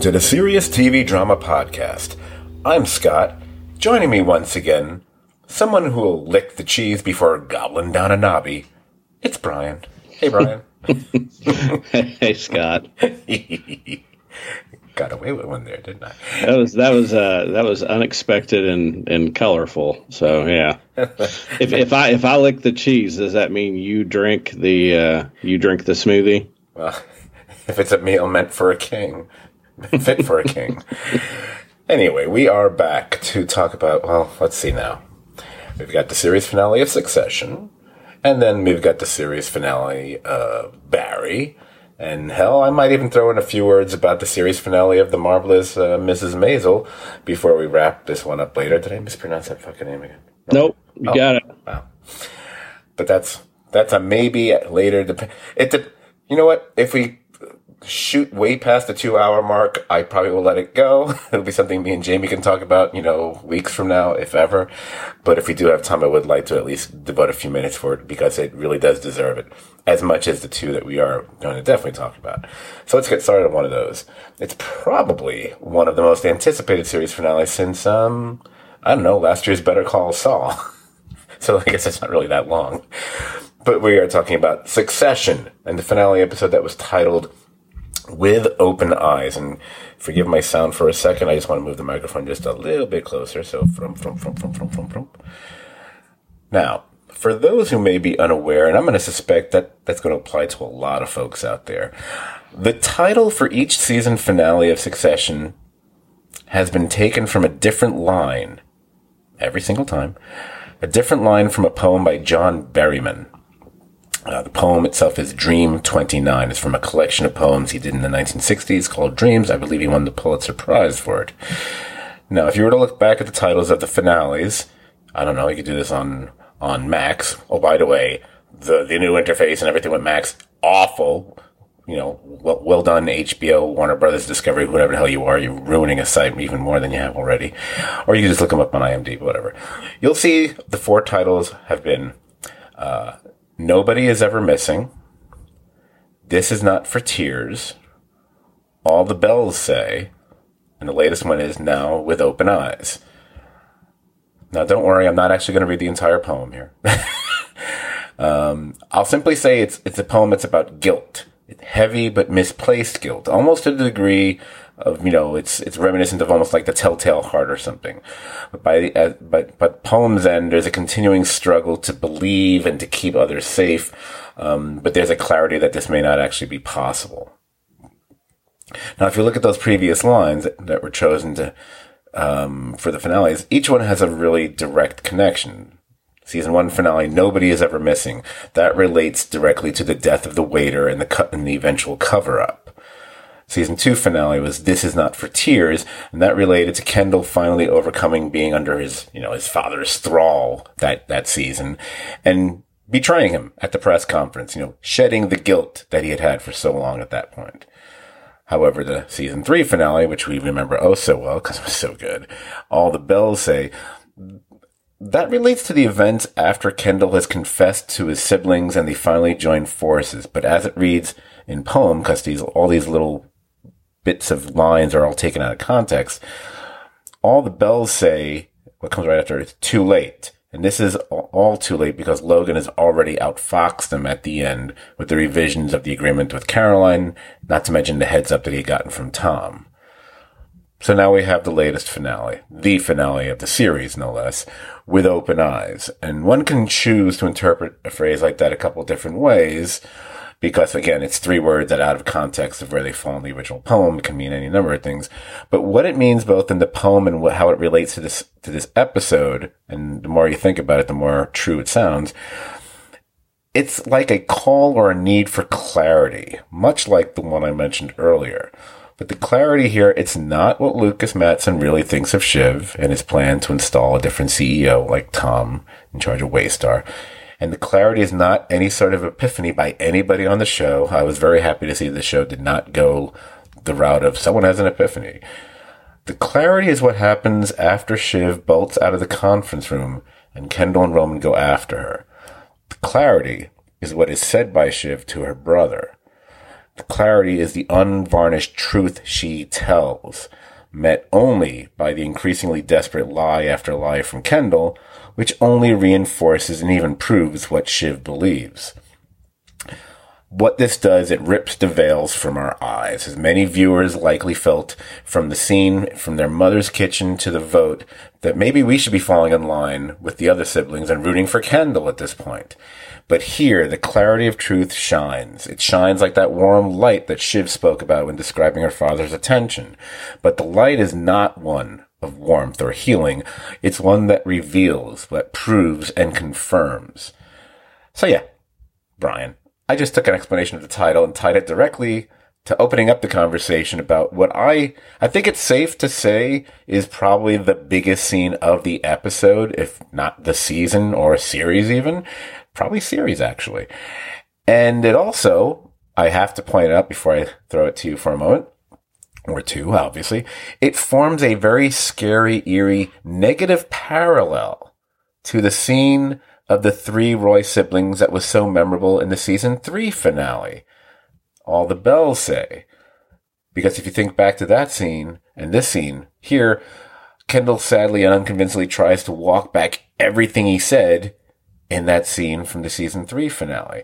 To the Serious TV Drama Podcast. I'm Scott. Joining me once again, someone who will lick the cheese before gobbling down a knobby, it's Brian. Hey, Brian. Hey, Scott. Got away with one there, didn't I? That was unexpected and colorful. So yeah, if I lick the cheese, does that mean you drink the smoothie? Well, if it's a meal meant for a king. Fit for a king. Anyway, we are back to talk about, well, let's see now. We've got the series finale of Succession, and then we've got the series finale of Barry, and hell, I might even throw in a few words about the series finale of The Marvelous Mrs. Maisel before we wrap this one up later. Did I mispronounce that fucking name again? Nope. You got it. Wow. But that's a maybe later. You know what? If we shoot way past the 2-hour mark, I probably will let it go. It'll be something me and Jamie can talk about, weeks from now, if ever. But if we do have time, I would like to at least devote a few minutes for it, because it really does deserve it, as much as the two that we are going to definitely talk about. So let's get started on one of those. It's probably one of the most anticipated series finales since, last year's Better Call Saul. So I guess it's not really that long. But we are talking about Succession, and the finale episode that was titled With Open Eyes. And forgive my sound for a second. I just want to move the microphone just a little bit closer. So, from. Now, for those who may be unaware, and I'm going to suspect that that's going to apply to a lot of folks out there, the title for each season finale of Succession has been taken from a different line every single time. A different line from a poem by John Berryman. The poem itself is Dream 29. It's from a collection of poems he did in the 1960s called Dreams. I believe he won the Pulitzer Prize for it. Now, if you were to look back at the titles of the finales, I don't know, you could do this on Max. Oh, by the way, the new interface and everything with Max, awful. Well done, HBO, Warner Brothers, Discovery, whatever the hell you are, you're ruining a site even more than you have already. Or you can just look them up on IMDb, whatever. You'll see the four titles have been Nobody Is Ever Missing, This Is Not for Tears, All the Bells Say, and the latest one is Now With Open Eyes. Now, don't worry, I'm not actually going to read the entire poem here. I'll simply say it's a poem that's about guilt. It's heavy but misplaced guilt, almost to the degree of, it's reminiscent of almost like the Telltale Heart or something. But by poem's end, there's a continuing struggle to believe and to keep others safe, but there's a clarity that this may not actually be possible. Now, if you look at those previous lines that were chosen to for the finales, each one has a really direct connection. Season 1 finale, Nobody Is Ever Missing. That relates directly to the death of the waiter and the eventual cover-up. Season 2 finale was This Is Not for Tears, and that related to Kendall finally overcoming being under his father's thrall that season, and betraying him at the press conference, shedding the guilt that he had for so long at that point. However, the season 3 finale, which we remember oh so well because it was so good, All the Bells Say, that relates to the events after Kendall has confessed to his siblings and they finally join forces. But as it reads in poem, because all these little bits of lines are all taken out of context, All the Bells Say, what comes right after, is too late. And this is all too late because Logan has already outfoxed them at the end with the revisions of the agreement with Caroline, not to mention the heads up that he had gotten from Tom. So now we have the latest finale, the finale of the series, no less, With Open Eyes. And one can choose to interpret a phrase like that a couple different ways, because, again, it's three words that out of context of where they fall in the original poem, it can mean any number of things. But what it means both in the poem and how it relates to this episode, and the more you think about it, the more true it sounds, it's like a call or a need for clarity, much like the one I mentioned earlier. But the clarity here, it's not what Lukas Matsson really thinks of Shiv and his plan to install a different CEO like Tom in charge of Waystar. And the clarity is not any sort of epiphany by anybody on the show. I was very happy to see the show did not go the route of someone has an epiphany. The clarity is what happens after Shiv bolts out of the conference room and Kendall and Roman go after her. The clarity is what is said by Shiv to her brother. The clarity is the unvarnished truth she tells, met only by the increasingly desperate lie after lie from Kendall, which only reinforces and even proves what Shiv believes. What this does, it rips the veils from our eyes, as many viewers likely felt from the scene, from their mother's kitchen to the vote, that maybe we should be falling in line with the other siblings and rooting for Kendall at this point. But here, the clarity of truth shines. It shines like that warm light that Shiv spoke about when describing her father's attention. But the light is not one of warmth or healing. It's one that reveals, that proves, and confirms. So yeah, Brian, I just took an explanation of the title and tied it directly to opening up the conversation about what I think it's safe to say is probably the biggest scene of the episode, if not the season or series even. Probably series, actually. And it also, I have to point out before I throw it to you for a moment, or two, obviously, it forms a very scary, eerie, negative parallel to the scene of the three Roy siblings that was so memorable in the season 3 finale, All the Bells Say. Because if you think back to that scene, and this scene here, Kendall sadly and unconvincingly tries to walk back everything he said in that scene from the season 3 finale,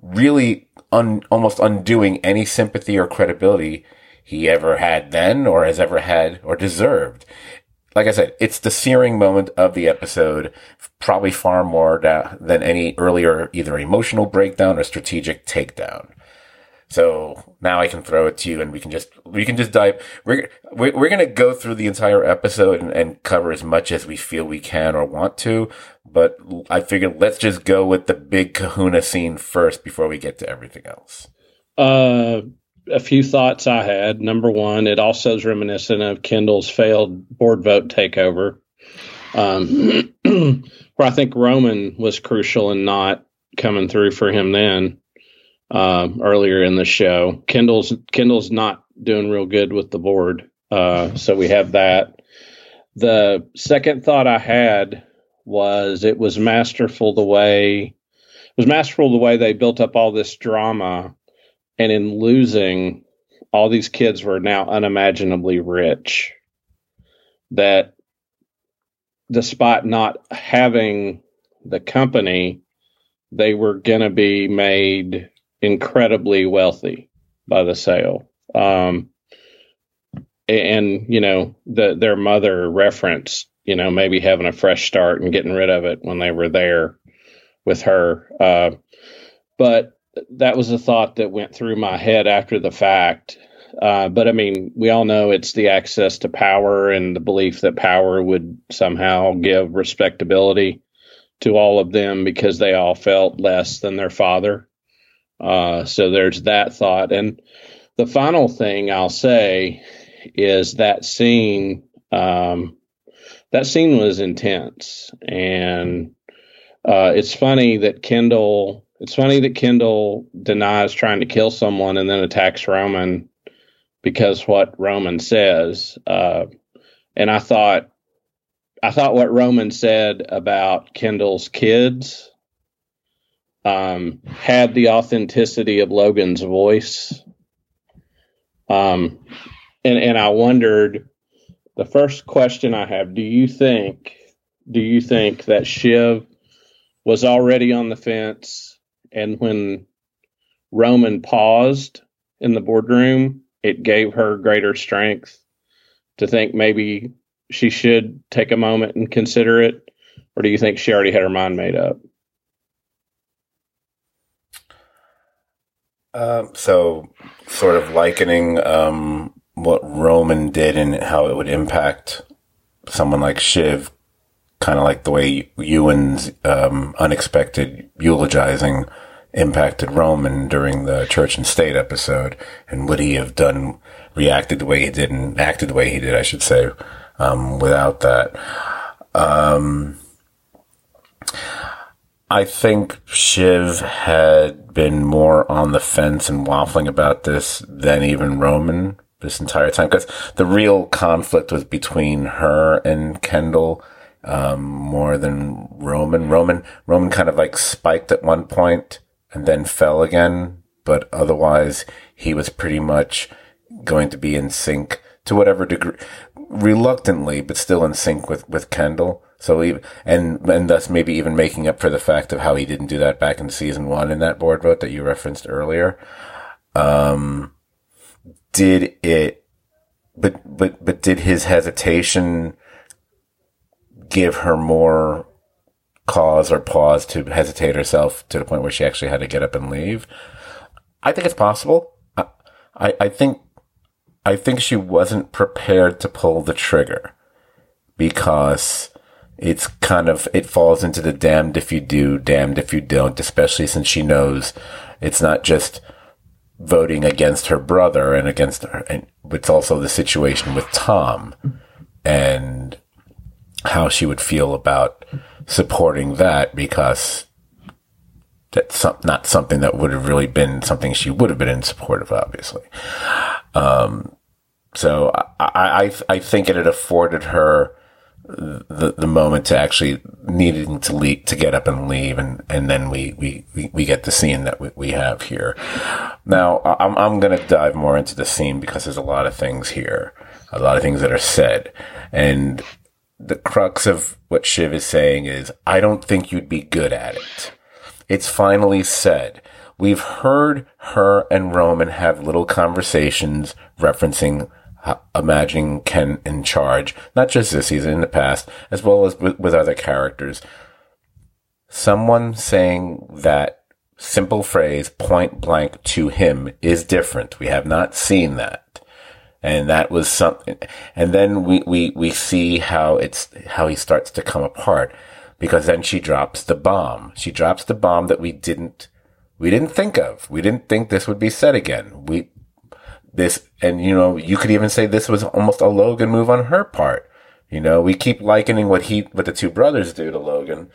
really almost undoing any sympathy or credibility he ever had then, or has ever had, or deserved. Like I said, it's the searing moment of the episode, probably far more than any earlier either emotional breakdown or strategic takedown. So now I can throw it to you, and we can just dive. We're gonna go through the entire episode and cover as much as we feel we can or want to. But I figured let's just go with the big Kahuna scene first before we get to everything else. A few thoughts I had. Number one, it also is reminiscent of Kendall's failed board vote takeover, where I think Roman was crucial in not coming through for him then, earlier in the show. Kendall's not doing real good with the board. So we have that. The second thought I had was it was masterful the way they built up all this drama. And in losing, all these kids were now unimaginably rich. That despite not having the company, they were going to be made incredibly wealthy by the sale. And, you know, their mother referenced, you know, maybe having a fresh start and getting rid of it when they were there with her. But that was a thought that went through my head after the fact. But I mean, we all know it's the access to power and the belief that power would somehow give respectability to all of them because they all felt less than their father. So there's that thought. And the final thing I'll say is that scene was intense. And it's funny that Kendall denies trying to kill someone and then attacks Roman because what Roman says. And I thought what Roman said about Kendall's kids had the authenticity of Logan's voice. And I wondered, the first question I have, do you think that Shiv was already on the fence? And when Roman paused in the boardroom, it gave her greater strength to think maybe she should take a moment and consider it? Or do you think she already had her mind made up? So sort of likening what Roman did and how it would impact someone like Shiv, kind of like the way Ewan's unexpected eulogizing impacted Roman during the Church and State episode, and would he have done reacted the way he did and acted the way he did, I should say, without that. I think Shiv had been more on the fence and waffling about this than even Roman this entire time, because the real conflict was between her and Kendall, more than Roman. Roman kind of like spiked at one point and then fell again, but otherwise he was pretty much going to be in sync to whatever degree, reluctantly, but still in sync with Kendall. So even, and thus maybe even making up for the fact of how he didn't do that back in season one in that board vote that you referenced earlier. But did his hesitation give her more cause or pause to hesitate herself to the point where she actually had to get up and leave? I think it's possible. I think she wasn't prepared to pull the trigger, because it's kind of, it falls into the damned if you do, damned if you don't, especially since she knows it's not just voting against her brother and against her, and it's also the situation with Tom and how she would feel about supporting that, because that's not something that would have really been something she would have been in support of, obviously. So I think it had afforded her the moment to actually needing to leave, to get up and leave, and then we get the scene that we have here. Now I'm going to dive more into the scene because there's a lot of things here, a lot of things that are said, and the crux of what Shiv is saying is, I don't think you'd be good at it. It's finally said. We've heard her and Roman have little conversations referencing imagining Ken in charge, not just this season, in the past, as well as with other characters. Someone saying that simple phrase, point blank, to him is different. We have not seen that. And that was something. And then we see how he starts to come apart, because then she drops the bomb. She drops the bomb that we didn't think of. We didn't think this would be said again. And you know, you could even say this was almost a Logan move on her part. You know, we keep likening what the two brothers do to Logan.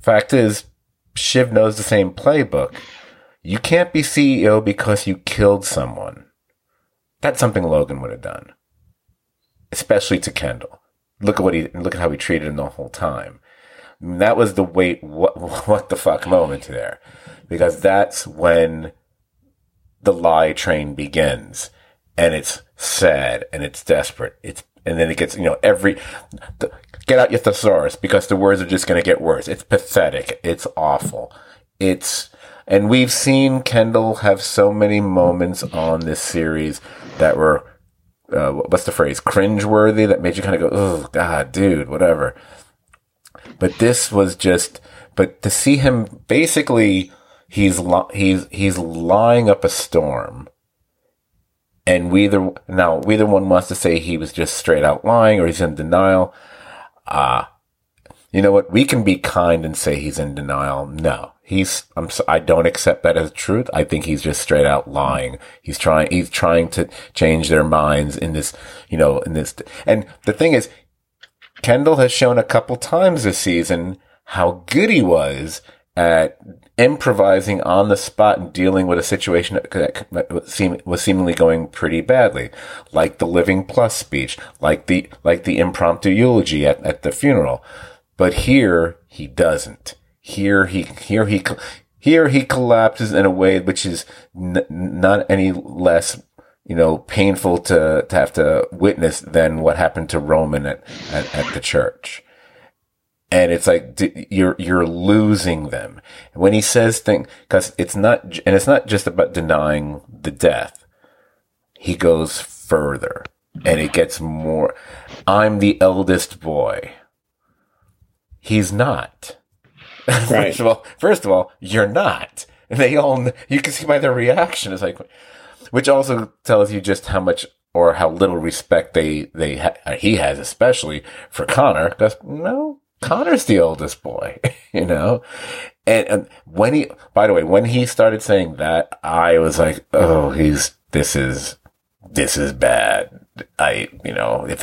Fact is, Shiv knows the same playbook. You can't be CEO because you killed someone. That's something Logan would have done, especially to Kendall. Look at how he treated him the whole time. I mean, that was the wait, what the fuck moment there, because that's when the lie train begins, and it's sad and it's desperate. And then it gets, you know, get out your thesaurus, because the words are just going to get worse. It's pathetic. It's awful. And we've seen Kendall have so many moments on this series that were, what's the phrase? Cringeworthy, that made you kind of go, oh God, dude, whatever. But this was just, but to see him basically, he's lying up a storm, and either one wants to say he was just straight out lying or he's in denial. You know what? We can be kind and say he's in denial. No, I don't accept that as truth. I think he's just straight out lying. He's trying to change their minds in this, you know, in this. And the thing is, Kendall has shown a couple times this season how good he was at improvising on the spot and dealing with a situation that was seemingly going pretty badly, like the Living Plus speech, like the impromptu eulogy at the funeral. But here he doesn't. Here he collapses in a way which is not any less, you know, painful to have to witness than what happened to Roman at the church. And it's like, you're losing them. When he says things, because it's not just about denying the death. He goes further, and it gets more, I'm the eldest boy. He's not. Right. First of all, you're not. And you can see by their reaction, it's like, which also tells you just how much, or how little respect he has, especially for Connor, because no, Connor's the oldest boy, you know? And when he started saying that, I was like, oh, this is this is bad. If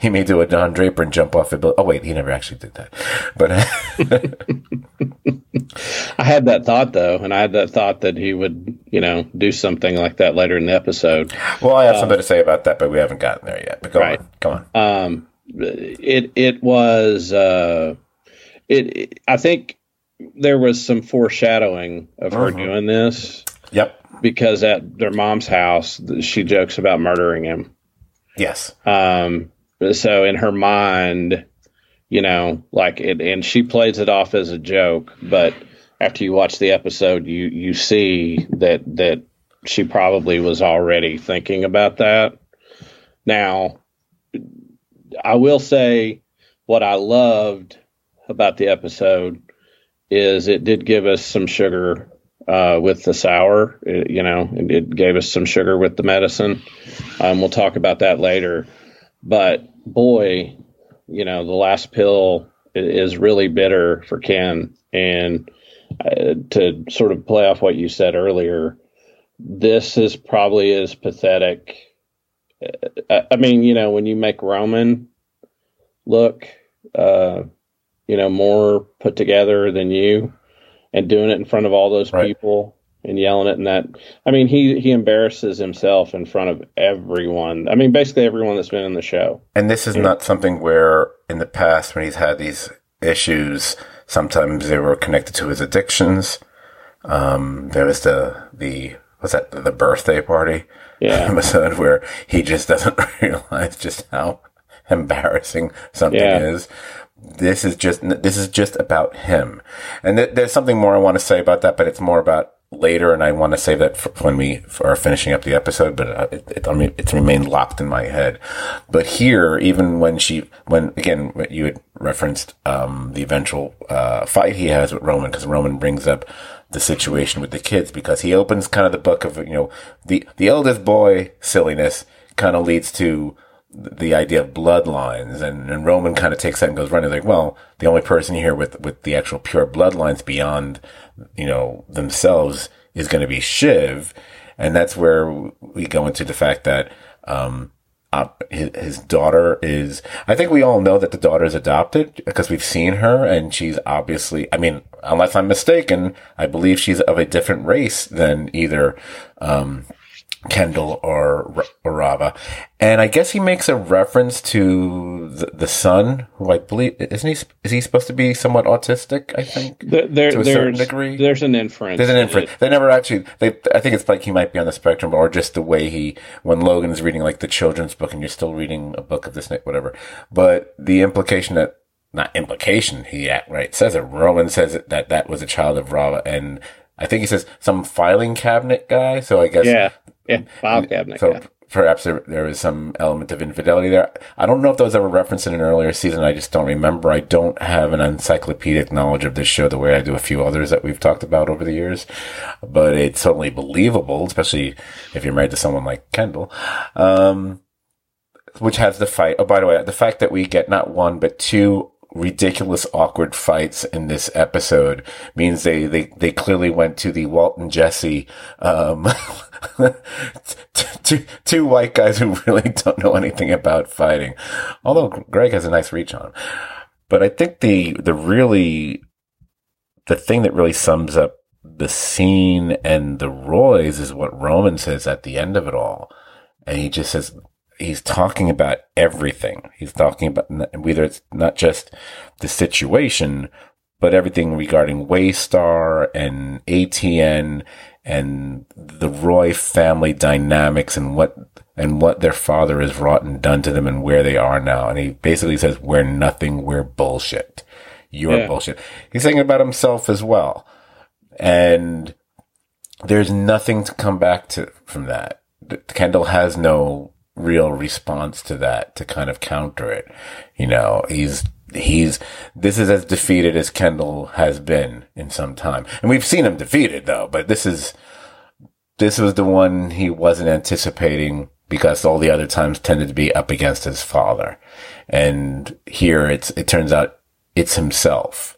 he may do a Don Draper and jump off a building. Oh, wait, he never actually did that. But I had that thought, though, and I had that thought that he would, do something like that later in the episode. Well, I have something to say about that, but we haven't gotten there yet. But go on. It was I think there was some foreshadowing of her doing this. Yep. Because at their mom's house, she jokes about murdering him. Yes. So in her mind, and she plays it off as a joke, but after you watch the episode, you see that she probably was already thinking about that. Now, I will say what I loved about the episode is it did give us some sugar with the sour, it gave us some sugar with the medicine. We'll talk about that later. But boy, the last pill is really bitter for Ken. And to sort of play off what you said earlier, this is probably as pathetic. When you make Roman look, more put together than you, and doing it in front of all those people and yelling it, and that, he embarrasses himself in front of everyone. Basically everyone that's been in the show. And this is not something where in the past when he's had these issues, sometimes they were connected to his addictions. There was the birthday party episode where he just doesn't realize just how embarrassing something is. This is just about him. And there's something more I want to say about that, but it's more about later, and I want to save that for when we are finishing up the episode, but it's remained locked in my head. But here, even when you had referenced the eventual fight he has with Roman, because Roman brings up the situation with the kids, because he opens kind of the book of, the eldest boy silliness kind of leads to the idea of bloodlines, and Roman kind of takes that and goes running like, well, the only person here with the actual pure bloodlines beyond, themselves is going to be Shiv. And that's where we go into the fact that, his daughter is, I think we all know that the daughter is adopted because we've seen her, and she's obviously, unless I'm mistaken, I believe she's of a different race than either, Kendall or Rava. And I guess he makes a reference to the son, who I believe is he supposed to be somewhat autistic, I think, to a certain degree. There's an inference. They never actually. I think it's like he might be on the spectrum, or just the way when Logan's reading like the children's book, and you're still reading a book of this, whatever. But the implication that, not implication, says it. Roman says it, that was a child of Rava, and I think he says some filing cabinet guy. So I guess file cabinet. So perhaps there is some element of infidelity there. I don't know if that was ever referenced in an earlier season. I just don't remember. I don't have an encyclopedic knowledge of this show the way I do a few others that we've talked about over the years. But it's totally believable, especially if you're married to someone like Kendall, which has the fight. Oh, by the way, the fact that we get not one but two ridiculous awkward fights in this episode means they clearly went to the Walt and Jesse, two white guys who really don't know anything about fighting, although Greg has a nice reach on him. But I think the thing that really sums up the scene and the Roys is what Roman says at the end of it all, and he just says, he's talking about everything. He's talking about whether it's not just the situation, but everything regarding Waystar and ATN and the Roy family dynamics and what their father has wrought and done to them and where they are now. And he basically says, we're nothing. We're bullshit. You're bullshit. He's thinking about himself as well. And there's nothing to come back to from that. Kendall has no real response to that to kind of counter it. This is as defeated as Kendall has been in some time, and we've seen him defeated though, but this was the one he wasn't anticipating, because all the other times tended to be up against his father, and here it turns out it's himself,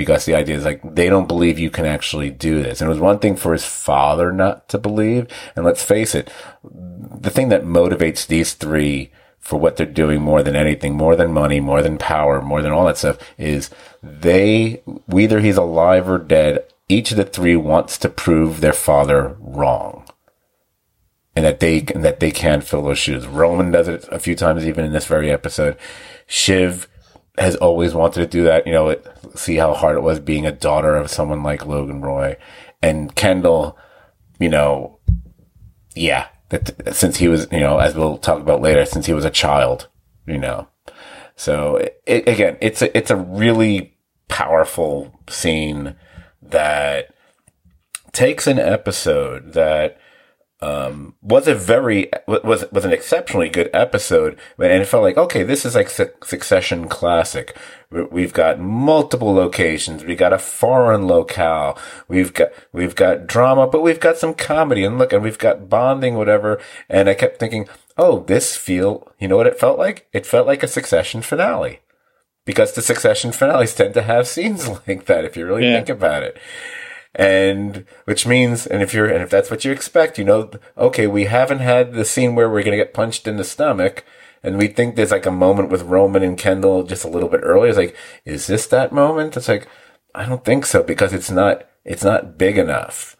because the idea is like, they don't believe you can actually do this. And it was one thing for his father not to believe. And let's face it, the thing that motivates these three for what they're doing more than anything, more than money, more than power, more than all that stuff, is they, whether he's alive or dead, each of the three wants to prove their father wrong. And that they can fill those shoes. Roman does it a few times, even in this very episode. Shiv has always wanted to do that. You know, see how hard it was being a daughter of someone like Logan Roy. And Kendall, you know, yeah, that since he was, you know, as we'll talk about later, since he was a child, you know. So again, it's a really powerful scene that takes an episode that was an exceptionally good episode, and it felt like, okay, this is like Succession classic. We've got multiple locations. We got a foreign locale. We've got drama, but we've got some comedy, and we've got bonding, whatever. And I kept thinking, oh, you know what it felt like? It felt like a Succession finale, because the Succession finales tend to have scenes like that, if you really think about it. And which means, if that's what you expect, you know, okay, we haven't had the scene where we're going to get punched in the stomach. And we think there's like a moment with Roman and Kendall just a little bit earlier. It's like, is this that moment? It's like, I don't think so, because it's not big enough.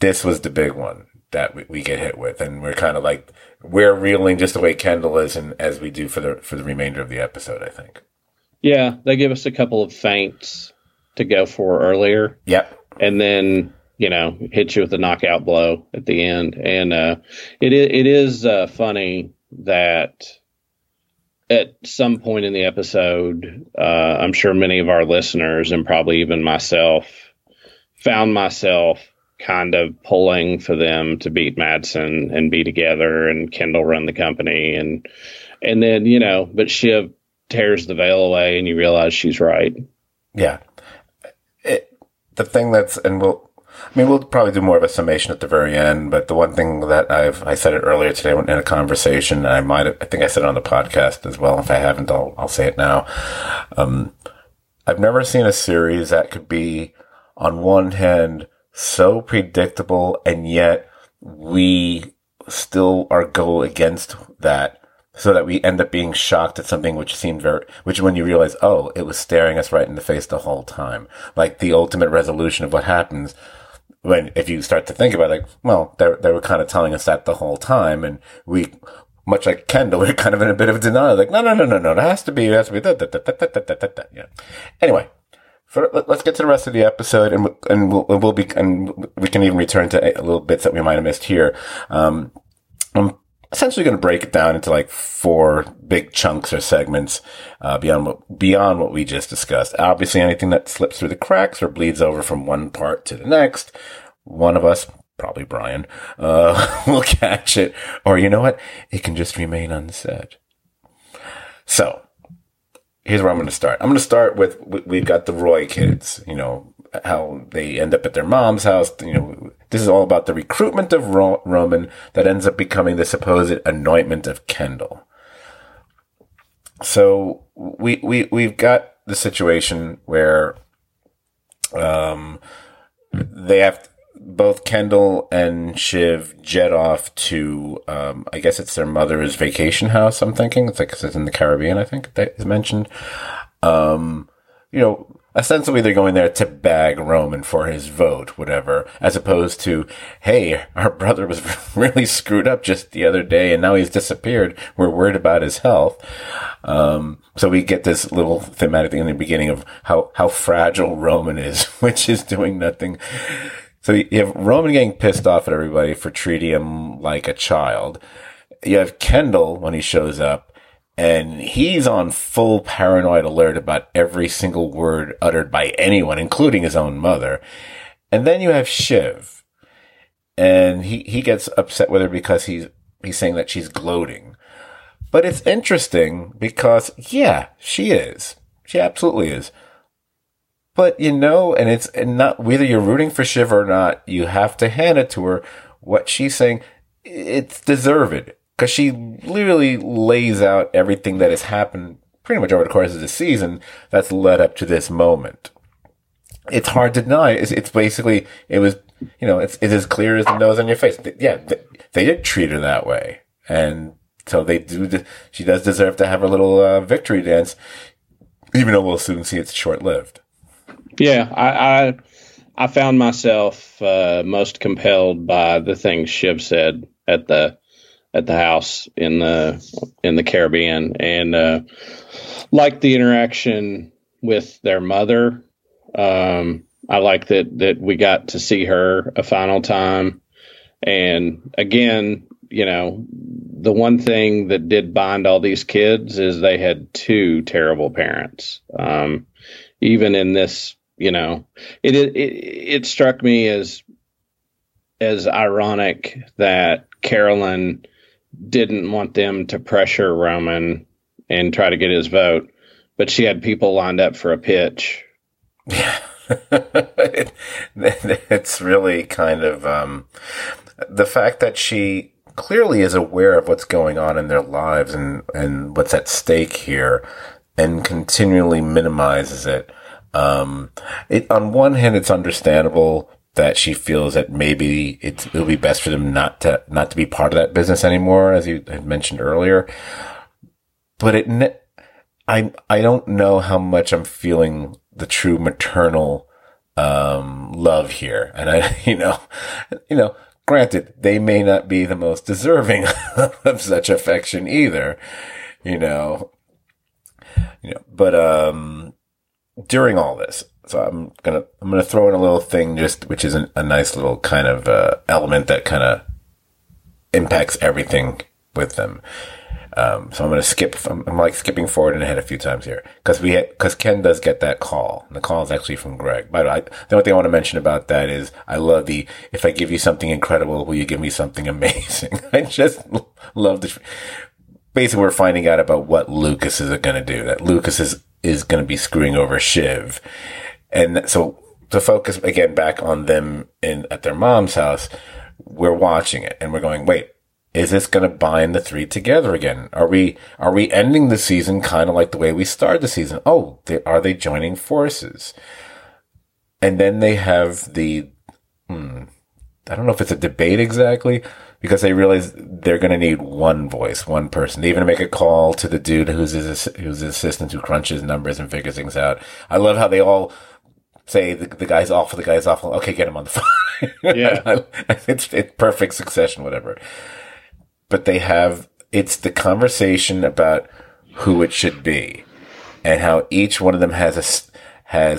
This was the big one that we get hit with. And we're kind of like, we're reeling just the way Kendall is. And as we do for the remainder of the episode, I think. Yeah. They give us a couple of feints to go for earlier. Yep. And then, you know, hit you with a knockout blow at the end. And it is funny that at some point in the episode, I'm sure many of our listeners, and probably even myself, found myself kind of pulling for them to beat Matsson and be together and Kendall run the company. And then, you know, but Shiv tears the veil away and you realize she's right. Yeah. The thing that's, and we'll probably do more of a summation at the very end, but the one thing that I said it earlier today in a conversation, and I think I said it on the podcast as well. If I haven't, I'll say it now. I've never seen a series that could be, on one hand, so predictable, and yet we still go against that, so that we end up being shocked at something which seemed which when you realize, oh, it was staring us right in the face the whole time. Like the ultimate resolution of what happens if you start to think about it, like, well, they were kind of telling us that the whole time. And we, much like Kendall, we're kind of in a bit of denial. Like, no, it has to be that. Yeah. Anyway, let's get to the rest of the episode and we can even return to little bits that we might have missed here. I'm essentially going to break it down into like four big chunks or segments, beyond what we just discussed. Obviously, anything that slips through the cracks or bleeds over from one part to the next, one of us, probably Brian, will catch it. Or you know what? It can just remain unsaid. So here's where I'm going to start. I'm going to start with, we've got the Roy kids, you know, how they end up at their mom's house. You know, this is all about the recruitment of Roman that ends up becoming the supposed anointment of Kendall. So we've got the situation where they have both Kendall and Shiv jet off to I guess it's their mother's vacation house. I'm thinking it's in the Caribbean. I think that is mentioned. You know. Ostensibly, they're going there to bag Roman for his vote, whatever, as opposed to, hey, our brother was really screwed up just the other day, and now he's disappeared. We're worried about his health. So we get this little thematic thing in the beginning of how fragile Roman is, which is doing nothing. So you have Roman getting pissed off at everybody for treating him like a child. You have Kendall, when he shows up, and he's on full paranoid alert about every single word uttered by anyone, including his own mother. And then you have Shiv. And he gets upset with her because he's saying that she's gloating. But it's interesting because, yeah, she is. She absolutely is. But, you know, and whether you're rooting for Shiv or not, you have to hand it to her. What she's saying, it's deserved. Because she literally lays out everything that has happened pretty much over the course of the season that's led up to this moment. it's hard to deny. It's basically, it was, you know, it's as clear as the nose on your face. Yeah, they did treat her that way. And so they do, she does deserve to have her little victory dance, even though we'll soon see it's short-lived. Yeah, I found myself most compelled by the things Shiv said at the house in the Caribbean, and like the interaction with their mother. I like that we got to see her a final time. And again, you know, the one thing that did bind all these kids is they had two terrible parents. Even in this, you know, it struck me as ironic that Carolyn didn't want them to pressure Roman and try to get his vote, but she had people lined up for a pitch. Yeah. It's really kind of the fact that she clearly is aware of what's going on in their lives and what's at stake here, and continually minimizes it. It on one hand, it's understandable that she feels that maybe it'll be best for them not to be part of that business anymore, as you had mentioned earlier. But I don't know how much I'm feeling the true maternal love here, and I. Granted, they may not be the most deserving of such affection either, you know. But during all this, so I'm gonna throw in a little thing, just which is a nice little kind of element that kind of impacts everything with them. So I'm gonna skip. I'm like skipping forward and ahead a few times here because Ken does get that call. And the call is actually from Greg. But the only thing I want to mention about that is I love the "if I give you something incredible, will you give me something amazing?" I just love the. Basically, we're finding out about what Lukas is going to do. That Lukas is going to be screwing over Shiv, and so to focus again back on them at their mom's house, we're watching it and we're going, wait. Is this going to bind the three together again? Are we ending the season kind of like the way we started the season? Oh, are they joining forces? And then they have the, I don't know if it's a debate exactly, because they realize they're going to need one voice, one person. They even make a call to the dude who's his assistant, who crunches numbers and figures things out. I love how they all say the guy's awful, the guy's awful. Okay, get him on the phone. Yeah, it's perfect Succession, whatever. But it's the conversation about who it should be and how each one of them has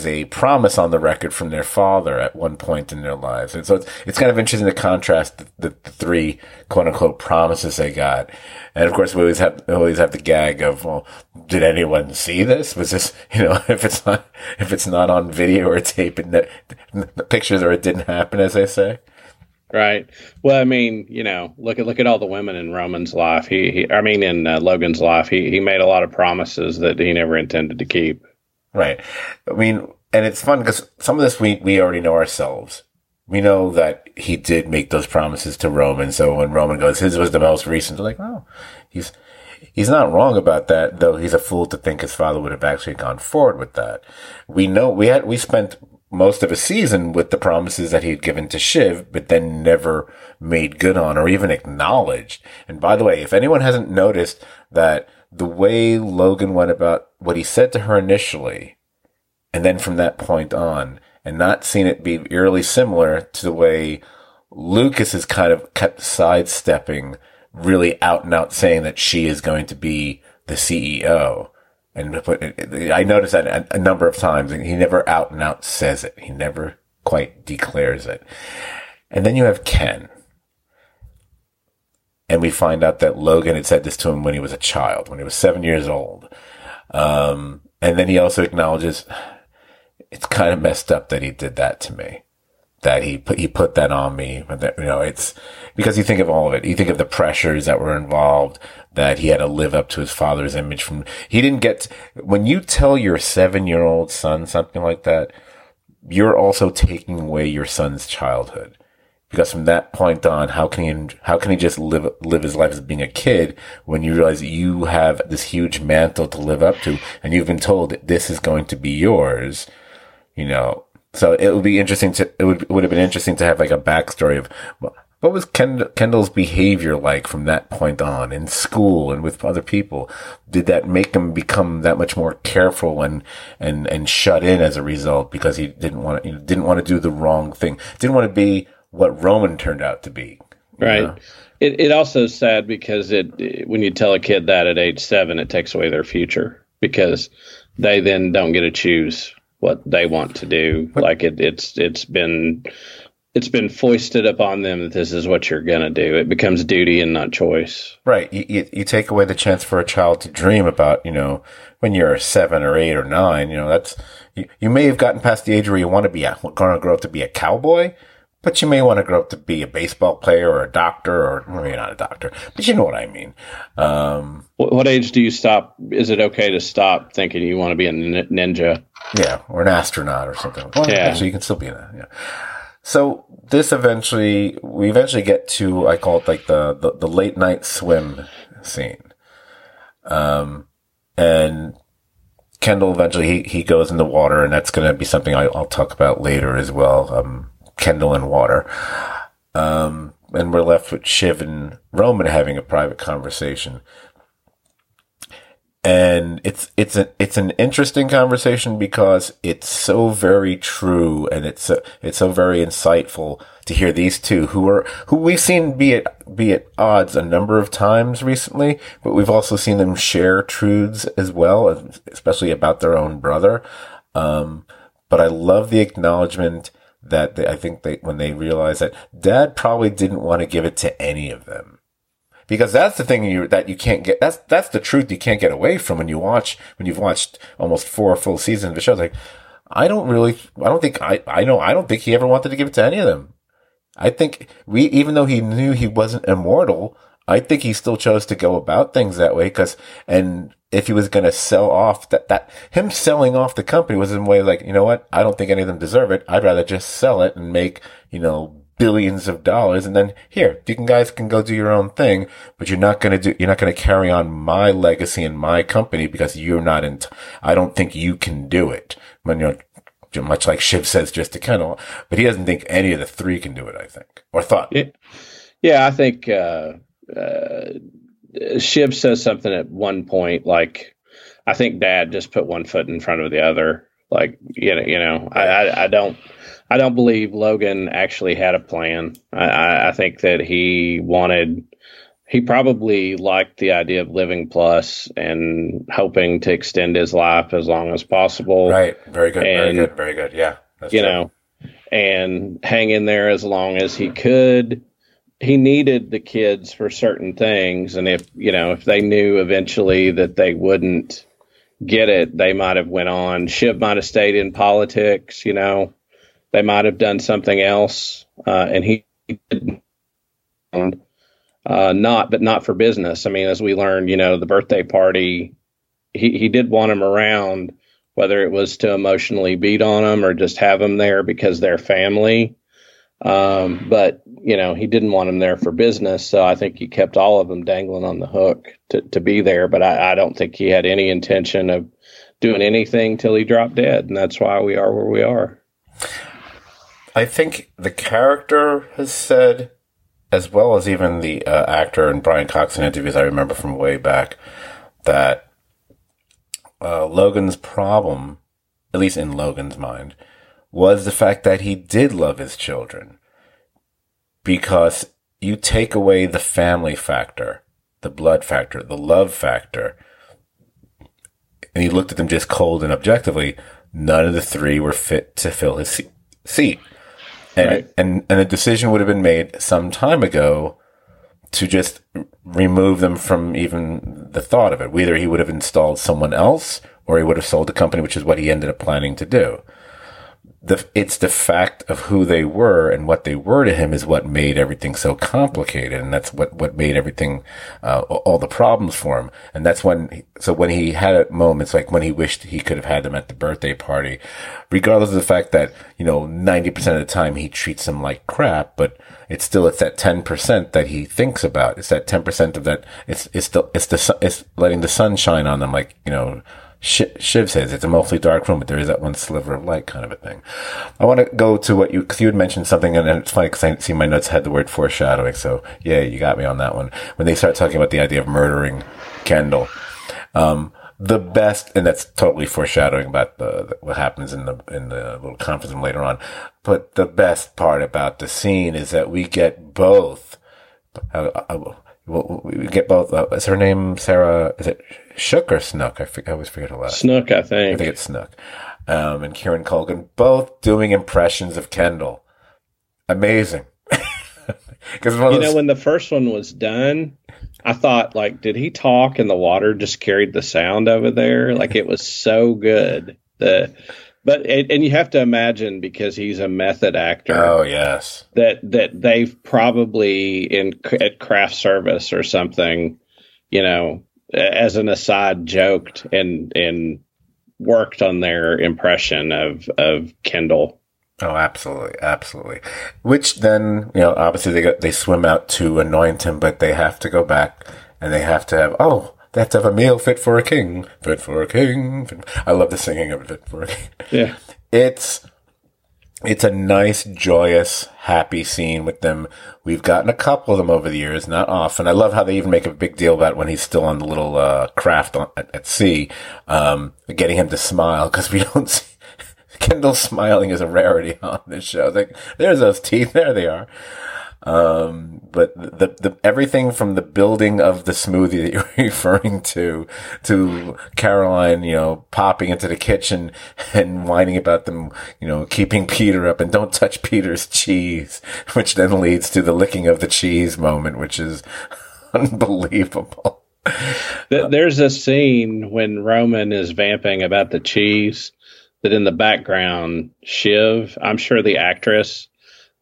a promise on the record from their father at one point in their lives. And so it's kind of interesting to contrast the three quote unquote promises they got. And of course, we always have the gag of, well, did anyone see this? Was this, if it's not on video or tape and the pictures, or it didn't happen, as they say. Right. Well, I mean, you know, look at all the women in Roman's life. In Logan's life, he made a lot of promises that he never intended to keep. Right. I mean, and it's fun because some of this we already know ourselves. We know that he did make those promises to Roman. So when Roman goes, his was the most recent. They're like, oh, he's not wrong about that, though. He's a fool to think his father would have actually gone forward with that. We know we spent most of a season with the promises that he had given to Shiv, but then never made good on or even acknowledged. And by the way, if anyone hasn't noticed that the way Logan went about what he said to her initially, and then from that point on, and not seen it be eerily similar to the way Lukas is kind of kept sidestepping, really out and out saying that she is going to be the CEO. And I noticed that a number of times, and he never out and out says it. He never quite declares it. And then you have Ken. And we find out that Logan had said this to him when he was a child, when he was 7 years old. And then he also acknowledges, it's kind of messed up that he did that to me, that he put that on me. You know, it's because you think of all of it. You think of the pressures that were involved, that he had to live up to his father's image. When you tell your 7-year-old son something like that, you're also taking away your son's childhood, because from that point on, how can he just live his life as being a kid when you realize you have this huge mantle to live up to, and you've been told that this is going to be yours, you know. So it would be interesting to, it would have been interesting to have like a backstory of what was Kendall's behavior like from that point on in school and with other people. Did that make him become that much more careful and shut in as a result because he didn't want to do the wrong thing, didn't want to be what Roman turned out to be. Right. Know? It also is sad because when you tell a kid that at age 7, it takes away their future because they then don't get to choose what they want to do. Like it's been foisted upon them that this is what you're going to do. It becomes duty and not choice. Right. You take away the chance for a child to dream about, when you're 7 or 8 or 9, that's, you may have gotten past the age where you want to be going to grow up to be a cowboy, but you may want to grow up to be a baseball player or a doctor, or maybe not a doctor, but you know what I mean. What age do you stop? Is it okay to stop thinking you want to be a ninja? Yeah. Or an astronaut or something. Well, yeah. So you can still be So this we eventually get to, I call it like the late night swim scene. And Kendall eventually, he goes in the water, and that's going to be something I'll talk about later as well. Kendall in water. And we're left with Shiv and Roman having a private conversation. And it's an interesting conversation because it's so very true, and it's so very insightful to hear these two who we've seen be at odds a number of times recently, but we've also seen them share truths as well, especially about their own brother. But I love the acknowledgement that when they realize that Dad probably didn't want to give it to any of them. Because that's the thing that you can't get. That's the truth you can't get away from when you've watched almost 4 full seasons of the show. It's like, I don't think he ever wanted to give it to any of them. I think even though he knew he wasn't immortal, I think he still chose to go about things that way. And if he was going to sell off that him selling off the company was in a way like, you know what? I don't think any of them deserve it. I'd rather just sell it and make, billions of dollars, and then here you guys can go do your own thing, but you're not going to carry on my legacy and my company because you're not in. I don't think you can do it. Much like Shiv says just to Kendall, but he doesn't think any of the three can do it. I think, or thought. Yeah, I think Shiv says something at one point like, "I think Dad just put one foot in front of the other." Like I don't believe Logan actually had a plan. I think that he probably liked the idea of Living Plus and hoping to extend his life as long as possible. Right. Very good. And, very good. Yeah. That's true. And hang in there as long as he could. He needed the kids for certain things. And if they knew eventually that they wouldn't get it, they might have went on. Shiv might have stayed in politics, They might have done something else, and he didn't. Not for business. I mean, as we learned, the birthday party, he did want him around, whether it was to emotionally beat on him or just have him there because they're family. But he didn't want him there for business. So I think he kept all of them dangling on the hook to be there. But I don't think he had any intention of doing anything till he dropped dead. And that's why we are where we are. I think the character has said, as well as even the actor and Brian Cox in interviews I remember from way back, that Logan's problem, at least in Logan's mind, was the fact that he did love his children. Because you take away the family factor, the blood factor, the love factor, and he looked at them just cold and objectively, none of the three were fit to fill his seat. And, right. and a decision would have been made some time ago to just remove them from even the thought of it. Either he would have installed someone else, or he would have sold the company, which is what he ended up planning to do. It's the fact of who they were and what they were to him is what made everything so complicated, and that's what made everything all the problems for him. And that's when he had moments like when he wished he could have had them at the birthday party, regardless of the fact that 90% of the time he treats them like crap, but it's that 10% that he thinks about. It's that 10% of that. It's letting the sun shine on them, like Shiv says it's a mostly dark room, but there is that one sliver of light kind of a thing. I want to go to what you, because you had mentioned something, and it's funny because I see my notes had the word foreshadowing, so yeah, you got me on that one. When they start talking about the idea of murdering Kendall, the best, and that's totally foreshadowing about the what happens in the little conference room later on, but the best part about the scene is that we get both. Is her name Sarah? Is it Shook or Snook? I always forget a lot. Snook, I think. I think it's Snook. And Kieran Culkin, both doing impressions of Kendall. Amazing. When the first one was done, I thought, like, did he talk and the water just carried the sound over there? Like, it was so good. But you have to imagine, because he's a method actor. Oh yes, that they've probably at craft service or something, as an aside, joked and worked on their impression of Kendall. Oh, absolutely. Which then, obviously they swim out to anoint him, but they have to go back and they have to have a meal fit for a king. I love the singing of Fit for a King. Yeah. It's a nice, joyous, happy scene with them. We've gotten a couple of them over the years, not often. I love how they even make a big deal about when he's still on the little craft at sea, getting him to smile, because we don't see Kendall smiling is a rarity on this show. It's like, there's those teeth, there they are. But the everything from the building of the smoothie that you're referring to Caroline, popping into the kitchen and whining about them, keeping Peter up and don't touch Peter's cheese, which then leads to the licking of the cheese moment, which is unbelievable. There's a scene when Roman is vamping about the cheese that in the background, Shiv, I'm sure the actress,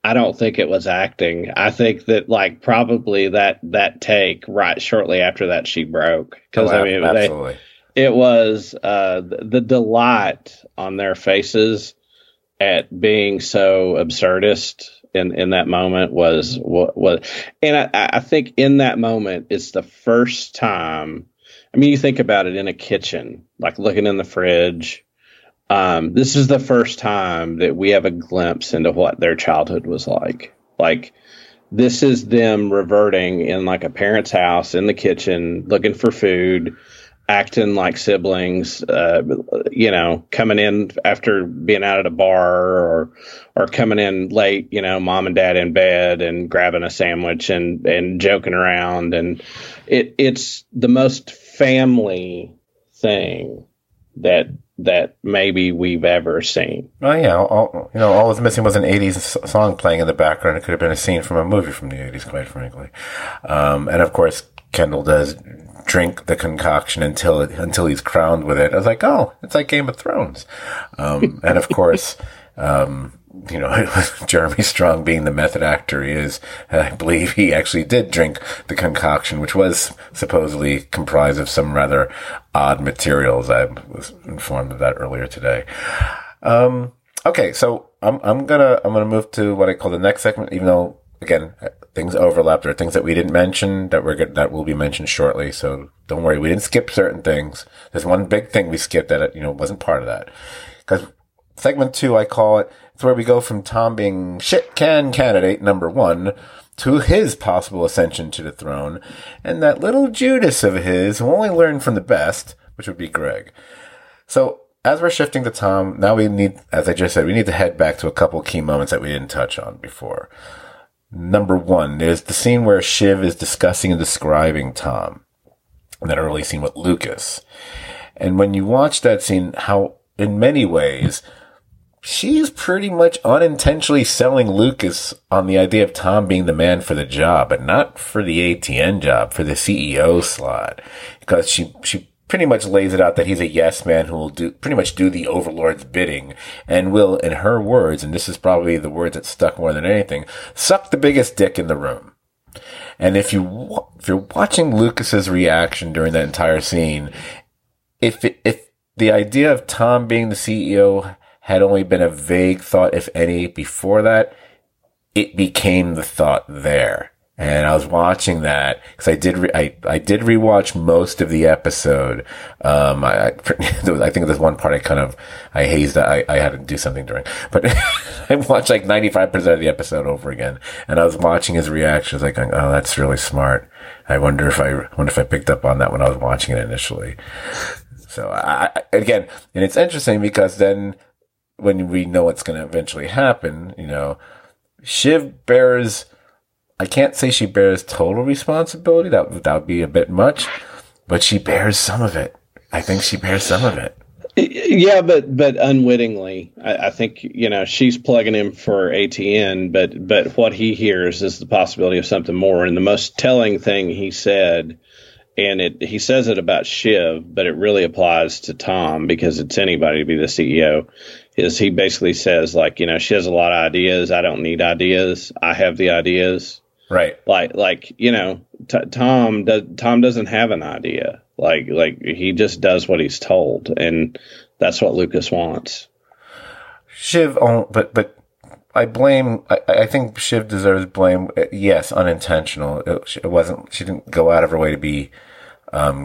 I don't think it was acting. I think that, like, probably that take right shortly after that she broke, because absolutely. It was the delight on their faces at being so absurdist in that moment was what was. And I think in that moment, it's the first time. I mean, you think about it in a kitchen, like looking in the fridge. This is the first time that we have a glimpse into what their childhood was like. Like, this is them reverting in, like, a parent's house in the kitchen, looking for food, acting like siblings, coming in after being out at a bar or coming in late, mom and dad in bed and grabbing a sandwich and joking around. And it's the most family thing that maybe we've ever seen. Oh yeah, all was missing was an 80s song playing in the background. It could have been a scene from a movie from the 80s, quite frankly. And of course, Kendall does drink the concoction until he's crowned with it. I was like, oh, it's like Game of Thrones. And of course, Jeremy Strong, being the method actor he is, I believe he actually did drink the concoction, which was supposedly comprised of some rather odd materials. I was informed of that earlier today. Okay, so I'm gonna move to what I call the next segment, even though, again, things overlap. There are things that we didn't mention that will be mentioned shortly, so don't worry, we didn't skip certain things. There's one big thing we skipped that wasn't part of that, because segment 2, I call it. It's where we go from Tom being shit-can candidate number 1 to his possible ascension to the throne, and that little Judas of his who only learned from the best, which would be Greg. So, as we're shifting to Tom, now we need, as I just said, we need to head back to a couple key moments that we didn't touch on before. Number 1, there's the scene where Shiv is discussing and describing Tom, and that early scene with Lukas. And when you watch that scene, how, in many ways, she's pretty much unintentionally selling Lukas on the idea of Tom being the man for the job, but not for the ATN job, for the CEO slot, because she pretty much lays it out that he's a yes man who will do the overlord's bidding and will, in her words, and this is probably the words that stuck more than anything, suck the biggest dick in the room. And if you're watching Lukas's reaction during that entire scene, if the idea of Tom being the CEO had only been a vague thought, if any, before that, it became the thought there. And I was watching that because I did rewatch most of the episode. I think there's one part I hazed. I had to do something during, but I watched like 95% of the episode over again. And I was watching his reactions, like, oh, that's really smart. I wonder if I picked up on that when I was watching it initially. So again, and it's interesting because then when we know what's going to eventually happen, Shiv bears, I can't say she bears total responsibility. That would be a bit much, but she bears some of it. I think she bears some of it. Yeah, but unwittingly, I think she's plugging him for ATN. But what he hears is the possibility of something more. And the most telling thing he said, and he says it about Shiv, but it really applies to Tom because it's anybody to be the CEO. Is he basically says she has a lot of ideas. I don't need ideas. I have the ideas. Right. Tom doesn't have an idea. Like he just does what he's told, and that's what Lukas wants. Shiv, but I blame. I think Shiv deserves blame. Yes, unintentional. It wasn't. She didn't go out of her way to be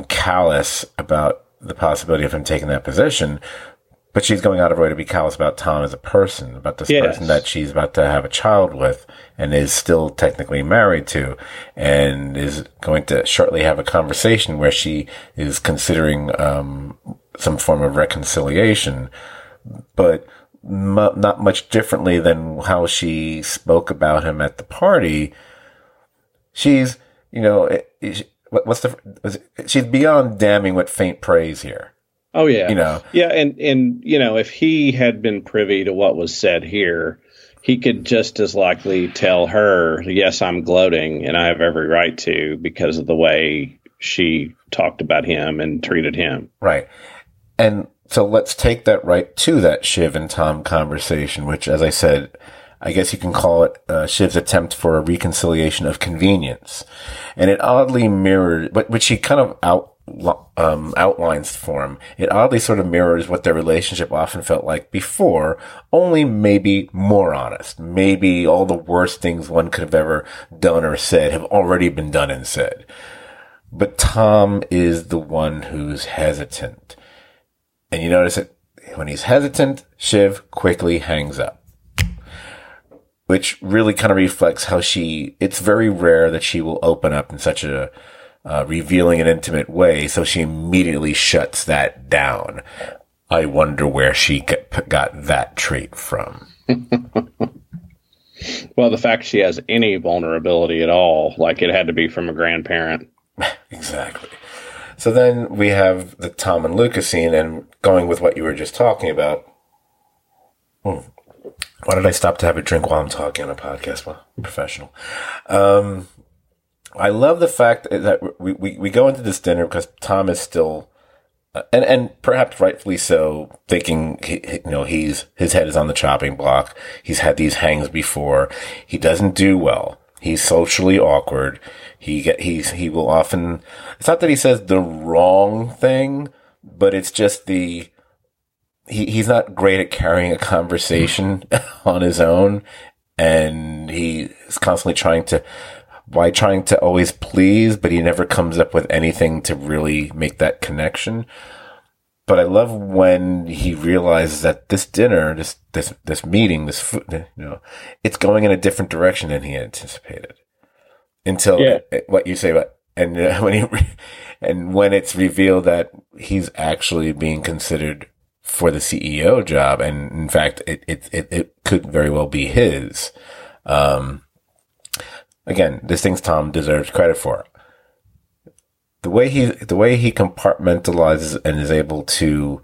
callous about the possibility of him taking that position. But she's going out of her way to be callous about Tom as a person, about this person that she's about to have a child with and is still technically married to and is going to shortly have a conversation where she is considering some form of reconciliation, but not much differently than how she spoke about him at the party. She's, she's beyond damning with faint praise here. Oh yeah. If he had been privy to what was said here, he could just as likely tell her, yes, I'm gloating and I have every right to because of the way she talked about him and treated him. Right. And so let's take that right to that Shiv and Tom conversation, which, as I said, I guess you can call it Shiv's attempt for a reconciliation of convenience. And it oddly mirrored, which she kind of outlines for him. It oddly sort of mirrors what their relationship often felt like before, only maybe more honest. Maybe all the worst things one could have ever done or said have already been done and said. But Tom is the one who's hesitant. And you notice that when he's hesitant, Shiv quickly hangs up, which really kind of reflects how it's very rare that she will open up in such a revealing an intimate way, so she immediately shuts that down. I wonder where she got that trait from. Well, the fact she has any vulnerability at all, like it had to be from a grandparent. Exactly. So then we have the Tom and Lukas scene, and going with what you were just talking about. Why did I stop to have a drink while I'm talking on a podcast? Well, professional. I love the fact that we go into this dinner because Tom is still, and perhaps rightfully so, thinking his head is on the chopping block. He's had these hangs before. He doesn't do well. He's socially awkward. He will often. It's not that he says the wrong thing, but it's just he's not great at carrying a conversation on his own, and he's constantly trying to always please, but he never comes up with anything to really make that connection. But I love when he realizes that this dinner, this meeting, this food, it's going in a different direction than he anticipated. Until what you say about, when it's revealed that he's actually being considered for the CEO job, and in fact, it could very well be his. Again, this thing's Tom deserves credit for. The way he compartmentalizes and is able to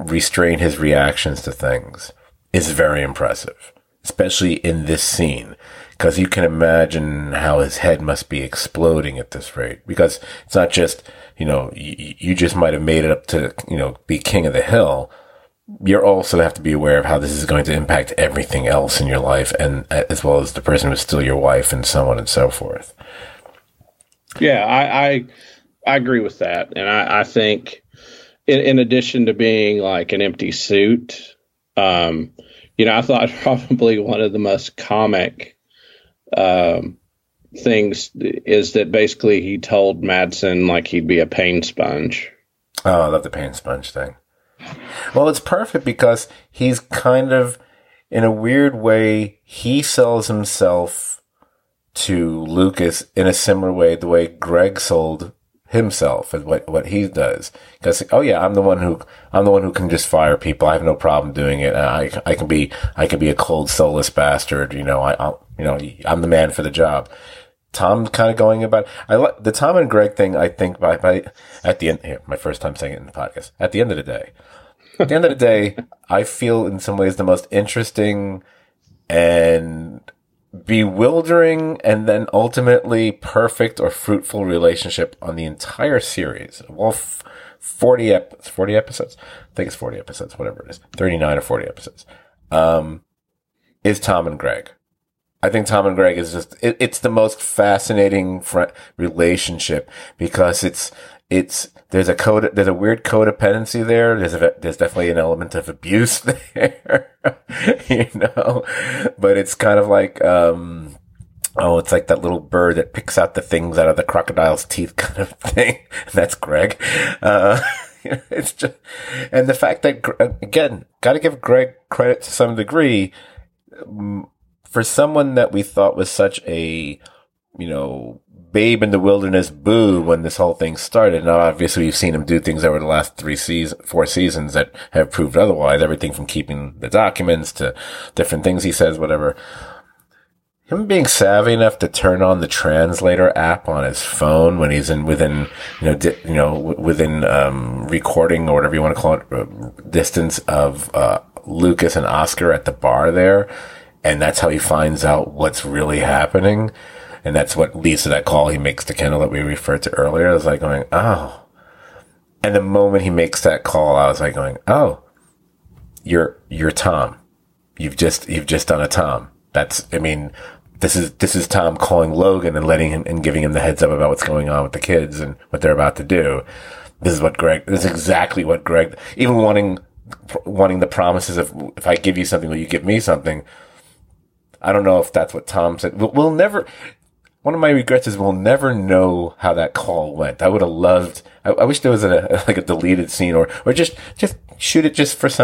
restrain his reactions to things is very impressive, especially in this scene, because you can imagine how his head must be exploding at this rate, because it's not just, you just might have made it up to, be king of the hill. You also have to be aware of how this is going to impact everything else in your life, and as well as the person who's still your wife, and so on and so forth. Yeah, I agree with that, and I think in addition to being like an empty suit, I thought probably one of the most comic things is that basically he told Matsson like he'd be a pain sponge. Oh, I love the pain sponge thing. Well, it's perfect because he's kind of, in a weird way, he sells himself to Lukas in a similar way, the way Greg sold himself and what he does. Because, oh yeah, I'm the one who can just fire people. I have no problem doing it. I can be a cold, soulless bastard. I'm the man for the job. Tom kind of going about, I like the Tom and Greg thing. I think by at the end here, my first time saying it in the podcast. At the end of the day, I feel in some ways the most interesting and bewildering and then ultimately perfect or fruitful relationship on the entire series. Well, 40 episodes. I think it's 40 episodes, whatever it is, 39 or 40 episodes, is Tom and Greg. I think Tom and Greg is just, it's the most fascinating relationship because there's a weird codependency there. There's definitely an element of abuse there, but it's kind of like, it's like that little bird that picks out the things out of the crocodile's teeth kind of thing. That's Greg. It's just, and the fact that, again, got to give Greg credit to some degree. For someone that we thought was such a, babe in the wilderness boo when this whole thing started, now obviously we've seen him do things over the last four seasons that have proved otherwise, everything from keeping the documents to different things he says, whatever. Him being savvy enough to turn on the translator app on his phone when he's within recording or whatever you want to call it, distance of Lukas and Oscar at the bar there. And that's how he finds out what's really happening. And that's what leads to that call he makes to Kendall that we referred to earlier. I was like going, oh. And the moment he makes that call, I was like going, oh, you're Tom. You've just done a Tom. This is Tom calling Logan and letting him and giving him the heads up about what's going on with the kids and what they're about to do. This is exactly what Greg, even wanting the promises of, if I give you something, will you give me something? I don't know if that's what Tom said. We'll never. One of my regrets is we'll never know how that call went. I would have loved. I wish there was a deleted scene or just shoot it just for us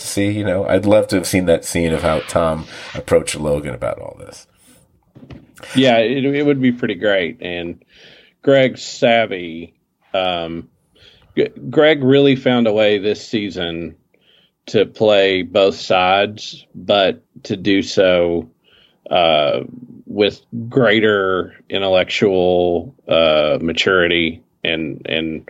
to see. I'd love to have seen that scene of how Tom approached Logan about all this. Yeah, it would be pretty great. And Greg's savvy. Greg really found a way this season to play both sides, but to do so with greater intellectual maturity. And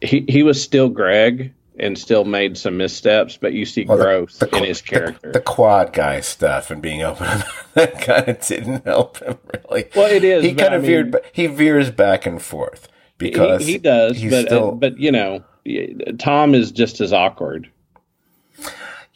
he was still Greg and still made some missteps, but you see growth in his character. The quad guy stuff and being open about that kind of didn't help him really. Well, it is. He kind of veers back and forth because he does, but Tom is just as awkward.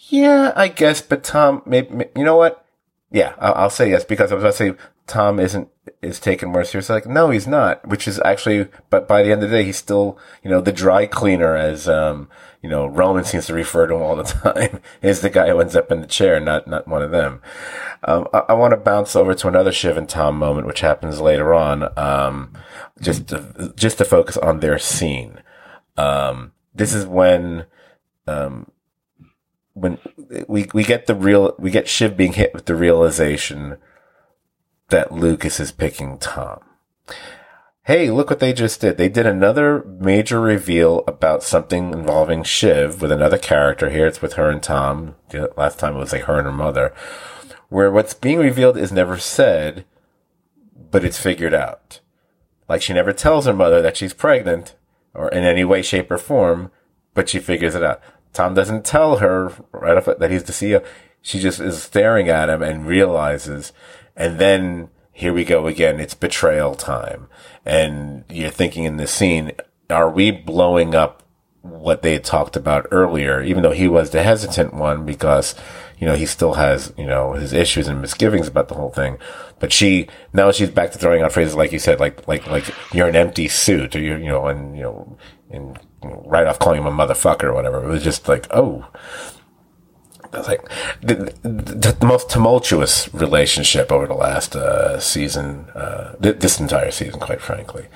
Yeah, I guess, but Tom, maybe, you know what? Yeah, I'll say yes, because I was about to say Tom is taken more seriously. Like, no, he's not, which is actually, but by the end of the day, he's still, the dry cleaner, as, Roman seems to refer to him all the time, is the guy who ends up in the chair, not one of them. I want to bounce over to another Shiv and Tom moment, which happens later on, just to focus on their scene. This is when we get Shiv being hit with the realization that Lukas is picking Tom. Hey, look what they just did. They did another major reveal about something involving Shiv with another character here. It's with her and Tom. Last time it was like her and her mother, where what's being revealed is never said, but it's figured out. Like, she never tells her mother that she's pregnant or in any way, shape, or form, but she figures it out. Tom doesn't tell her right off that he's the CEO. She just is staring at him and realizes. And then here we go again. It's betrayal time. And you're thinking in this scene, are we blowing up what they had talked about earlier? Even though he was the hesitant one because, he still has, his issues and misgivings about the whole thing. But now she's back to throwing out phrases like you said, like you're an empty suit or and right off calling him a motherfucker or whatever. It was just like, oh, like the most tumultuous relationship over the last season, this entire season, quite frankly.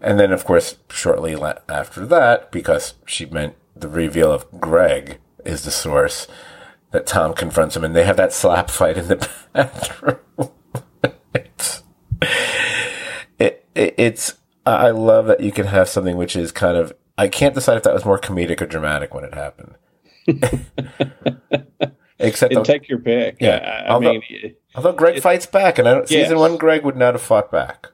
And then, of course, shortly after that, because she meant the reveal of Greg is the source that Tom confronts him, and they have that slap fight in the bathroom. It's I love that you can have something which is kind of, I can't decide if that was more comedic or dramatic when it happened. Except take your pick. Yeah, although Greg fights back, and I don't, yes. Season one Greg would not have fought back.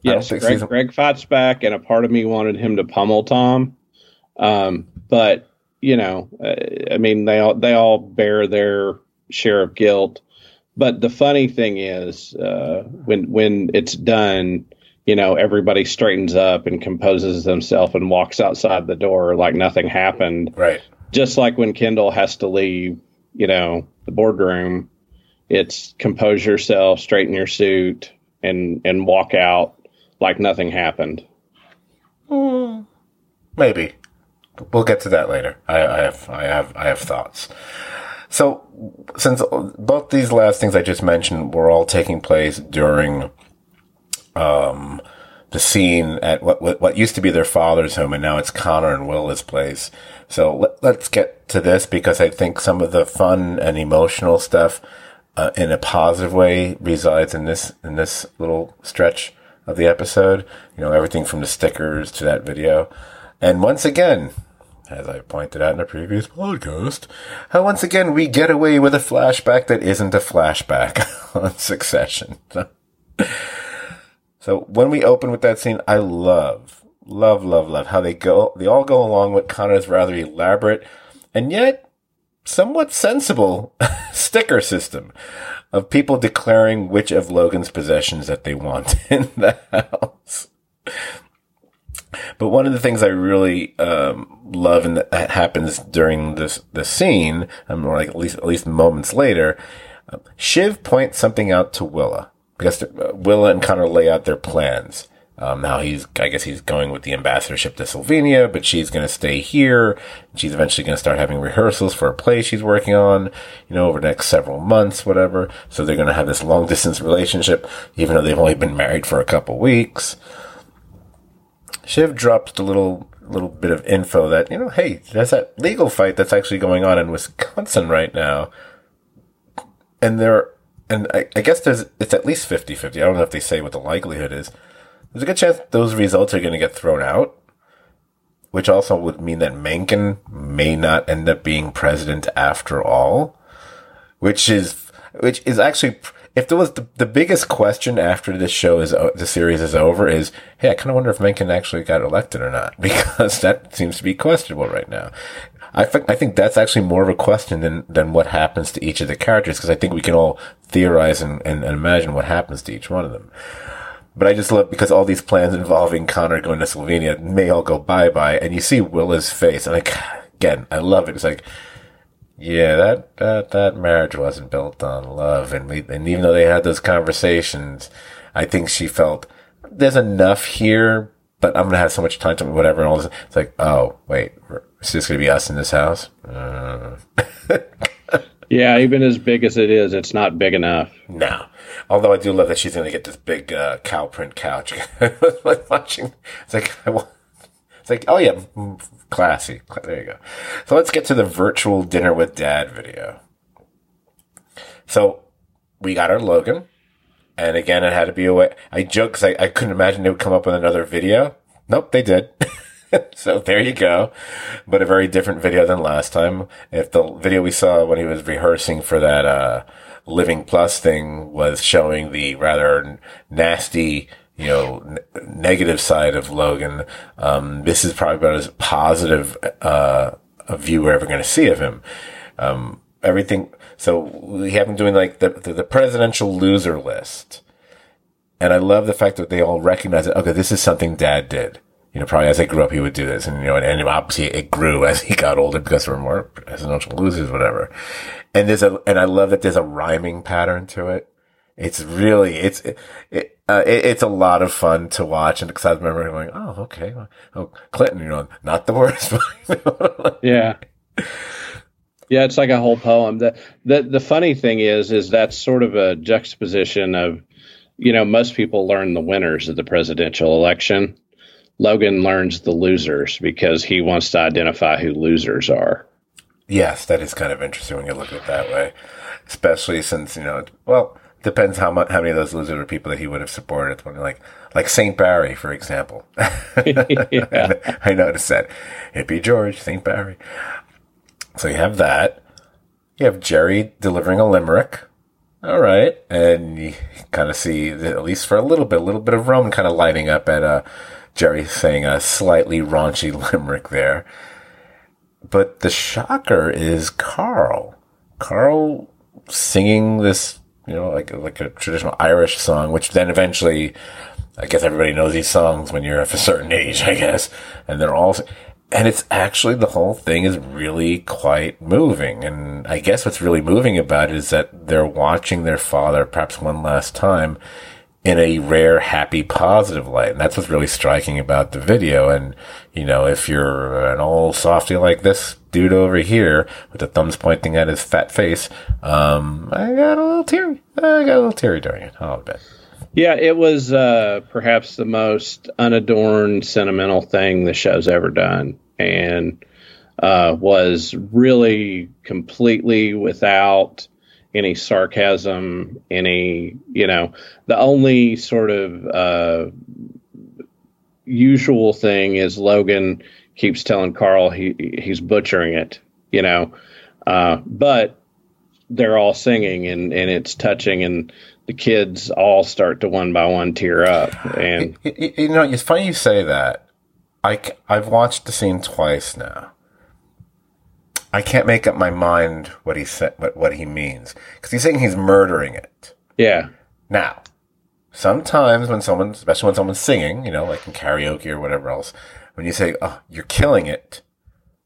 Yes, Greg fights back, and a part of me wanted him to pummel Tom, but you know, I mean, they all bear their share of guilt. But the funny thing is, when it's done, you know, everybody straightens up and composes themselves and walks outside the door like nothing happened. Right. Just like when Kendall has to leave, you know, the boardroom, it's compose yourself, straighten your suit, and walk out like nothing happened. Maybe. We'll get to that later. I have thoughts. So, since both these last things I just mentioned were all taking place during the scene at what used to be their father's home, and now it's Connor and Willa's place. So let's get to this, because I think some of the fun and emotional stuff, in a positive way, resides in this little stretch of the episode. You know, everything from the stickers to that video, and once again, as I pointed out in a previous podcast, how once again we get away with a flashback that isn't a flashback on Succession. So when we open with that scene, I love how they all go along with Connor's rather elaborate and yet somewhat sensible sticker system of people declaring which of Logan's possessions that they want in the house. But one of the things I really love, and that happens during this scene, or like at least moments later, Shiv points something out to Willa, because Willa and Connor lay out their plans. Now I guess he's going with the ambassadorship to Slovenia, but she's going to stay here. She's eventually going to start having rehearsals for a play she's working on, you know, over the next several months, whatever. So they're going to have this long distance relationship, even though they've only been married for a couple weeks. Shiv drops the little bit of info that, you know, hey, there's that legal fight that's actually going on in Wisconsin right now. And I guess it's at least 50-50. I don't know if they say what the likelihood is. There's a good chance those results are going to get thrown out, which also would mean that Mencken may not end up being president after all, which is actually, if there was the biggest question after the series is over is, hey, I kind of wonder if Mencken actually got elected or not, because that seems to be questionable right now. I think that's actually more of a question than what happens to each of the characters, because I think we can all theorize and imagine what happens to each one of them. But I just love, because all these plans involving Connor going to Slovenia may all go bye-bye, and you see Willa's face, and like, again, I love it. It's like, yeah, that marriage wasn't built on love, and even though they had those conversations, I think she felt, there's enough here, but I'm going to have so much time to whatever, and all this. It's like, oh, wait, it's just going to be us in this house? Yeah, even as big as it is, it's not big enough. No. Although I do love that she's going to get this big cow print couch. Like watching, it's like, oh yeah, classy. There you go. So let's get to the virtual dinner with dad video. So we got our Logan. And again, it had to be a way. I joke because I couldn't imagine they would come up with another video. Nope, they did. So there you go. But a very different video than last time. If the video we saw when he was rehearsing for that Living Plus thing was showing the rather nasty, you know, negative side of Logan, this is probably about as positive a view we're ever going to see of him. Everything. So we have him doing like the presidential loser list. And I love the fact that they all recognize that, okay, this is something dad did. You know, probably as I grew up, he would do this. And, you know, and obviously it grew as he got older because we're more presidential losers, whatever. And and I love that there's a rhyming pattern to it. It's really, it's a lot of fun to watch. And because I remember going, oh, okay. Oh, Clinton, you know, not the worst. Yeah. Yeah, it's like a whole poem. The funny thing is that's sort of a juxtaposition of, you know, most people learn the winners of the presidential election. Logan learns the losers because he wants to identify who losers are. Yes, that is kind of interesting when you look at it that way, especially since, you know, well, depends how many of those losers are people that he would have supported. Like St. Barry, for example. Yeah. I noticed that. It'd be George, St. Barry. So you have that. You have Jerry delivering a limerick. All right. And you kind of see, at least for a little bit of Roman kind of lighting up at Jerry saying a slightly raunchy limerick there. But the shocker is Carl. Carl singing this, you know, like a traditional Irish song, which then eventually, I guess everybody knows these songs when you're of a certain age, I guess. And they're all... And it's actually, the whole thing is really quite moving. And I guess what's really moving about it is that they're watching their father perhaps one last time in a rare, happy, positive light. And that's what's really striking about the video. And, you know, if you're an old softy like this dude over here with the thumbs pointing at his fat face, I got a little teary during it. I'll bet. Yeah, it was perhaps the most unadorned, sentimental thing the show's ever done, and was really completely without any sarcasm, any, you know, the only sort of usual thing is Logan keeps telling Carl he's butchering it, you know, but they're all singing and it's touching, and the kids all start to one by one tear up. And you know, it's funny you say that. I've watched the scene twice now. I can't make up my mind what he said, what he means, because he's saying he's murdering it. Yeah. Now, sometimes when someone, especially when someone's singing, you know, like in karaoke or whatever else, when you say, "Oh, you're killing it,"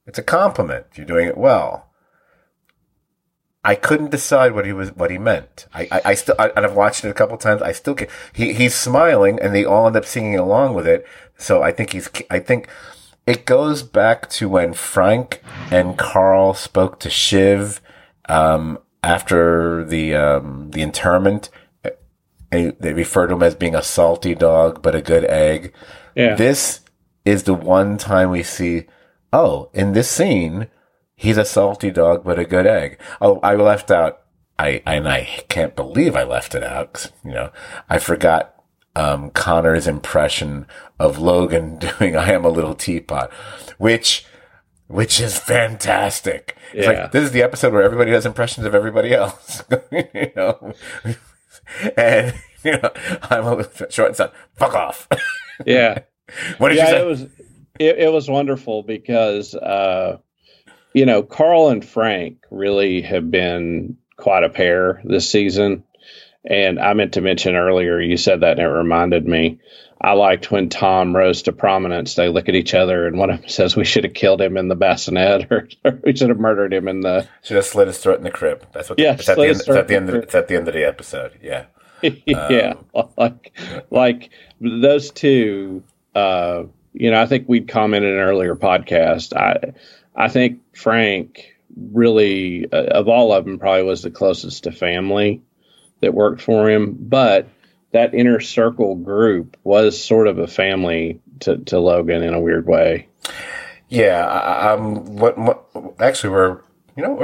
it's a compliment. You're doing it well. I couldn't decide what he meant. I still, and I've watched it a couple times. I still can't. He's smiling, and they all end up singing along with it. So I think it goes back to when Frank and Carl spoke to Shiv after the interment. And they referred to him as being a salty dog, but a good egg. Yeah. This is the one time we see, in this scene, he's a salty dog, but a good egg. Oh, I left out. I can't believe I left it out. 'Cause, you know, I forgot Connor's impression of Logan doing "I am a little teapot," which is fantastic. Yeah. It's like, this is the episode where everybody does impressions of everybody else. You know, and you know, I'm a little short and son. Fuck off. Yeah. What did you say? It was wonderful because. You know, Carl and Frank really have been quite a pair this season. And I meant to mention earlier, you said that and it reminded me. I liked when Tom rose to prominence, they look at each other and one of them says, "We should have killed him in the bassinet," or "We should have murdered him in the..." Should have slit his throat in the crib. That's what. Yeah, it's at the end of the episode. Yeah. Yeah. Like those two, you know, I think we'd commented in an earlier podcast. I think Frank really, of all of them, probably was the closest to family that worked for him. But that inner circle group was sort of a family to Logan in a weird way. Yeah. Actually, we're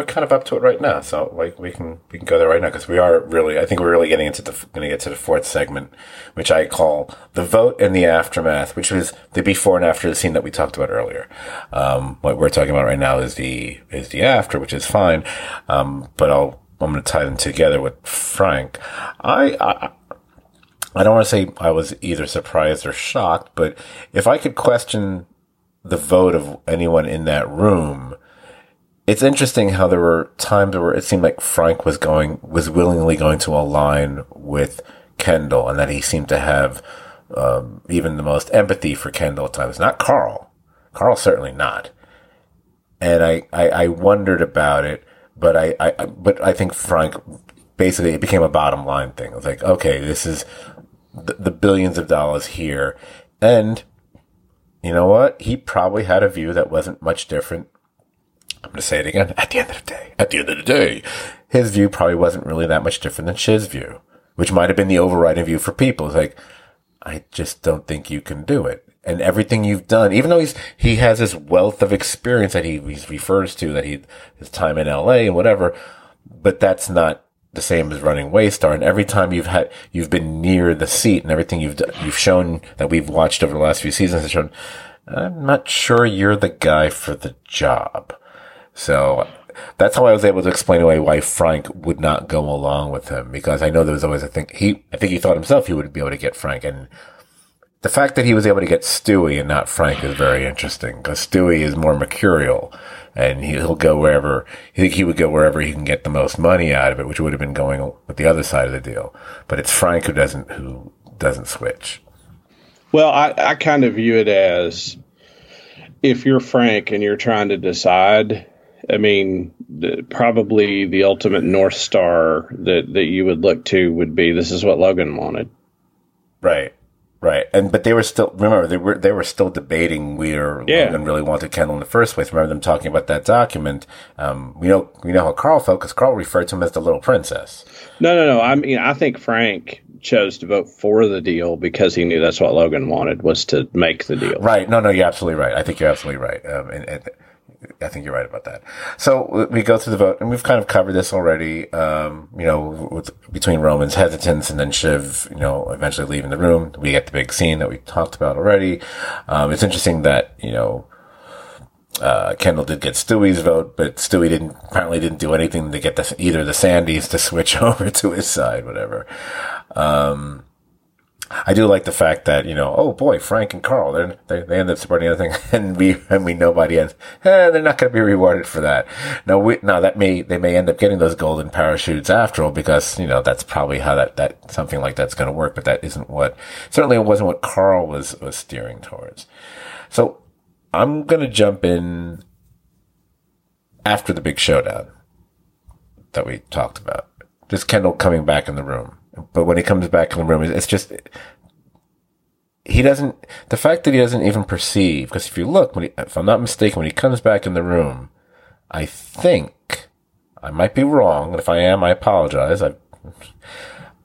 kind of up to it right now. So like we can go there right now, because we are really, I think we're really going to get to the fourth segment, which I call the vote and the aftermath, which was the before and after the scene that we talked about earlier. What we're talking about right now is the after, which is fine. But I'm going to tie them together with Frank. I don't want to say I was either surprised or shocked, but if I could question the vote of anyone in that room, it's interesting how there were times where it seemed like Frank was willingly going to align with Kendall, and that he seemed to have even the most empathy for Kendall at times. Not Carl. Carl certainly not. And I wondered about it, but I think Frank, basically it became a bottom line thing. It was like, okay, this is the billions of dollars here, and you know what? He probably had a view that wasn't much different I'm going to say it again. At the end of the day, his view probably wasn't really that much different than Shiv's view, which might have been the overriding view for people. It's like, I just don't think you can do it. And everything you've done, even though he has this wealth of experience that he refers to, that his time in LA and whatever, but that's not the same as running Waystar. And every time you've been near the seat, and everything you've shown that we've watched over the last few seasons has shown, I'm not sure you're the guy for the job. So that's how I was able to explain away why Frank would not go along with him, because I know there was always a thing. I think he thought himself he would be able to get Frank, and the fact that he was able to get Stewie and not Frank is very interesting, because Stewie is more mercurial, and he would go wherever he can get the most money out of it, which would have been going with the other side of the deal. But it's Frank who doesn't switch. Well, I kind of view it as, if you're Frank and you're trying to decide, I mean, probably the ultimate North Star that you would look to would be, this is what Logan wanted. Right. But they were still, remember, they were still debating whether Logan really wanted Kendall in the first place. Remember them talking about that document. We know how Carl felt, because Carl referred to him as the little princess. No. I mean, I think Frank chose to vote for the deal because he knew that's what Logan wanted, was to make the deal. Right. No, you're absolutely right. I think you're absolutely right. And I think you're right about that. So we go through the vote, and we've kind of covered this already, between Roman's hesitance and then Shiv, eventually leaving the room. We get the big scene that we talked about already. It's interesting that, Kendall did get Stewie's vote, but Stewie apparently didn't do anything to get either the Sandys to switch over to his side, whatever. I do like the fact that, oh boy, Frank and Carl, they end up supporting the other thing, and we know by the end, they're not going to be rewarded for that. Now they may end up getting those golden parachutes after all, because, that's probably how that something like that's going to work, but it wasn't what Carl was steering towards. So I'm going to jump in after the big showdown that we talked about. Just Kendall coming back in the room. But when he comes back in the room, it's just, the fact that he doesn't even perceive, because if you look, if I'm not mistaken, when he comes back in the room, I think, I might be wrong, and if I am, I apologize.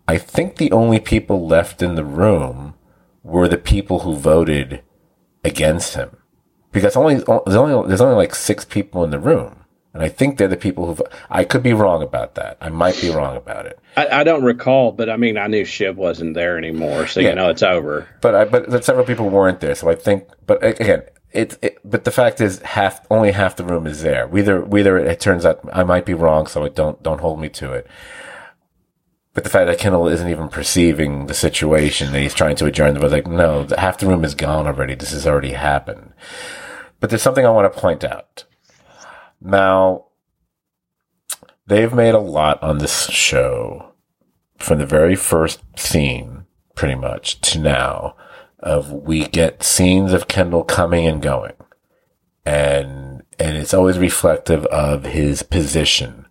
I think the only people left in the room were the people who voted against him. Because there's only like six people in the room. And I think they're the people I could be wrong about that. I might be wrong about it. I don't recall, but I mean, I knew Shiv wasn't there anymore, so it's over. But several people weren't there, so I think. But again, but the fact is, only half the room is there. Whether it turns out I might be wrong, so don't hold me to it. But the fact that Kendall isn't even perceiving the situation, that he's trying to adjourn the vote, like, no, half the room is gone already. This has already happened. But there's something I want to point out. Now, they've made a lot on this show from the very first scene, pretty much, to now, of we get scenes of Kendall coming and going. And it's always reflective of his position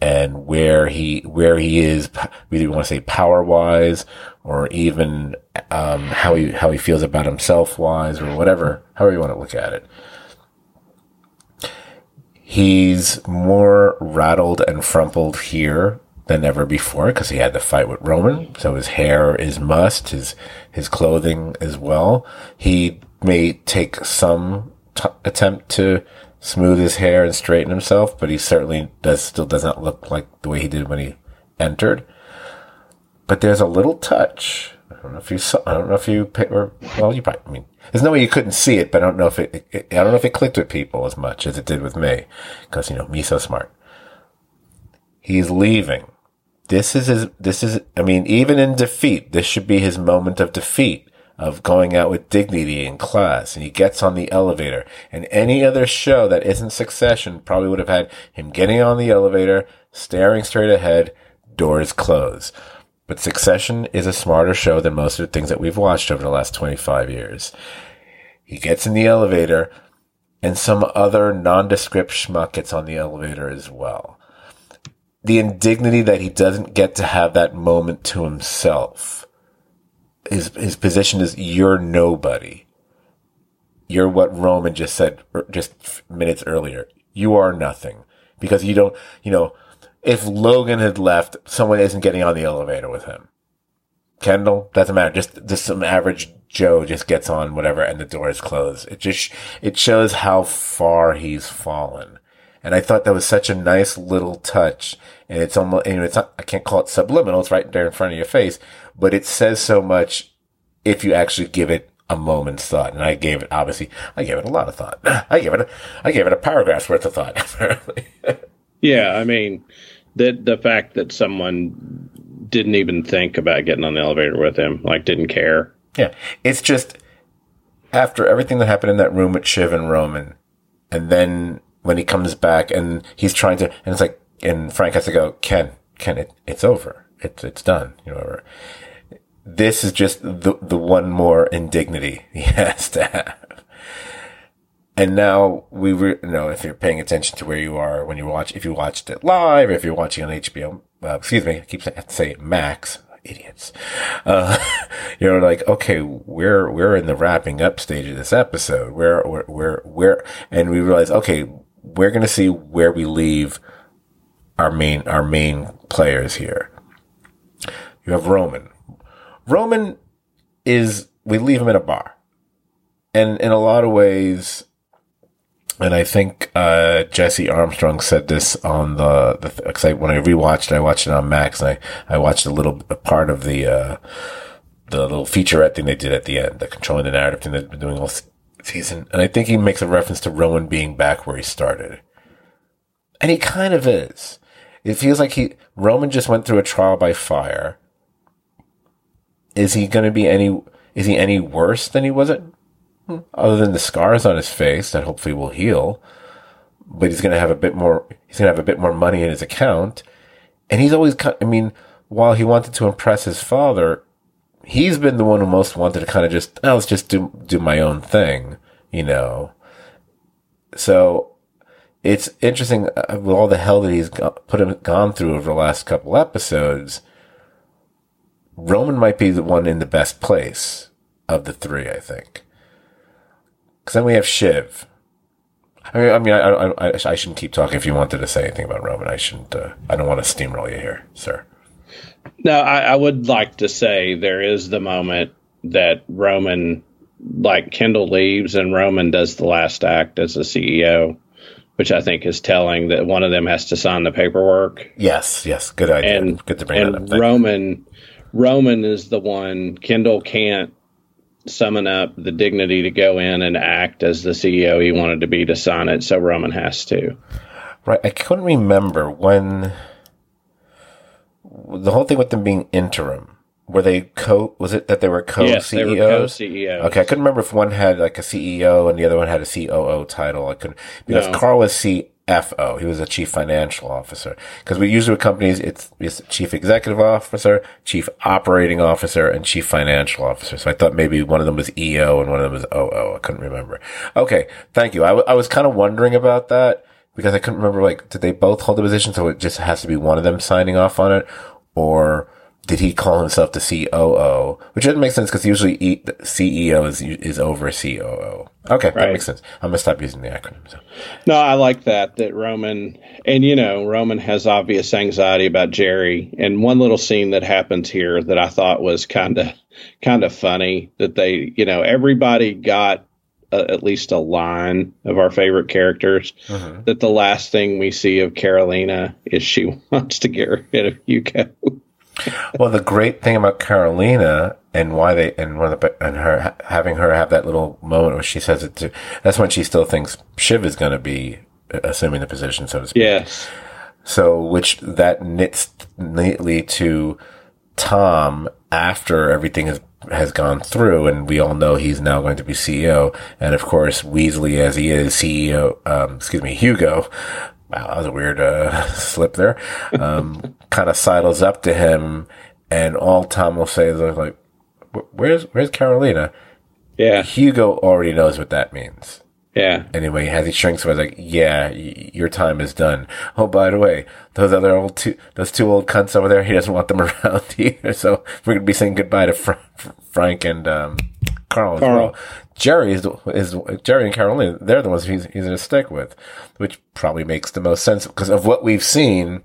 and where he is, whether you want to say power-wise, or even how he feels about himself-wise, or whatever, however you want to look at it. He's more rattled and frumpled here than ever before, because he had the fight with Roman. So his hair is mussed, his clothing as well. He may take some attempt to smooth his hair and straighten himself, but he certainly still does not look like the way he did when he entered. But there's a little touch. There's no way you couldn't see it, but I don't know if it clicked with people as much as it did with me, because me so smart. He's leaving. Even in defeat, this should be his moment of defeat, of going out with dignity in class, and he gets on the elevator. And any other show that isn't Succession probably would have had him getting on the elevator, staring straight ahead, doors closed. But Succession is a smarter show than most of the things that we've watched over the last 25 years. He gets in the elevator, and some other nondescript schmuck gets on the elevator as well. The indignity that he doesn't get to have that moment to himself. His position is, you're nobody. You're what Roman just said just minutes earlier. you are nothing, because you don't, you know, if Logan had left, someone isn't getting on the elevator with him. Kendall, doesn't matter. Just some average Joe just gets on whatever and the door is closed. It shows how far he's fallen. And I thought that was such a nice little touch. And it's almost, you know, it's not, I can't call it subliminal. It's right there in front of your face, but it says so much if you actually give it a moment's thought. And I gave it a lot of thought. I gave it a paragraph's worth of thought, apparently. Yeah. I mean, the fact that someone didn't even think about getting on the elevator with him, like didn't care. Yeah. It's just after everything that happened in that room with Shiv and Roman, and then when he comes back and he's trying to, and it's like, and Frank has to go, Ken, it's over. It's done. You know, whatever. This is just the one more indignity he has to have. And now if you're paying attention to where you are when you watch, if you watched it live, if you're watching on HBO, I keep saying, Max, idiots. You're like, okay, we're in the wrapping up stage of this episode. Where, and we realize, okay, we're going to see where we leave our main players here. You have Roman. Roman is, we leave him in a bar. And in a lot of ways, and I think Jesse Armstrong said this on when I watched it on Max, and I watched a part of the little featurette thing they did at the end, the controlling the narrative thing they've been doing all season. And I think he makes a reference to Rowan being back where he started. And he kind of is. It feels like Roman just went through a trial by fire. Is he any worse than he was at? Other than the scars on his face that hopefully will heal, but he's going to have a bit more money in his account. And he's always, while he wanted to impress his father, he's been the one who most wanted to kind of just, let's just do my own thing, you know? So it's interesting with all the hell that he's gone through over the last couple episodes. Roman might be the one in the best place of the three, I think. Because then we have Shiv. I shouldn't keep talking. If you wanted to say anything about Roman, I shouldn't. I don't want to steamroll you here, sir. No, I would like to say there is the moment that Roman, like Kendall leaves and Roman does the last act as the CEO, which I think is telling that one of them has to sign the paperwork. Yes, good idea. And, good to bring that up. Thank Roman is the one. Kendall can't summon up the dignity to go in and act as the CEO he wanted to be to sign it, so Roman has to. Right. I couldn't remember when the whole thing with them being interim. Were they co-CEOs? Yes, they were co-CEOs. Okay, I couldn't remember if one had like a CEO and the other one had a COO title. I couldn't, because no. Carl was CFO. He was a chief financial officer. Because we usually with companies, it's chief executive officer, chief operating officer, and chief financial officer. So I thought maybe one of them was EO and one of them was OO. I couldn't remember. Okay, thank you. I was kind of wondering about that because I couldn't remember, like, did they both hold the position? So it just has to be one of them signing off on it, or did he call himself the COO? Which doesn't make sense because usually CEO is over COO. Okay, right. That makes sense. I'm going to stop using the acronym. So. No, I like that Roman, and you know, Roman has obvious anxiety about Jerry. And one little scene that happens here that I thought was kind of funny, that they, you know, everybody got at least a line of our favorite characters, mm-hmm. that the last thing we see of Carolina is she wants to get rid of Yuko. Well, the great thing about Carolina and why they, and one of the, and her having her have that little moment where she says it to, that's when she still thinks Shiv is going to be assuming the position, so to speak. Yes. So, which that knits neatly to Tom after everything has gone through, and we all know he's now going to be CEO. And of course, Weasley, as he is CEO, Hugo. Wow, that was a weird slip there. Kind of sidles up to him, and all Tom will say is like, "Where's Carolina?" Yeah, Hugo already knows what that means. Yeah. Anyway, as he shrinks away, like, "Yeah, your time is done." Oh, by the way, those two old cunts over there, he doesn't want them around either. So we're gonna be saying goodbye to Frank and Carl. Carl. Well. Jerry is Jerry and Caroline. They're the ones he's going to stick with, which probably makes the most sense because of what we've seen.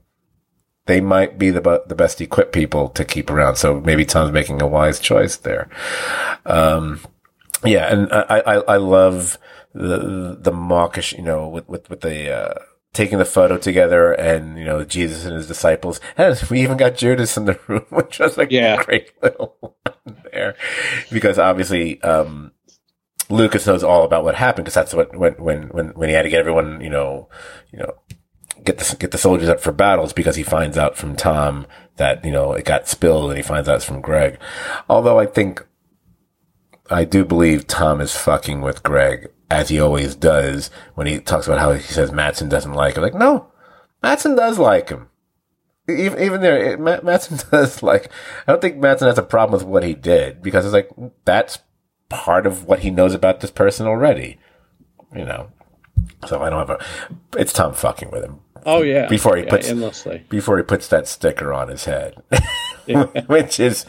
They might be the best equipped people to keep around. So maybe Tom's making a wise choice there. Yeah, and I love the mawkish, you know, with the taking the photo together, and you know, Jesus and his disciples, and we even got Judas in the room, which was like a great little one there, because obviously Lucas knows all about what happened, because that's what when he had to get everyone, you know. Get the soldiers up for battles, because he finds out from Tom that, you know, it got spilled, and he finds out it's from Greg. Although I do believe Tom is fucking with Greg, as he always does, when he talks about how he says Matsson doesn't like him. Like, no, Matsson does like him. Even there, Matsson does like, I don't think Matsson has a problem with what he did, because it's like, that's part of what he knows about this person already, you know? So I don't have a, it's Tom fucking with him. Oh yeah. Before he puts that sticker on his head, yeah. Which is,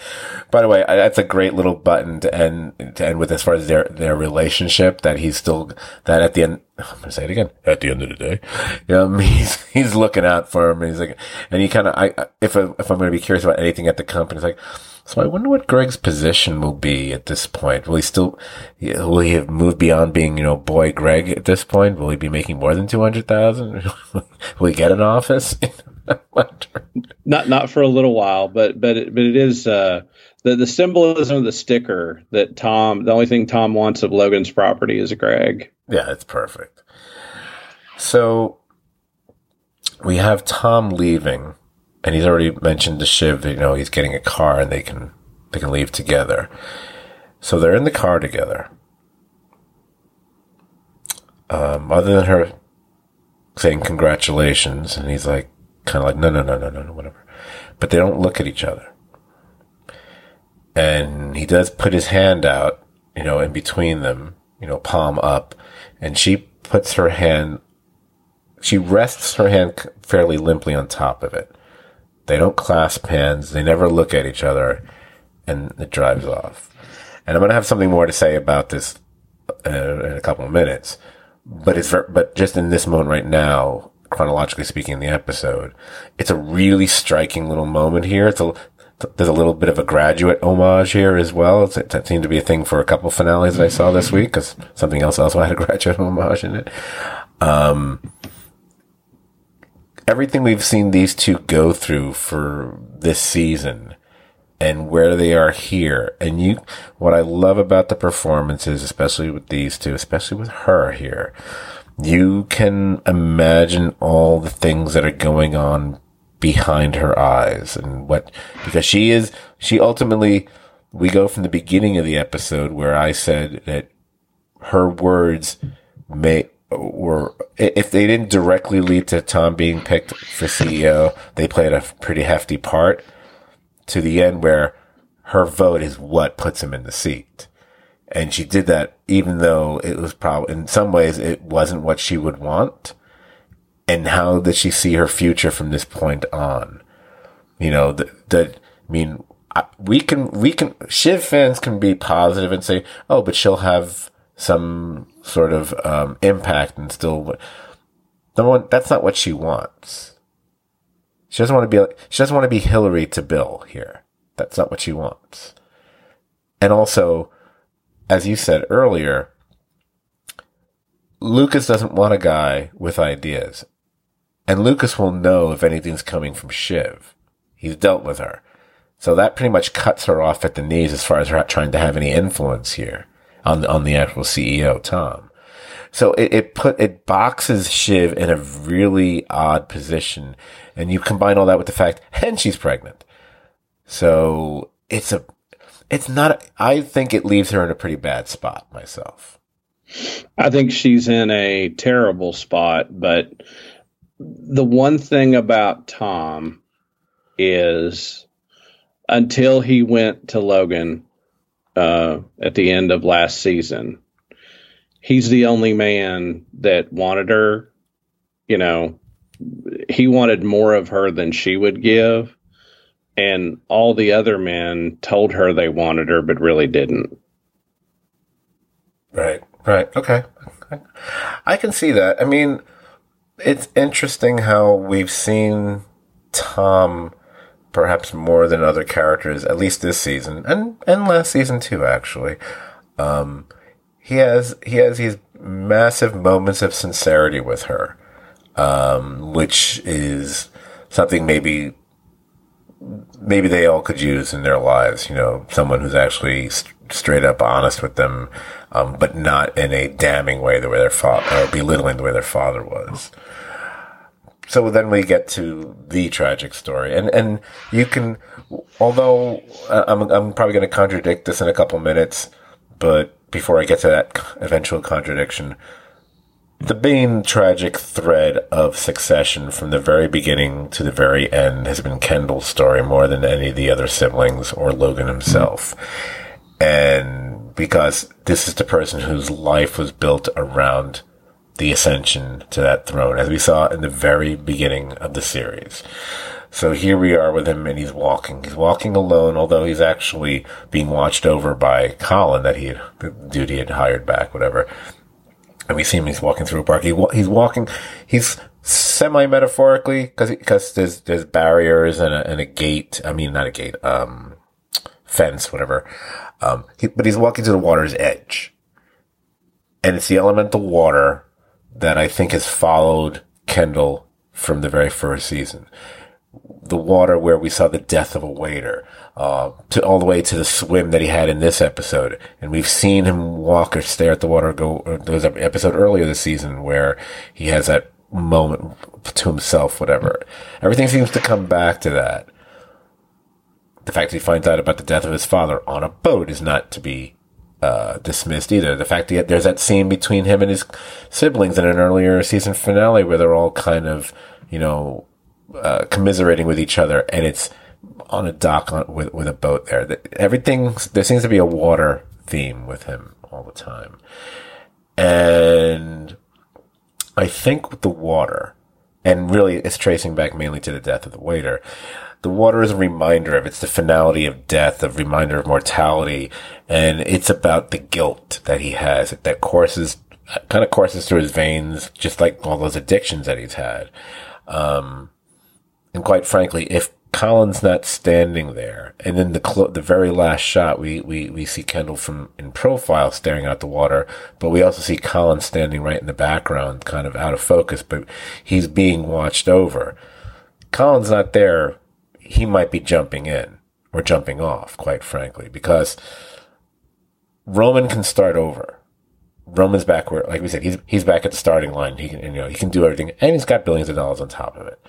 by the way, that's a great little button to end with, as far as their relationship, that he's still, that at the end, I'm going to say it again, at the end of the day, he's looking out for him, and he's like, and he kind of, if I'm going to be curious about anything at the company, it's like, so I wonder what Greg's position will be at this point. Will he have moved beyond being, you know, boy Greg at this point? Will he be making more than $200,000? Will he get an office? Not for a little while, but it is the symbolism of the sticker that Tom. The only thing Tom wants of Logan's property is Greg. Yeah, it's perfect. So we have Tom leaving. And he's already mentioned to Shiv that, you know, he's getting a car and they can leave together. So they're in the car together. Other than her saying congratulations, and he's like, kind of like, no, whatever. But they don't look at each other. And he does put his hand out, you know, in between them, you know, palm up, and she rests her hand fairly limply on top of it. They don't clasp hands. They never look at each other, and it drives off. And I'm going to have something more to say about this in a couple of minutes. But but just in this moment right now, chronologically speaking, in the episode, it's a really striking little moment here. There's a little bit of a Graduate homage here as well. That seemed to be a thing for a couple of finales that I saw this week, because something else also had a Graduate homage in it. Everything we've seen these two go through for this season, and where they are here, and what I love about the performances, especially with these two, especially with her here, you can imagine all the things that are going on behind her eyes, and because she ultimately, we go from the beginning of the episode where I said that her words were, if they didn't directly lead to Tom being picked for CEO, they played a pretty hefty part, to the end where her vote is what puts him in the seat. And she did that, even though it was probably, in some ways, it wasn't what she would want. And how did she see her future from this point on? You know, we can, Shiv fans can be positive and say, oh, but she'll have some sort of impact, and still, number one, that's not what she wants. She doesn't want to be Hillary to Bill here. That's not what she wants. And also, as you said earlier, Lucas doesn't want a guy with ideas, and Lucas will know if anything's coming from Shiv. He's dealt with her, so that pretty much cuts her off at the knees as far as her trying to have any influence here on the actual CEO, Tom. So it boxes Shiv in a really odd position. And you combine all that with the fact, and she's pregnant. So I think it leaves her in a pretty bad spot myself. I think she's in a terrible spot, but the one thing about Tom is, until he went to Logan, at the end of last season, he's the only man that wanted her. You know, he wanted more of her than she would give, and all the other men told her they wanted her but really didn't. Right. Okay. I can see that. I mean, it's interesting how we've seen Tom perhaps more than other characters, at least this season, and last season too, actually. He has these massive moments of sincerity with her, which is something maybe they all could use in their lives, you know, someone who's actually straight up honest with them, but not in a damning way the way their father, or belittling the way their father was. So then we get to the tragic story, and you can, although I'm probably going to contradict this in a couple minutes, but before I get to that eventual contradiction, the main tragic thread of Succession from the very beginning to the very end has been Kendall's story more than any of the other siblings or Logan himself. And because this is the person whose life was built around the ascension to that throne, as we saw in the very beginning of the series. So here we are with him, and he's walking alone, although he's actually being watched over by Colin, the dude he had hired back, whatever. And we see him, he's walking through a park. He's semi-metaphorically, because there's barriers and a gate. I mean, not a gate, fence, whatever. But he's walking to the water's edge. And it's the elemental water that I think has followed Kendall from the very first season. The water where we saw the death of a waiter, all the way to the swim that he had in this episode. And we've seen him walk or stare at the water there was an episode earlier this season where he has that moment to himself, whatever. Everything seems to come back to that. The fact that he finds out about the death of his father on a boat is not to be dismissed either. The fact that there's that scene between him and his siblings in an earlier season finale where they're all kind of, you know, commiserating with each other, and it's on a dock with a boat there. There seems to be a water theme with him all the time. And I think with the water, and really it's tracing back mainly to the death of the waiter, the water is a reminder of, it's the finality of death, a reminder of mortality, and it's about the guilt that he has, that kind of courses through his veins, just like all those addictions that he's had. And quite frankly, if Colin's not standing there, and then the very last shot, we see Kendall in profile staring out the water, but we also see Colin standing right in the background, kind of out of focus, but he's being watched over. Colin's not there. He might be jumping in or jumping off, quite frankly, because Roman can start over. Roman's back where, like we said, he's back at the starting line. He can, he can do everything, and he's got billions of dollars on top of it.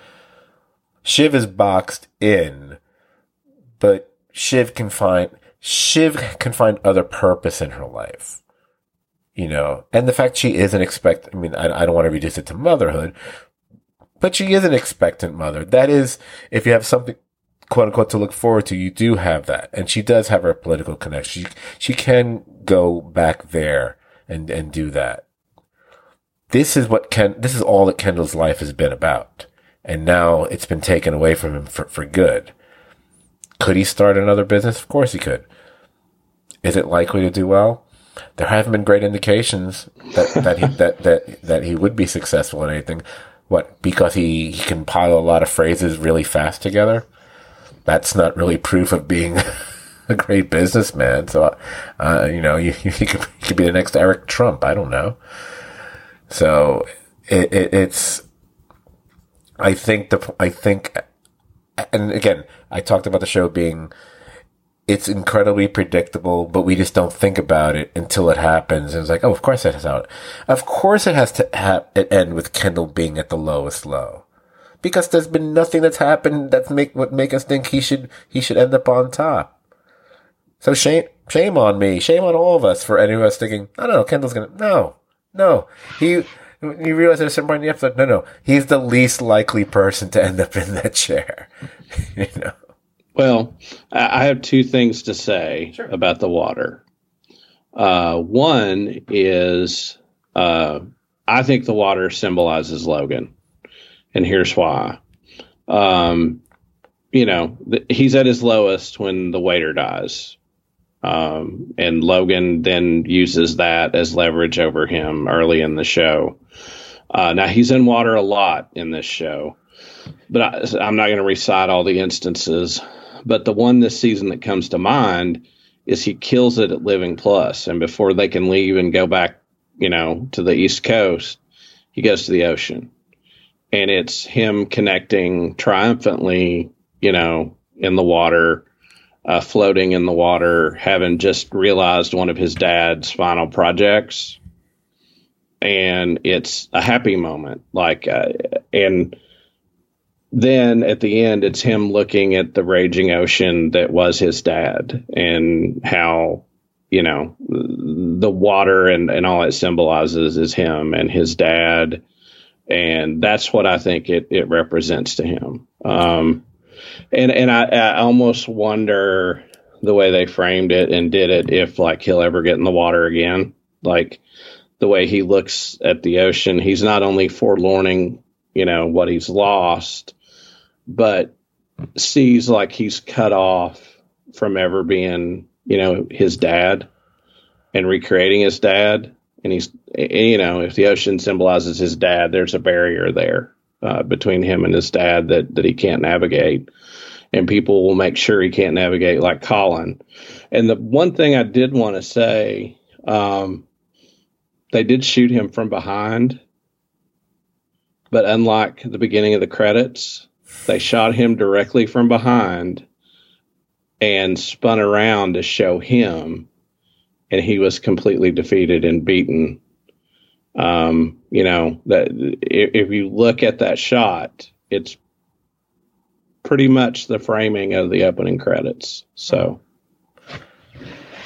Shiv is boxed in, but Shiv can find other purpose in her life, you know. And the fact she isn't expectant. I mean, I don't want to reduce it to motherhood, but she is an expectant mother. That is, if you have something, quote unquote, to look forward to, you do have that, and she does have her political connection. She can go back there and do that. This is all that Kendall's life has been about. And now it's been taken away from him for good. Could he start another business? Of course he could. Is it likely to do well? There haven't been great indications that he would be successful in anything. What? Because he can pile a lot of phrases really fast together? That's not really proof of being a great businessman. So, he could be the next Eric Trump. I don't know. So it's. I think, and again, I talked about the show being, it's incredibly predictable, but we just don't think about it until it happens. And it's like, oh, of course that is out. Of course it has to end with Kendall being at the lowest low, because there's been nothing that's happened that's would make us think he should end up on top. So shame on me, shame on all of us for anyone else thinking, no, Kendall's gonna, no, he. You realize at a certain point in the episode, no, he's the least likely person to end up in that chair. You know. Well, I have two things to say about the water. One is, I think the water symbolizes Logan, and here's why. He's at his lowest when the waiter dies. And Logan then uses that as leverage over him early in the show. Now, he's in water a lot in this show, but I'm not going to recite all the instances. But the one this season that comes to mind is he kills it at Living Plus. And before they can leave and go back, you know, to the East Coast, he goes to the ocean. And it's him connecting triumphantly, you know, in the water, floating in the water, having just realized one of his dad's final projects. And it's a happy moment. And then at the end, it's him looking at the raging ocean that was his dad and how, you know, the water and all it symbolizes is him and his dad. And that's what I think it represents to him. And I almost wonder the way they framed it and did it, if like he'll ever get in the water again. Like the way he looks at the ocean, he's not only forlorning, you know, what he's lost, but sees like he's cut off from ever being, you know, his dad and recreating his dad. And he's, you know, if the ocean symbolizes his dad, there's a barrier there between him and his dad that he can't navigate. And people will make sure he can't navigate, like Colin. And the one thing I did want to say, they did shoot him from behind. But unlike the beginning of the credits, they shot him directly from behind and spun around to show him. And he was completely defeated and beaten. You know, that if you look at that shot, it's pretty much the framing of the opening credits. So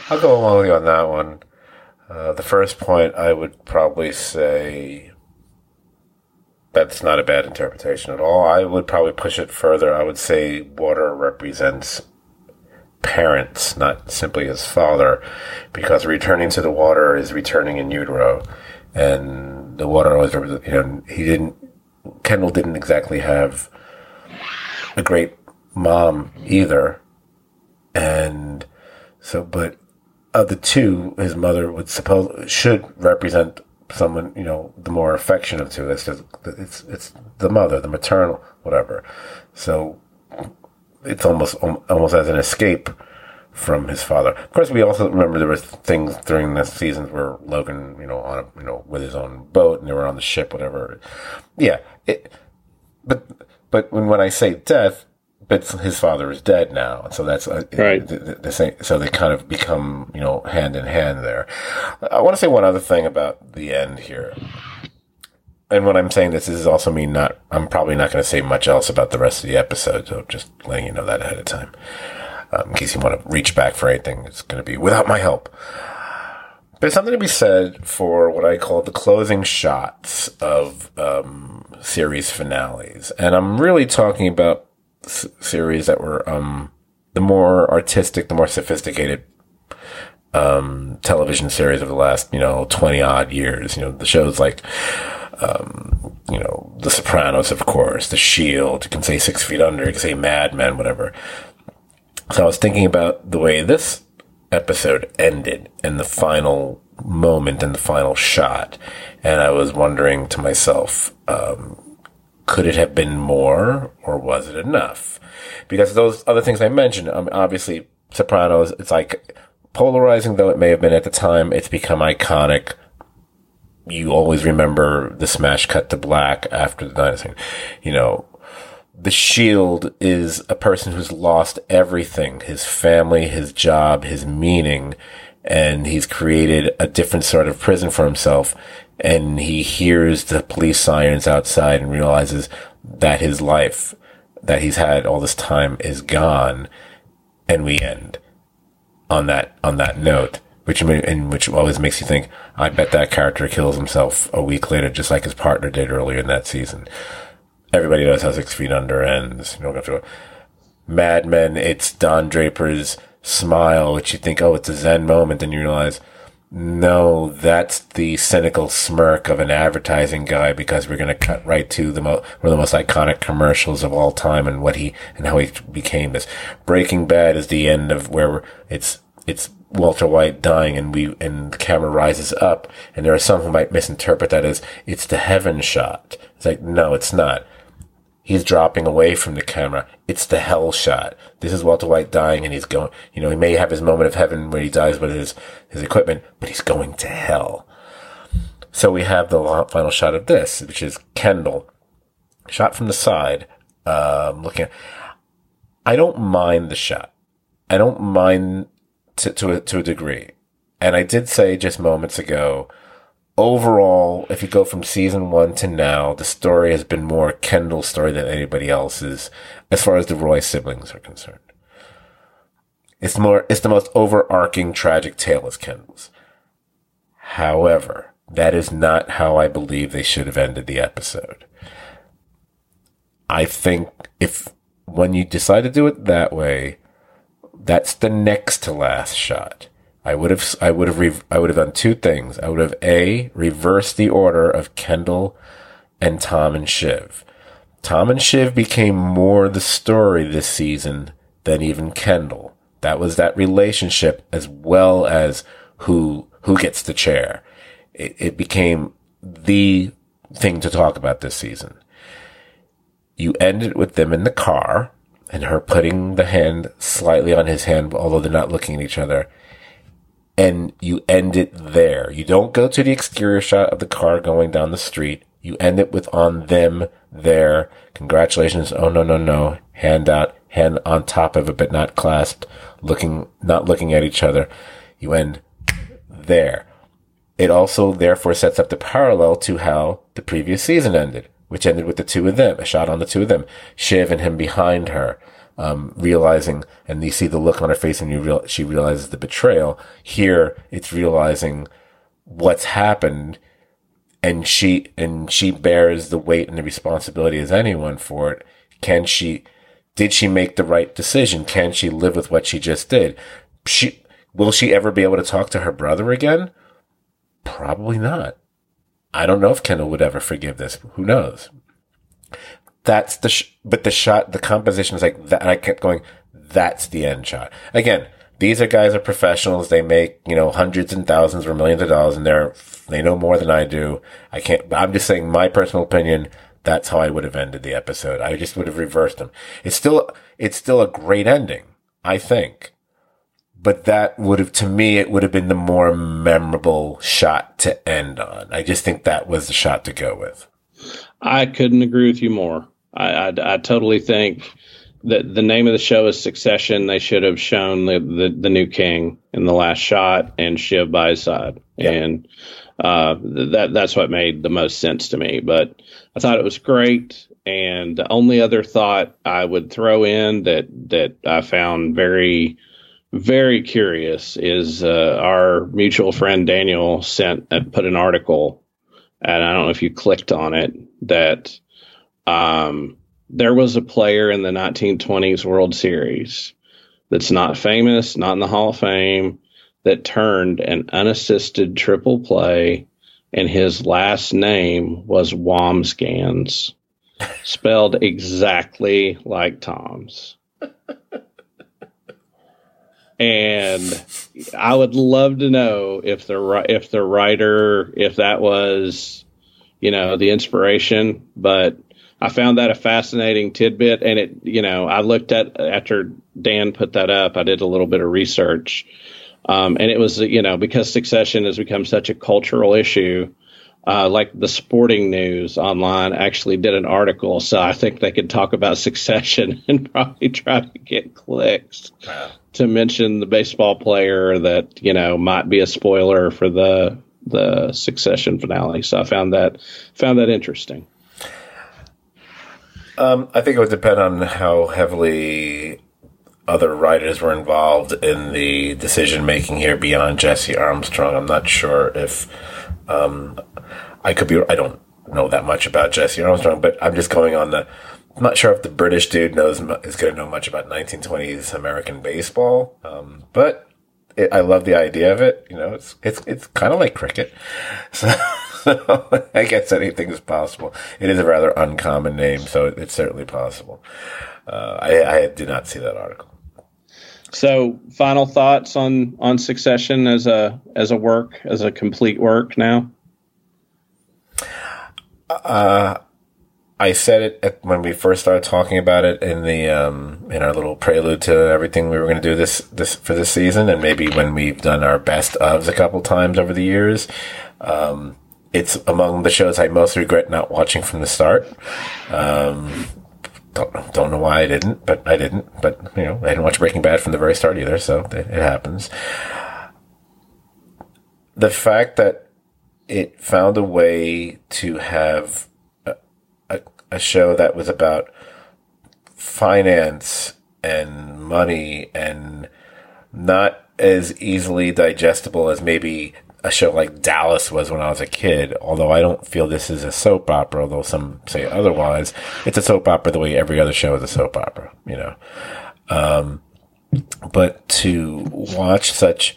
I'll go along with you on that one. The first point, I would probably say that's not a bad interpretation at all. I would probably push it further. I would say water represents parents, not simply his father, because returning to the water is returning in utero, and the water always, you know, Kendall didn't exactly have a great mom either, and so, but of the two, his mother should represent someone, you know, the more affection of two. It's the mother, the maternal, whatever. So it's almost as an escape from his father. Of course, we also remember there were things during the seasons where Logan, you know, on a, you know, with his own boat, and they were on the ship, whatever. Yeah, but when I say death, but his father is dead now, so that's right. The same. So they kind of become, you know, hand in hand there. I want to say one other thing about the end here. And when I'm saying this is also me not, I'm probably not going to say much else about the rest of the episode, so just letting you know that ahead of time. In case you want to reach back for anything, it's going to be without my help. There's something to be said for what I call the closing shots of series finales. And I'm really talking about series that were the more artistic, the more sophisticated television series of the last, you know, 20-odd years. You know, the shows like... you know, The Sopranos, of course, The Shield, you can say 6 Feet Under, you can say Mad Men, whatever. So I was thinking about the way this episode ended and the final moment and the final shot. And I was wondering to myself, could it have been more, or was it enough? Because those other things I mentioned, obviously Sopranos, it's like polarizing though it may have been at the time, it's become iconic. You always remember the smash cut to black after the dinosaur. You know, The Shield is a person who's lost everything, his family, his job, his meaning, and he's created a different sort of prison for himself. And he hears the police sirens outside and realizes that his life that he's had all this time is gone. And we end on that note. Which always makes you think, I bet that character kills himself a week later, just like his partner did earlier in that season. Everybody knows how 6 Feet Under ends. You don't have to go. Mad Men, it's Don Draper's smile, which you think, oh, it's a Zen moment. Then you realize, no, that's the cynical smirk of an advertising guy, because we're going to cut right to one of the most iconic commercials of all time and how he became this. Breaking Bad is the end of where it's Walter White dying, and the camera rises up, and there are some who might misinterpret that as it's the heaven shot. It's like, no, it's not. He's dropping away from the camera. It's the hell shot. This is Walter White dying, and he's going, you know, he may have his moment of heaven where he dies with his equipment, but he's going to hell. So we have the final shot of this, which is Kendall, shot from the side, looking at, I don't mind the shot. I don't mind to a degree. And I did say just moments ago, overall, if you go from season 1 to now, the story has been more Kendall's story than anybody else's, as far as the Roy siblings are concerned. It's the most overarching tragic tale is Kendall's. However, that is not how I believe they should have ended the episode. I think when you decide to do it that way, that's the next to last shot. I would have done two things. I would have A, reversed the order of Kendall and Tom and Shiv. Tom and Shiv became more the story this season than even Kendall. That was that relationship as well as who gets the chair. It became the thing to talk about this season. You end it with them in the car and her putting the hand slightly on his hand, although they're not looking at each other. And you end it there. You don't go to the exterior shot of the car going down the street. You end it with on them there. Congratulations. Oh, no. Hand out, hand on top of it, but not clasped, not looking at each other. You end there. It also therefore sets up the parallel to how the previous season ended, which ended with the two of them, a shot on the two of them, Shiv and him behind her. Realizing, and you see the look on her face and she realizes the betrayal. Here, it's realizing what's happened, and she bears the weight and the responsibility as anyone for it. Did she make the right decision? Can she live with what she just did? Will she ever be able to talk to her brother again? Probably not. I don't know if Kendall would ever forgive this. Who knows? That's but the shot, the composition is like that. And I kept going, that's the end shot. Again, these guys are professionals. They make, hundreds and thousands or millions of dollars, and they know more than I do. I'm just saying my personal opinion. That's how I would have ended the episode. I just would have reversed them. It's still a great ending, I think, but it would have been the more memorable shot to end on. I just think that was the shot to go with. I couldn't agree with you more. I totally think that the name of the show is Succession. They should have shown the new king in the last shot and Shiv by his side. Yeah. And that's what made the most sense to me. But I thought it was great. And the only other thought I would throw in that I found very, very curious is our mutual friend Daniel put an article, and I don't know if you clicked on it, that there was a player in the 1920s World Series that's not famous, not in the Hall of Fame, that turned an unassisted triple play, and his last name was Wambsgans, spelled exactly like Tom's. And I would love to know if the writer, if that was, the inspiration, but I found that a fascinating tidbit. And it, I looked at, after Dan put that up, I did a little bit of research. And it was, because Succession has become such a cultural issue, like the Sporting News Online actually did an article. So I think they could talk about Succession and probably try to get clicks to mention the baseball player that, might be a spoiler for the Succession finale. So I found that interesting. I think it would depend on how heavily other writers were involved in the decision-making here beyond Jesse Armstrong. I'm not sure if I don't know that much about Jesse Armstrong, but I'm just going on I'm not sure if the British dude is going to know much about 1920s American baseball, but I love the idea of it. It's kind of like cricket. So I guess anything is possible. It is a rather uncommon name, so it's certainly possible. I did not see that article. So, final thoughts on Succession as a complete work now? I said it when we first started talking about it in the in our little prelude to everything we were going to do this for this season, and maybe when we've done our best ofs a couple times over the years. It's among the shows I most regret not watching from the start. Don't know why I didn't, but I didn't. But you know, I didn't watch Breaking Bad from the very start either, so it happens. The fact that it found a way to have a show that was about finance and money and not as easily digestible as maybe a show like Dallas was when I was a kid, although I don't feel this is a soap opera, although some say otherwise. It's a soap opera the way every other show is a soap opera, you know. But to watch such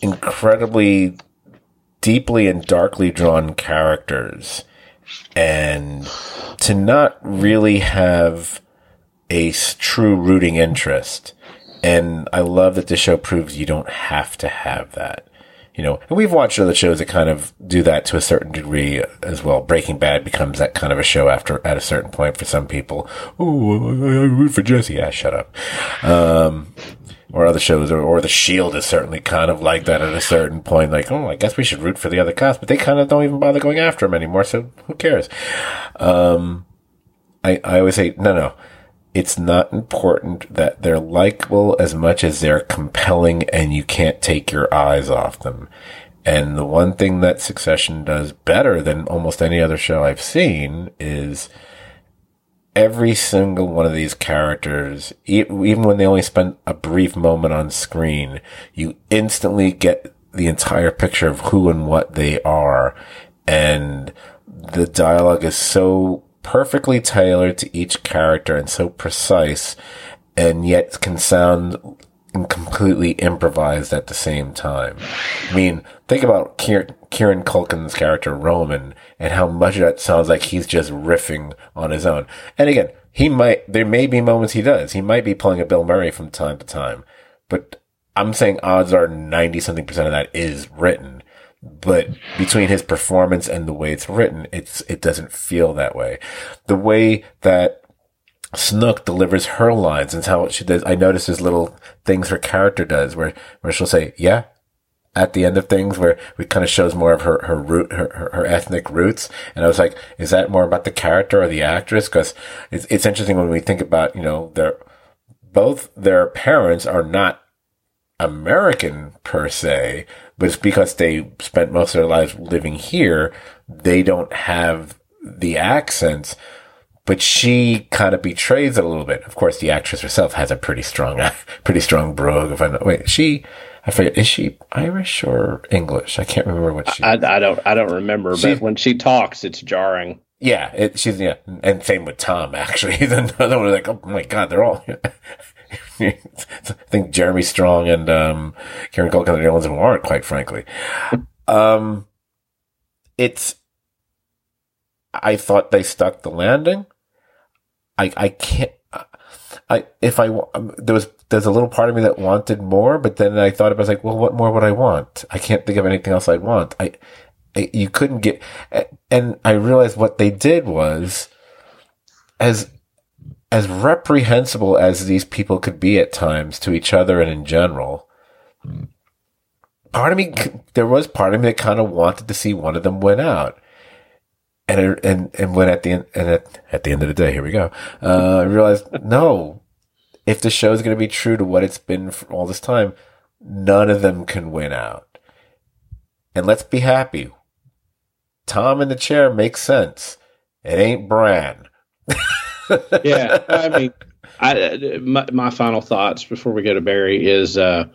incredibly deeply and darkly drawn characters and to not really have a true rooting interest. And I love that this show proves you don't have to have that. You know, and we've watched other shows that kind of do that to a certain degree as well. Breaking Bad becomes that kind of a show at a certain point for some people. Ooh, I root for Jesse. Yeah, shut up. Or other shows, or The Shield is certainly kind of like that at a certain point. Like, oh, I guess we should root for the other cops, but they kind of don't even bother going after him anymore, so who cares? I always say, no. It's not important that they're likable as much as they're compelling and you can't take your eyes off them. And the one thing that Succession does better than almost any other show I've seen is every single one of these characters, even when they only spend a brief moment on screen, you instantly get the entire picture of who and what they are. And the dialogue is so perfectly tailored to each character and so precise, and yet can sound completely improvised at the same time. I mean, think about Kieran Culkin's character Roman and how much of that sounds like he's just riffing on his own. And again, there may be moments he does. He might be pulling a Bill Murray from time to time, but I'm saying odds are 90-something% of that is written. But between his performance and the way it's written, it doesn't feel that way. The way that Snook delivers her lines and how she does, I notice there's little things her character does where she'll say, yeah, at the end of things, where it kind of shows more of her ethnic roots. And I was like, is that more about the character or the actress? Because it's interesting when we think about, you know, both their parents are not American per se, but it's because they spent most of their lives living here. They don't have the accents, but she kind of betrays it a little bit. Of course, the actress herself has a pretty strong brogue. I forget, is she Irish or English? I can't remember what she. I don't remember. But when she talks, it's jarring. Yeah, she's and same with Tom. Actually, he's another one. Like, oh my God, they're all. I think Jeremy Strong and Kieran Culkin are the ones who aren't, quite frankly. I thought they stuck the landing. There's a little part of me that wanted more, but then I thought about it, I was like, well, what more would I want? I can't think of anything else I'd want. You couldn't get, and I realized what they did was as reprehensible as these people could be at times to each other and in general, there was part of me that kind of wanted to see one of them win out. And when at the end of the day, here we go. I realized, no, if the show is going to be true to what it's been for all this time, none of them can win out. And let's be happy. Tom in the chair makes sense. It ain't Bran. Yeah, I mean, my final thoughts before we go to Barry is I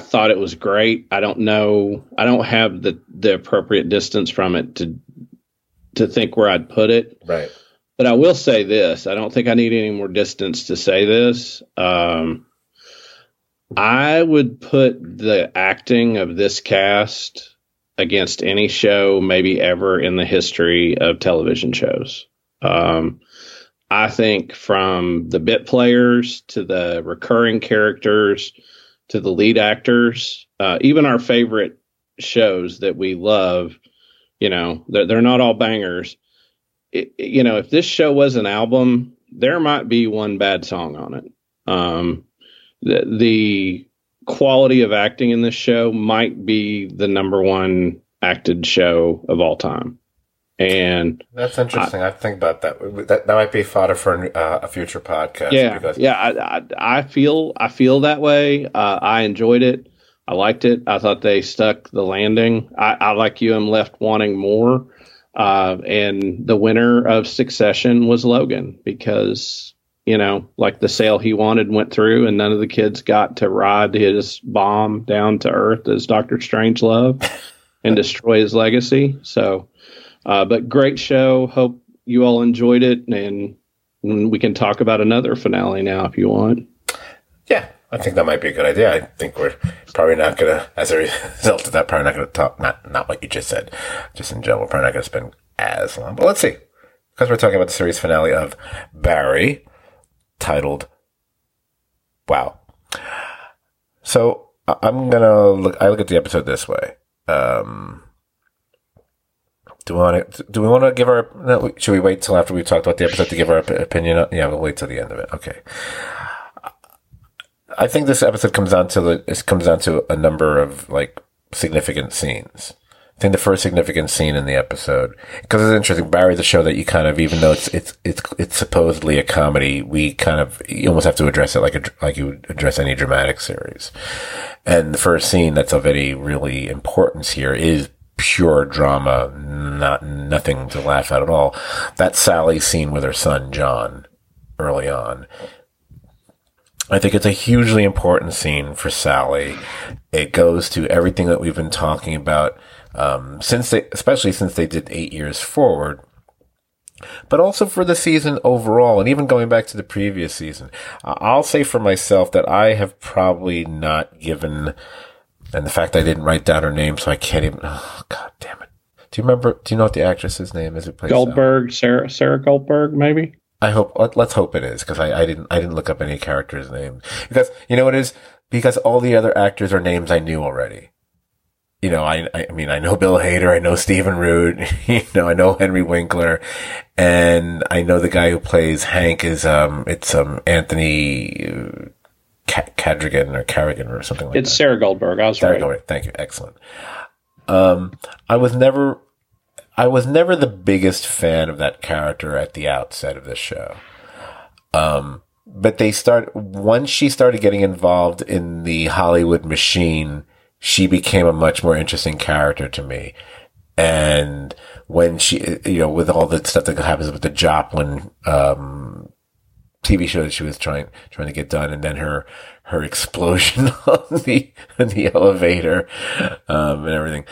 thought it was great. I don't know. I don't have the appropriate distance from it to think where I'd put it. Right. But I will say this. I don't think I need any more distance to say this. I would put the acting of this cast against any show maybe ever in the history of television shows. I think from the bit players to the recurring characters to the lead actors, even our favorite shows that we love, you know, they're not all bangers. You know, if this show was an album, there might be one bad song on it. The quality of acting in this show might be the number one acted show of all time. And that's interesting. I think about that. That might be fodder for a future podcast. Yeah, because I feel that way. I enjoyed it. I liked it. I thought they stuck the landing. I like you, I'm left wanting more. And the winner of Succession was Logan because, you know, like the sale he wanted went through and none of the kids got to ride his bomb down to earth as Dr. Strangelove and destroy his legacy. So, but great show. Hope you all enjoyed it. And we can talk about another finale now if you want. Yeah. I think that might be a good idea. I think we're probably not going to, as a result of that, probably not going to talk, not what you just said, just in general, probably not going to spend as long. But let's see, because we're talking about the series finale of Barry, titled, wow. So I look at the episode this way. Do we want to give our, no, should we wait till after we've talked about the episode to give our opinion? Yeah, we'll wait till the end of it. Okay. I think this episode comes down to a number of like significant scenes. I think the first significant scene in the episode, because it's interesting, Barry's a show that you kind of, even though it's supposedly a comedy, we kind of, you almost have to address it like you would address any dramatic series. And the first scene that's of any really importance here is pure drama, nothing to laugh at all. That Sally scene with her son John early on. I think it's a hugely important scene for Sally. It goes to everything that we've been talking about, especially since they did 8 years forward, but also for the season overall, and even going back to the previous season. I'll say for myself that I have probably not given, and the fact I didn't write down her name, so I can't even. Oh, God damn it! Do you know what the actress's name is? Who plays Goldberg, Sarah Goldberg, maybe. I hope, let's hope it is, because I didn't look up any character's name. Because, you know what it is? Because all the other actors are names I knew already. You know, I mean, I know Bill Hader, I know Stephen Root, you know, I know Henry Winkler, and I know the guy who plays Hank is, Anthony Carrigan or something like that. It's Sarah Goldberg, I was right. Sarah Goldberg, thank you, excellent. I was never the biggest fan of that character at the outset of this show. But once she started getting involved in the Hollywood machine, she became a much more interesting character to me. And when she, you know, with all the stuff that happens with the Joplin, TV show that she was trying to get done, and then her explosion on the elevator, and everything.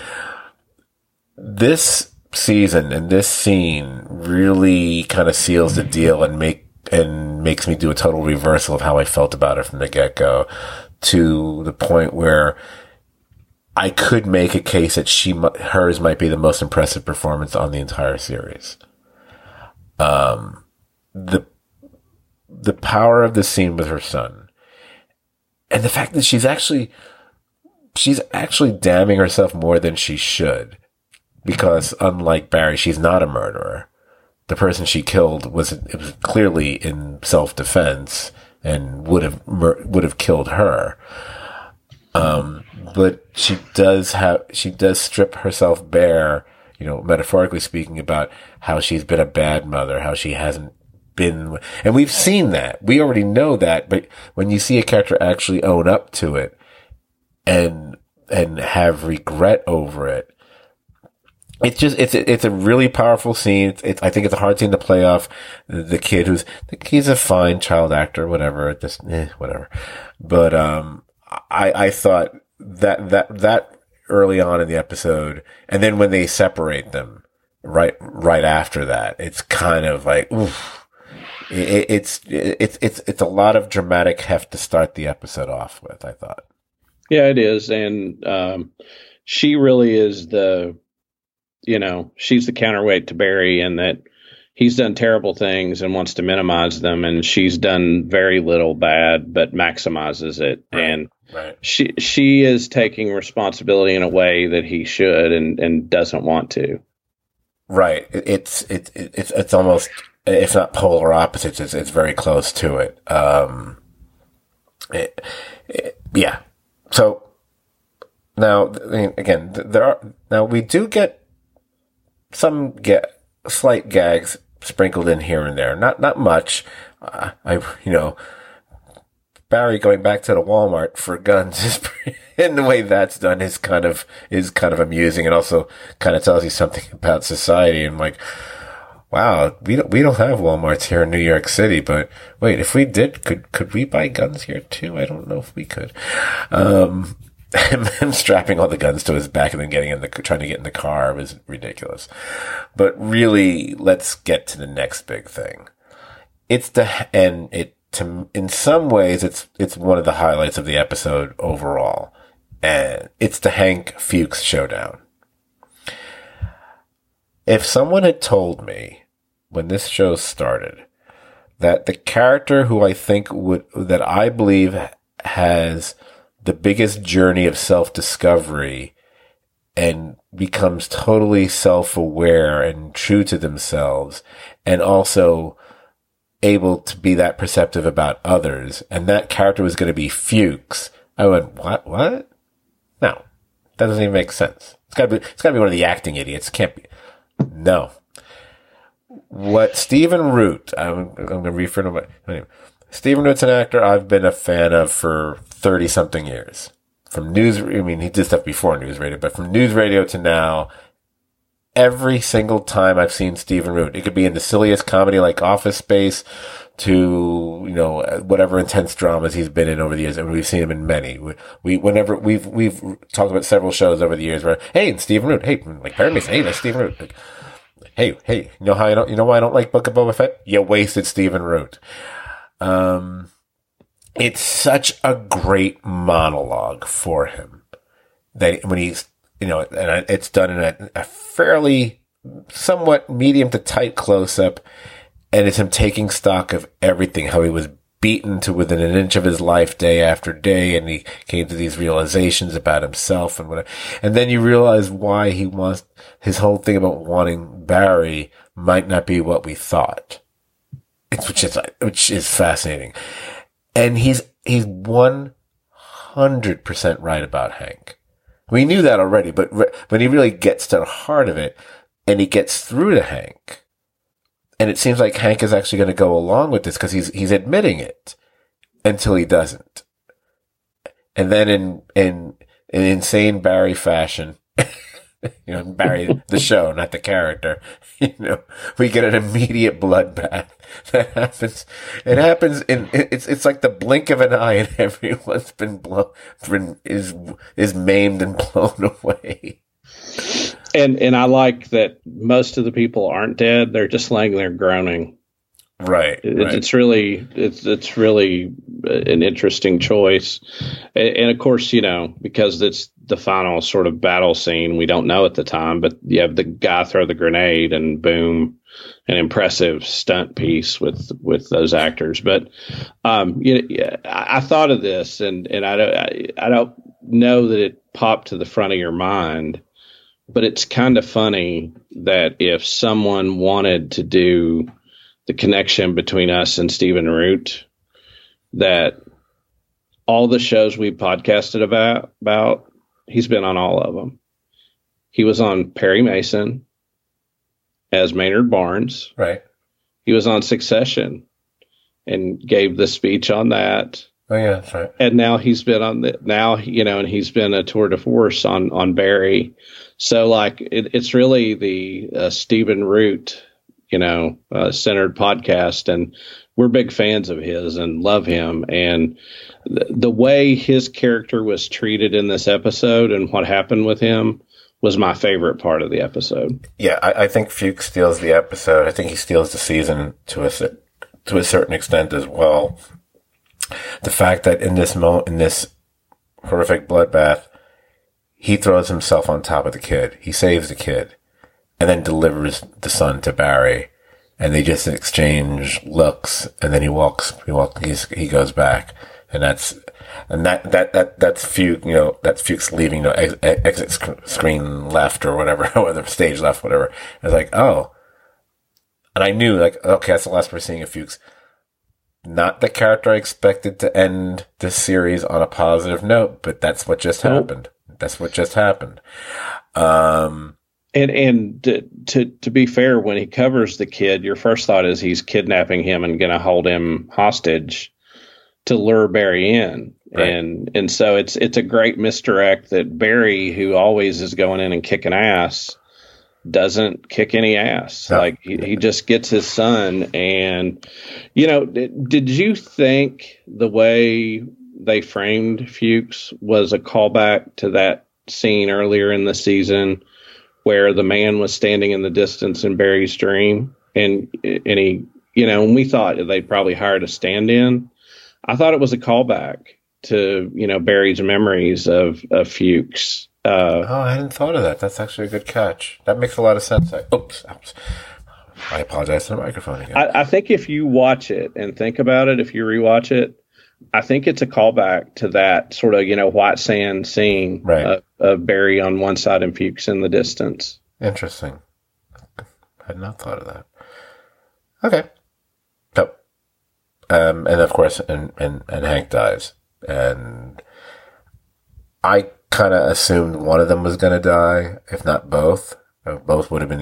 This season and this scene really kind of seals the deal and makes me do a total reversal of how I felt about it from the get-go, to the point where I could make a case that hers might be the most impressive performance on the entire series. The power of the scene with her son, and the fact that she's actually damning herself more than she should. Because unlike Barry, she's not a murderer. The person she killed was clearly in self-defense and would have killed her. But she does strip herself bare, you know, metaphorically speaking, about how she's been a bad mother, how she hasn't been, and we've seen that. We already know that, but when you see a character actually own up to it and have regret over it, It's a really powerful scene. I think it's a hard scene to play off the kid he's a fine child actor, whatever, whatever. But, I thought that early on in the episode, and then when they separate them right after that, it's kind of like, oof. It's a lot of dramatic heft to start the episode off with, I thought. Yeah, it is. And, she really is she's the counterweight to Barry, in that he's done terrible things and wants to minimize them, and she's done very little bad but maximizes it. Right, and right. She is taking responsibility in a way that he should and doesn't want to. Right. It's almost, if not polar opposites, it's very close to it. Yeah. So now, I mean, again, we do get some slight gags sprinkled in here and there, not much. Barry going back to the Walmart for guns is pretty, and the way that's done is kind of amusing, and also kind of tells you something about society. And like, wow, we don't have Walmarts here in New York City, but wait, if we did, could we buy guns here too? I don't know if we could. Him strapping all the guns to his back and then trying to get in the car was ridiculous. But really, let's get to the next big thing. In some ways, it's one of the highlights of the episode overall, and it's the Hank Fuchs showdown. If someone had told me when this show started that the character who I believe has the biggest journey of self-discovery and becomes totally self-aware and true to themselves and also able to be that perceptive about others, and that character was going to be Fuchs, I went, what? No, that doesn't even make sense. It's gotta be one of the acting idiots. Can't be. No. What Stephen Root, I'm going to refer to him. Stephen Root's an actor I've been a fan of for 30-something years. From News... I mean, he did stuff before News Radio, but from News Radio to now, every single time I've seen Stephen Root, it could be in the silliest comedy like Office Space to, whatever intense dramas he's been in over the years. I mean, we've seen him in many. We've talked about several shows over the years where, hey, it's Stephen Root. Hey, like Barry Mason. Hey, that's Stephen Root. Like, hey, you know why I don't like Book of Boba Fett? You wasted Stephen Root. It's such a great monologue for him that when he's, and it's done in a fairly somewhat medium to tight close up, and it's him taking stock of everything, how he was beaten to within an inch of his life day after day, and he came to these realizations about himself and whatever. And then you realize why he wants, his whole thing about wanting Barry might not be what we thought. Which is fascinating. And he's 100% right about Hank. We knew that already, but when he really gets to the heart of it and he gets through to Hank, and it seems like Hank is actually going to go along with this because he's admitting it until he doesn't. And then in insane Barry fashion, Barry, the show, not the character, we get an immediate bloodbath that happens. It happens it's like the blink of an eye, and everyone's is maimed and blown away. And I like that most of the people aren't dead. They're just laying there groaning. Right. It's really an interesting choice. And of course, because it's the final sort of battle scene, we don't know at the time, but you have the guy throw the grenade and boom, an impressive stunt piece with those actors. But I thought of this, and I don't know that it popped to the front of your mind, but it's kind of funny that if someone wanted to do the connection between us and Stephen Root, that all the shows we podcasted about, he's been on all of them. He was on Perry Mason as Maynard Barnes. Right. He was on Succession and gave the speech on that. Oh yeah, that's right. And now he's been on and he's been a tour de force on Barry. So like it's really the Stephen Root centered podcast, and we're big fans of his and love him. And the way his character was treated in this episode and what happened with him was my favorite part of the episode. Yeah. I think Fuchs steals the episode. I think he steals the season to a certain extent as well. The fact that in this horrific bloodbath, he throws himself on top of the kid. He saves the kid. And then delivers the son to Barry. and they just exchange looks, and then he goes back, and that's Fuke, you know, that's Fuke's leaving, you know, exit screen left or whatever, or stage left, whatever. And it's like, oh, and I knew, like, okay, that's the last we're seeing of Fuke's. Not the character I expected to end this series on a positive note, but that's what just happened. That's what just happened. And to be fair, when he covers the kid, your first thought is he's kidnapping him and going to hold him hostage to lure Barry in. Right. And so it's a great misdirect that Barry, who always is going in and kicking ass, doesn't kick any ass. No. Like he just gets his son. And, you know, did you think the way they framed Fuchs was a callback to that scene earlier in the season where the man was standing in the distance in Barry's dream? And he, you know, and we thought they probably hired a stand-in. I thought it was a callback to, you know, Barry's memories of Fuchs. Oh, I hadn't thought of that. That's actually a good catch. That makes a lot of sense. Oops. I apologize to the microphone again. I think if you watch it and think about it, if you rewatch it, I think it's a callback to that sort of, you know, white sand scene, right, of Barry on one side and Fuchs in the distance. Interesting. I had not thought of that. Okay. So, and of course, and Hank dies, and I kind of assumed one of them was going to die, if not both. Both would have been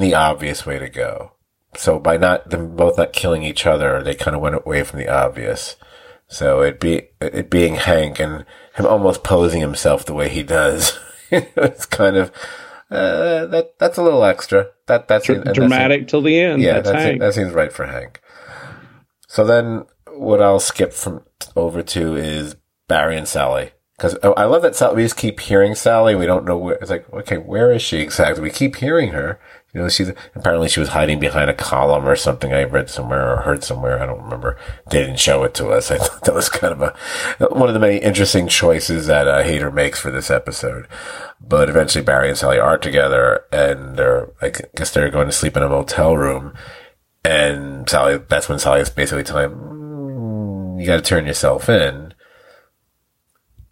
the obvious way to go. So by not them both not killing each other, they kind of went away from the obvious. So it being Hank and him almost posing himself the way he does, it's kind of that's a little extra. That's dramatic till the end. Yeah, that seems right for Hank. So then, what I'll skip from over to is Barry and Sally. Because I love that Sally, we just keep hearing Sally. We don't know where. It's like, okay, where is she exactly? We keep hearing her. You know, apparently she was hiding behind a column or something. I read somewhere or heard somewhere. I don't remember. They didn't show it to us. I thought that was kind of one of the many interesting choices that Hader makes for this episode. But eventually Barry and Sally are together, and I guess they're going to sleep in a motel room. And Sally, that's when Sally is basically telling him, you got to turn yourself in.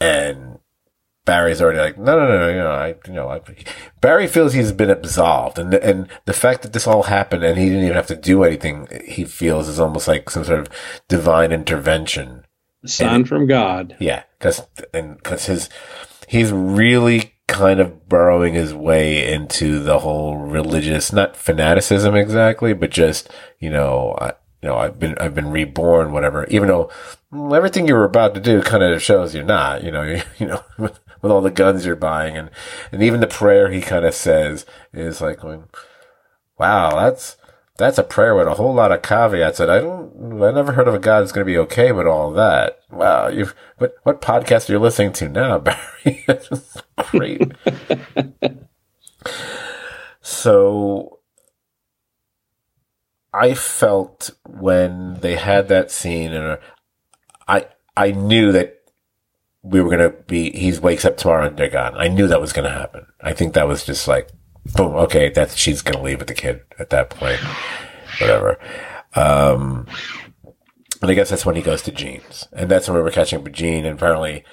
And Barry's already like, no, Barry feels he's been absolved. And the fact that this all happened and he didn't even have to do anything, he feels is almost like some sort of divine intervention. Sign from God. Yeah. Because he's really kind of burrowing his way into the whole religious, not fanaticism exactly, but just, I've been reborn, whatever, even though everything you were about to do kind of shows you're not, with all the guns you're buying. And even the prayer he kind of says is like, wow, that's a prayer with a whole lot of caveats that I never heard of a God that's going to be okay with all that. Wow. What podcast are you listening to now, Barry? That's great. So, I felt when they had that scene, and I knew that we were going to be, he wakes up tomorrow and they're gone. I knew that was going to happen. I think that was just like, boom, okay, she's going to leave with the kid at that point, whatever. And I guess that's when he goes to Gene's, and that's when we were catching up with Gene, and apparently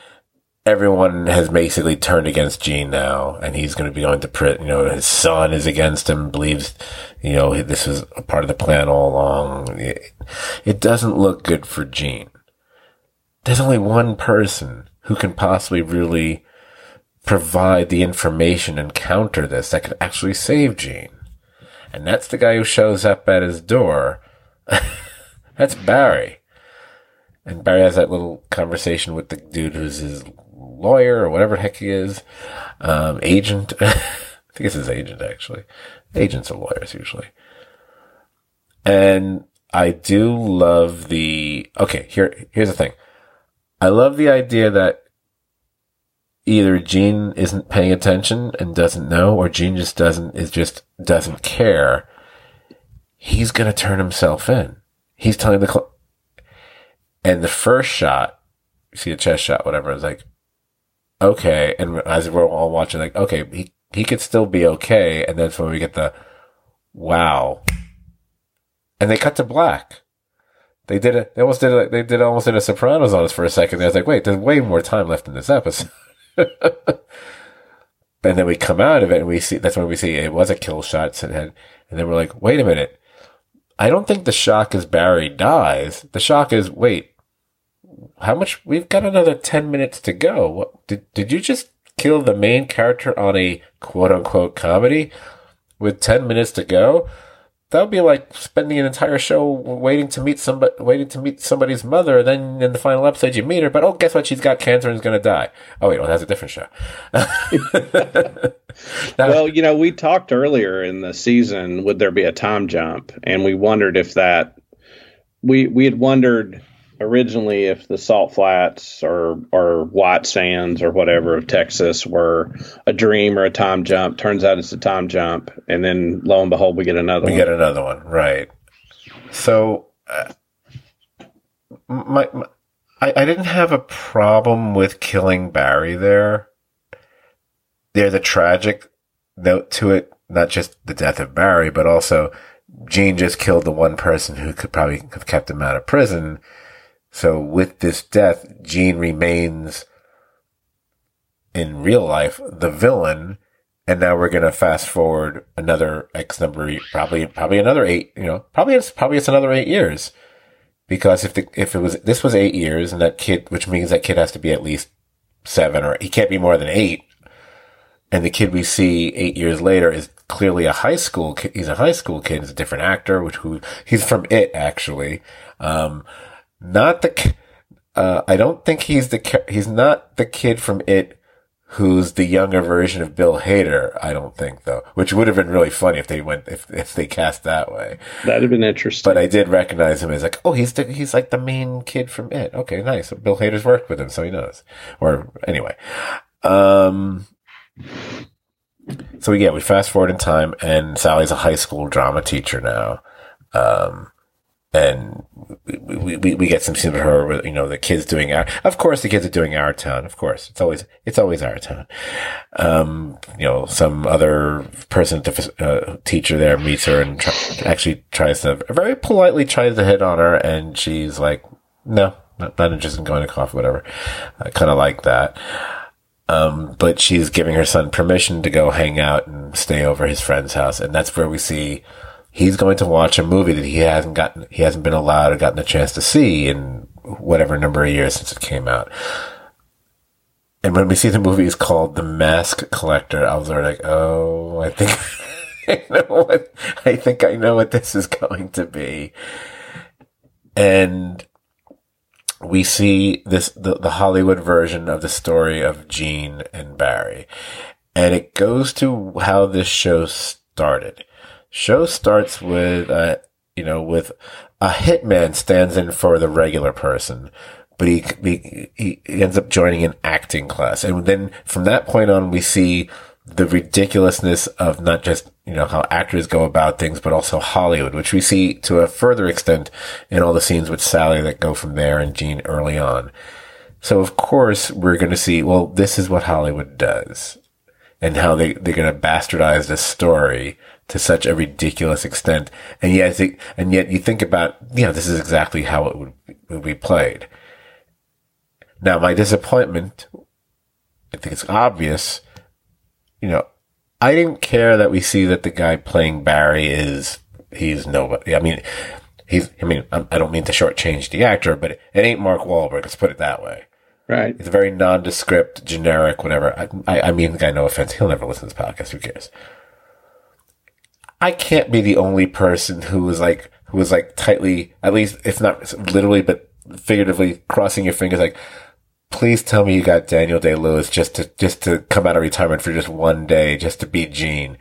everyone has basically turned against Gene now, and he's going to be going to prison. You know, his son is against him, believes, you know, this was a part of the plan all along. It doesn't look good for Gene. There's only one person who can possibly really provide the information and counter this that could actually save Gene. And that's the guy who shows up at his door. That's Barry. And Barry has that little conversation with the dude who's his lawyer or whatever the heck he is, agent. I think it's his agent, actually. Agents are lawyers usually. And I do love here's the thing. I love the idea that either Gene isn't paying attention and doesn't know, or Gene just doesn't care. He's going to turn himself in. He's telling and the first shot, you see a chest shot, whatever, it's like, okay. And as we're all watching, like, okay, he could still be okay. And that's when we get the, Wow. And they cut to black. They did it. They almost did a Sopranos on us for a second. I was like, wait, there's way more time left in this episode. And then we come out of it and we see, that's when we see it was a kill shot. And then we're like, wait a minute. I don't think the shock is Barry dies. The shock is, wait, how much? We've got another 10 minutes to go. What, did you just kill the main character on a quote unquote comedy with 10 minutes to go? That would be like spending an entire show waiting to meet somebody's mother, and then in the final episode you meet her, but oh, guess what? She's got cancer and is going to die. Oh, wait, well, that's a different show. Well, you know, we talked earlier in the season, would there be a time jump? And we wondered if that... We had wondered originally if the Salt Flats or White Sands or whatever of Texas were a dream or a time jump. Turns out it's a time jump. And then lo and behold, we get another one. Right. So I didn't have a problem with killing Barry there. There's a tragic note to it. Not just the death of Barry, but also Gene just killed the one person who could probably have kept him out of prison. So with this death, Gene remains, in real life, the villain. And now we're going to fast forward another X number, probably another 8, you know, probably it's another 8 years. Because if this was 8 years and that kid, which means that kid has to be at least 7, or he can't be more than 8. And the kid we see 8 years later is clearly a high school kid. He's a high school kid. He's a different actor, he's from It, actually. I don't think he's not the kid from It who's the younger version of Bill Hader, I don't think, though, which would have been really funny if they cast that way. That'd have been interesting. But I did recognize him as like, oh, he's like the main kid from It. Okay, nice. Bill Hader's worked with him, so he knows. Or anyway. So yeah, we fast forward in time and Sally's a high school drama teacher now. And we get some scenes with her with, you know, the kids doing Our Town. Of course, it's always Our Town. You know, some other person, teacher there meets her and very politely tries to hit on her, and she's like, no, not interested in going to coffee, whatever. Kind of like that. But she's giving her son permission to go hang out and stay over his friend's house, and that's where we see. He's going to watch a movie that he hasn't been allowed or gotten a chance to see in whatever number of years since it came out. And when we see the movie is called The Mask Collector, I was like, oh, I think I know what this is going to be. And we see this the Hollywood version of the story of Gene and Barry. And it goes to how this show started. Show starts with a hitman stands in for the regular person, but he ends up joining an acting class. And then from that point on, we see the ridiculousness of not just, you know, how actors go about things, but also Hollywood, which we see to a further extent in all the scenes with Sally that go from there and Gene early on. So of course we're going to see, well, this is what Hollywood does and how they're going to bastardize this story to such a ridiculous extent. And yet you think about, you know, this is exactly how it would be played. Now, my disappointment, I think it's obvious, you know, I didn't care that we see that the guy playing Barry he's nobody. I don't mean to shortchange the actor, but it ain't Mark Wahlberg, let's put it that way. Right. It's very nondescript, generic, whatever. I mean, the guy, no offense, he'll never listen to this podcast, who cares? I can't be the only person who was like tightly, at least if not literally, but figuratively crossing your fingers. Like, please tell me you got Daniel Day-Lewis just to come out of retirement for just one day, just to be Gene.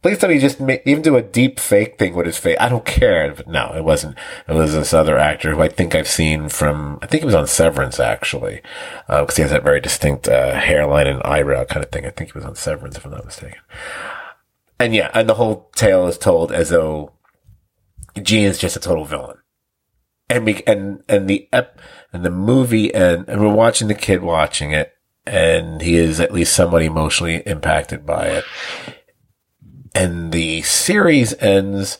Please tell me you just even do a deep fake thing with his face. I don't care. But no, it wasn't. It was this other actor who I think I've seen from, I think it was on Severance actually, because he has that very distinct, hairline and eyebrow kind of thing. I think he was on Severance if I'm not mistaken. And yeah, and the whole tale is told as though Gene is just a total villain, and the movie, and we're watching the kid watching it, and he is at least somewhat emotionally impacted by it. And the series ends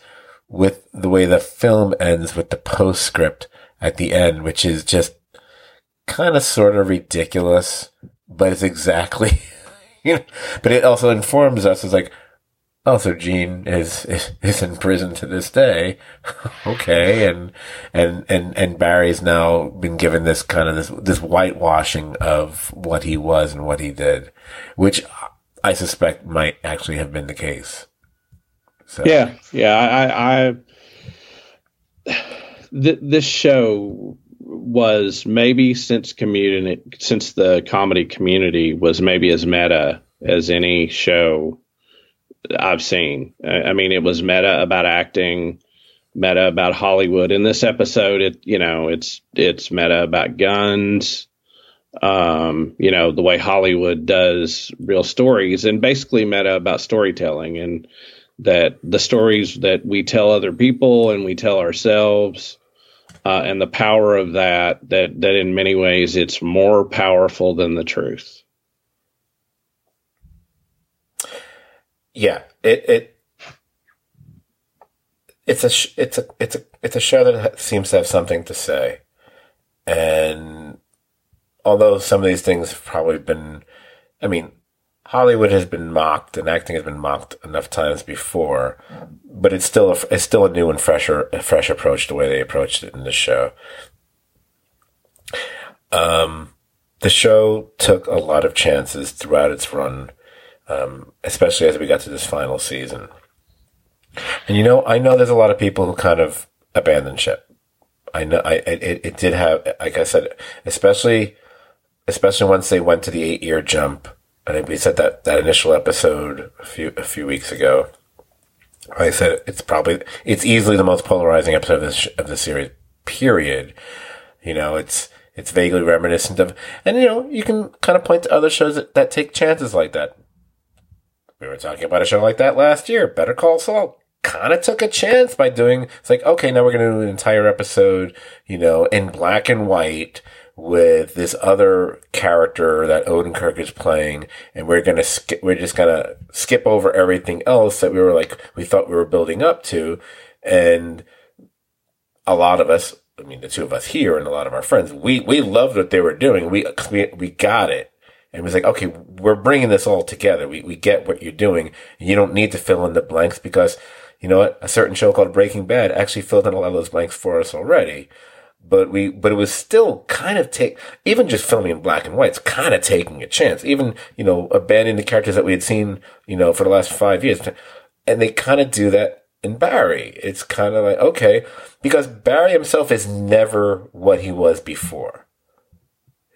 with the way the film ends, with the postscript at the end, which is just kind of sort of ridiculous, but it's exactly, you know, but it also informs us. It's like, oh, so Gene is in prison to this day. Okay. And Barry's now been given this kind of this whitewashing of what he was and what he did, which I suspect might actually have been the case. So. Yeah. This show was maybe since the comedy Community was maybe as meta as any show I've seen. I mean, it was meta about acting, meta about Hollywood. In this episode, it's meta about guns. The way Hollywood does real stories, and basically meta about storytelling, and that the stories that we tell other people and we tell ourselves, and the power of that in many ways it's more powerful than the truth. Yeah, it's a show that seems to have something to say, and although some of these things have probably been, I mean, Hollywood has been mocked and acting has been mocked enough times before, but it's still a new and fresh approach the way they approached it in this show. The show took a lot of chances throughout its run, especially as we got to this final season. And I know there's a lot of people who kind of abandoned ship. I know it did have, like I said, especially once they went to the 8-year jump. I think we said that initial episode a few weeks ago. I said it's easily the most polarizing episode of the series. Period. It's vaguely reminiscent of, and you can kind of point to other shows that take chances like that. We were talking about a show like that last year. Better Call Saul kind of took a chance by doing. It's like, okay, now we're going to do an entire episode, in black and white, with this other character that Odenkirk is playing, and we're just gonna skip over everything else that we thought we were building up to, and a lot of us, I mean the two of us here and a lot of our friends, we loved what they were doing. We got it, and it was like, okay, we're bringing this all together. We get what you're doing, and you don't need to fill in the blanks because a certain show called Breaking Bad actually filled in a lot of those blanks for us already. But it was still kind of even just filming in black and white, it's kind of taking a chance. Even, abandoning the characters that we had seen, for the last 5 years. And they kind of do that in Barry. It's kind of like, okay, because Barry himself is never what he was before.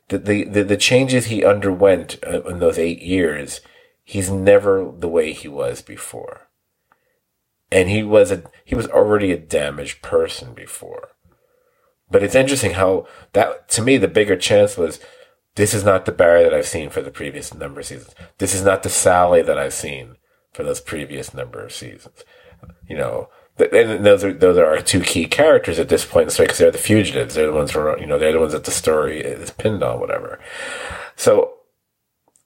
The changes he underwent in those 8 years, he's never the way he was before. And he was already a damaged person before. But it's interesting how that, to me, the bigger chance was, this is not the Barry that I've seen for the previous number of seasons. This is not the Sally that I've seen for those previous number of seasons. And those are our two key characters at this point in the story, because they're the fugitives. They're the ones who are, they're the ones that the story is pinned on, whatever. So,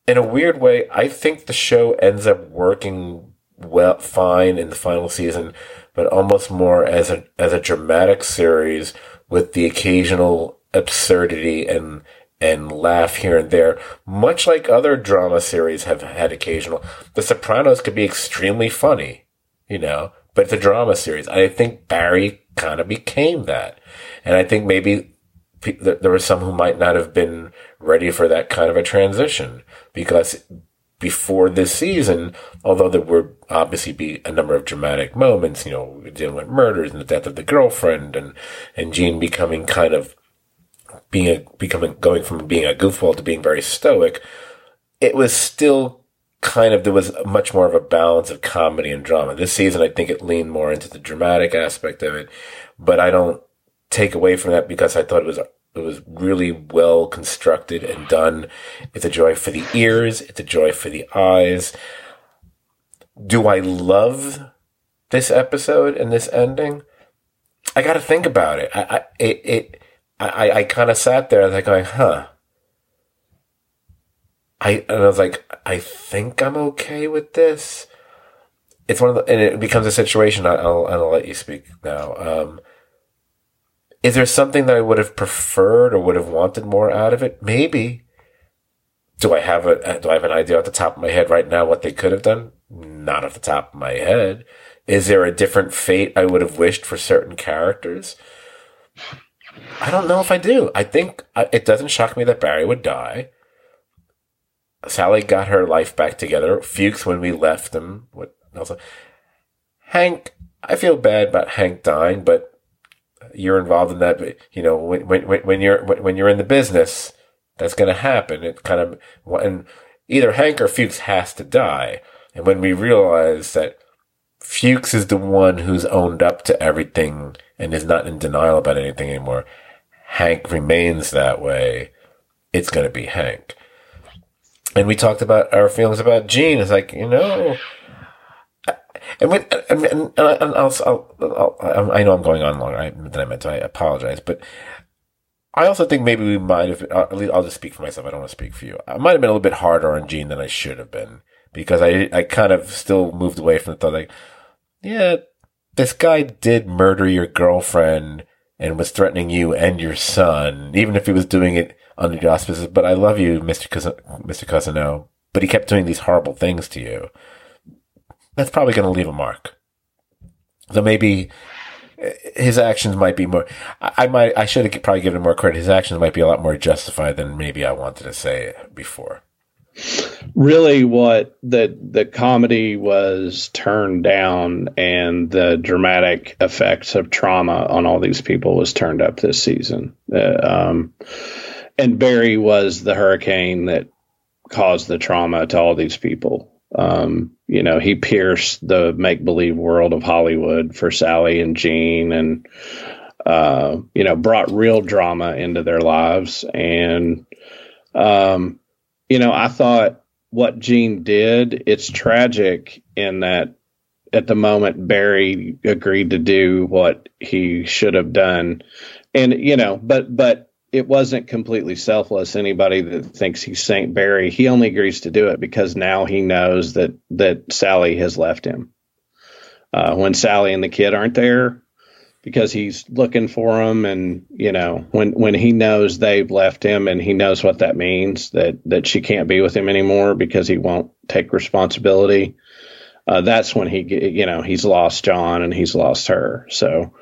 in a weird way, I think the show ends up working well, fine in the final season, but almost more as a dramatic series, with the occasional absurdity and laugh here and there, much like other drama series have had occasional. The Sopranos could be extremely funny, but it's a drama series. I think Barry kind of became that. And I think maybe there were some who might not have been ready for that kind of a transition, because before this season, although there would obviously be a number of dramatic moments, dealing with murders and the death of the girlfriend and Gene going from being a goofball to being very stoic, it was still kind of, there was much more of a balance of comedy and drama. This season, I think it leaned more into the dramatic aspect of it, but I don't take away from that, because I thought it was really well constructed and done. It's a joy for the ears. It's a joy for the eyes. Do I love this episode and this ending? I got to think about it. I kind of sat there and I was like, going, huh. I was like, I think I'm okay with this. it's one of the, and it becomes a situation. I'll let you speak now. Is there something that I would have preferred or would have wanted more out of it? Maybe. Do I have an idea off the top of my head right now what they could have done? Not off the top of my head. Is there a different fate I would have wished for certain characters? I don't know if I do. I think it doesn't shock me that Barry would die. Sally got her life back together. Fuchs, when we left him. What else? Hank, I feel bad about Hank dying, but you're involved in that. But, you know, when you're in the business, that's going to happen. It kind of, and either Hank or Fuchs has to die. And when we realize that Fuchs is the one who's owned up to everything and is not in denial about anything anymore, Hank remains that way. It's going to be Hank. And we talked about our feelings about Gene. It's like, you know, I know I'm going on longer than I meant to. I apologize, but I also think maybe we might have. I'll just speak for myself. I don't want to speak for you. I might have been a little bit harder on Gene than I should have been, because I kind of still moved away from the thought, like, yeah, this guy did murder your girlfriend and was threatening you and your son, even if he was doing it under the auspices. But I love you, Mr. Cousineau. But he kept doing these horrible things to you. That's probably going to leave a mark. So maybe his actions might be more. I should have probably given him more credit. His actions might be a lot more justified than maybe I wanted to say before. Really, what the comedy was turned down, and the dramatic effects of trauma on all these people was turned up this season. And Barry was the hurricane that caused the trauma to all these people. You know, he pierced the make-believe world of Hollywood for Sally and Gene, and, you know, brought real drama into their lives. And, you know, I thought what Gene did, it's tragic in that at the moment Barry agreed to do what he should have done. And, you know, but it wasn't completely selfless. Anybody that thinks he's St. Barry, he only agrees to do it because now he knows that Sally has left him. When Sally and the kid aren't there, because he's looking for him, and, you know, when he knows they've left him, and he knows what that means, that she can't be with him anymore because he won't take responsibility. That's when he, you know, he's lost John and he's lost her. So,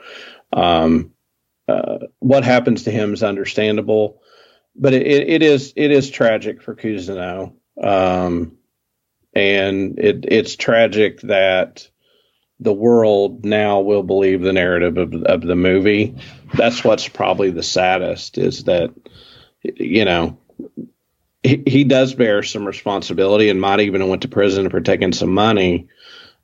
what happens to him is understandable, but it is tragic for Cousineau. And it's tragic that the world now will believe the narrative of the movie. That's what's probably the saddest, is that, you know, he does bear some responsibility and might even have went to prison for taking some money.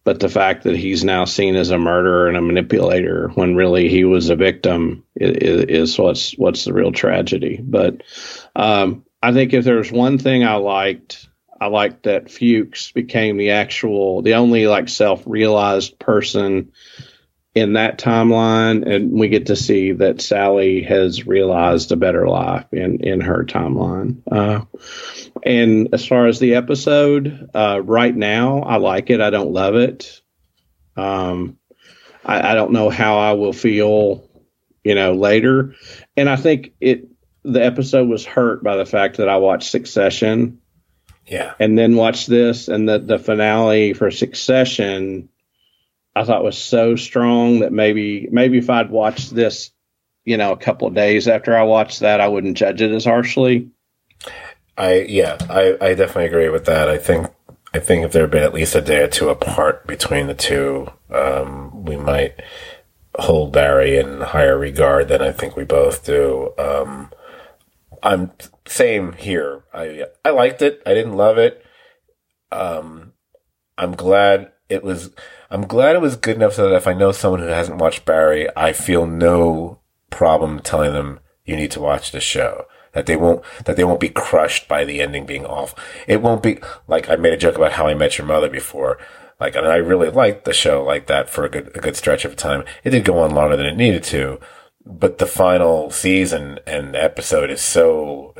But the fact that he's now seen as a murderer and a manipulator when really he was a victim is what's the real tragedy. But I think if there was one thing I liked that Fuchs became the only, like, self-realized person in that timeline. And we get to see that Sally has realized a better life in her timeline. And as far as the episode, right now, I like it. I don't love it. I don't know how I will feel, you know, later. And I think the episode was hurt by the fact that I watched Succession. Yeah. And then watched this, and the finale for Succession, I thought was so strong that maybe if I'd watched this, you know, a couple of days after I watched that, I wouldn't judge it as harshly. I definitely agree with that. I think if there had been at least a day or two apart between the two, we might hold Barry in higher regard than I think we both do. I'm same here. I liked it. I didn't love it. I'm glad it was good enough so that if I know someone who hasn't watched Barry, I feel no problem telling them you need to watch the show. That they won't be crushed by the ending being awful. It won't be like I made a joke about How I Met Your Mother before. Like, and I really liked the show like that for a good stretch of time. It did go on longer than it needed to, but the final season and episode is so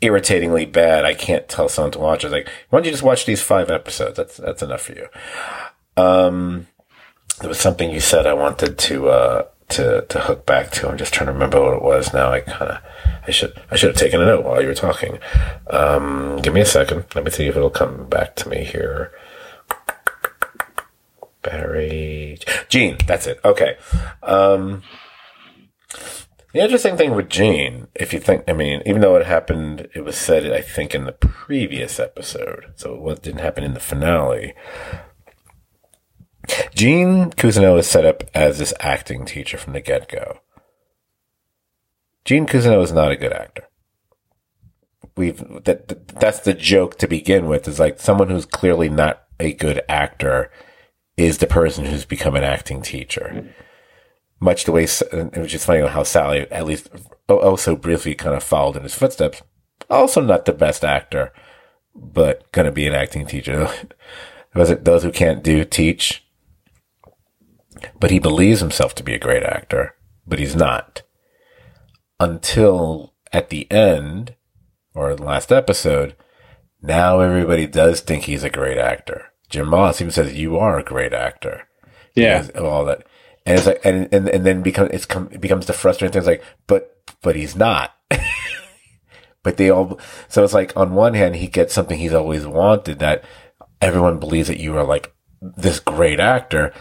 irritatingly bad, I can't tell someone to watch. I was like, why don't you just watch these 5 episodes? That's enough for you. There was something you said I wanted to hook back to. I'm just trying to remember what it was now. I should have taken a note while you were talking. Give me a second. Let me see if it'll come back to me here. Barry. Gene, that's it. Okay. The interesting thing with Gene, if you think, I mean, even though it happened, it was said, I think, in the previous episode, so it didn't happen in the finale. Gene Cousineau is set up as this acting teacher from the get-go. Gene Cousineau is not a good actor. That's the joke to begin with, is like someone who's clearly not a good actor is the person who's become an acting teacher. Much the way, it was just funny how Sally, at least also briefly, kind of followed in his footsteps. Also not the best actor, but going to be an acting teacher. Was it those who can't do, teach? But he believes himself to be a great actor, but he's not. Until at the end, or the last episode, now everybody does think he's a great actor. Jim Moss even says, you are a great actor. Yeah. Because of all that. And it's like, and then it becomes the frustrating thing. It's like, but he's not. But so it's like, on one hand, he gets something he's always wanted, that everyone believes that you are like this great actor,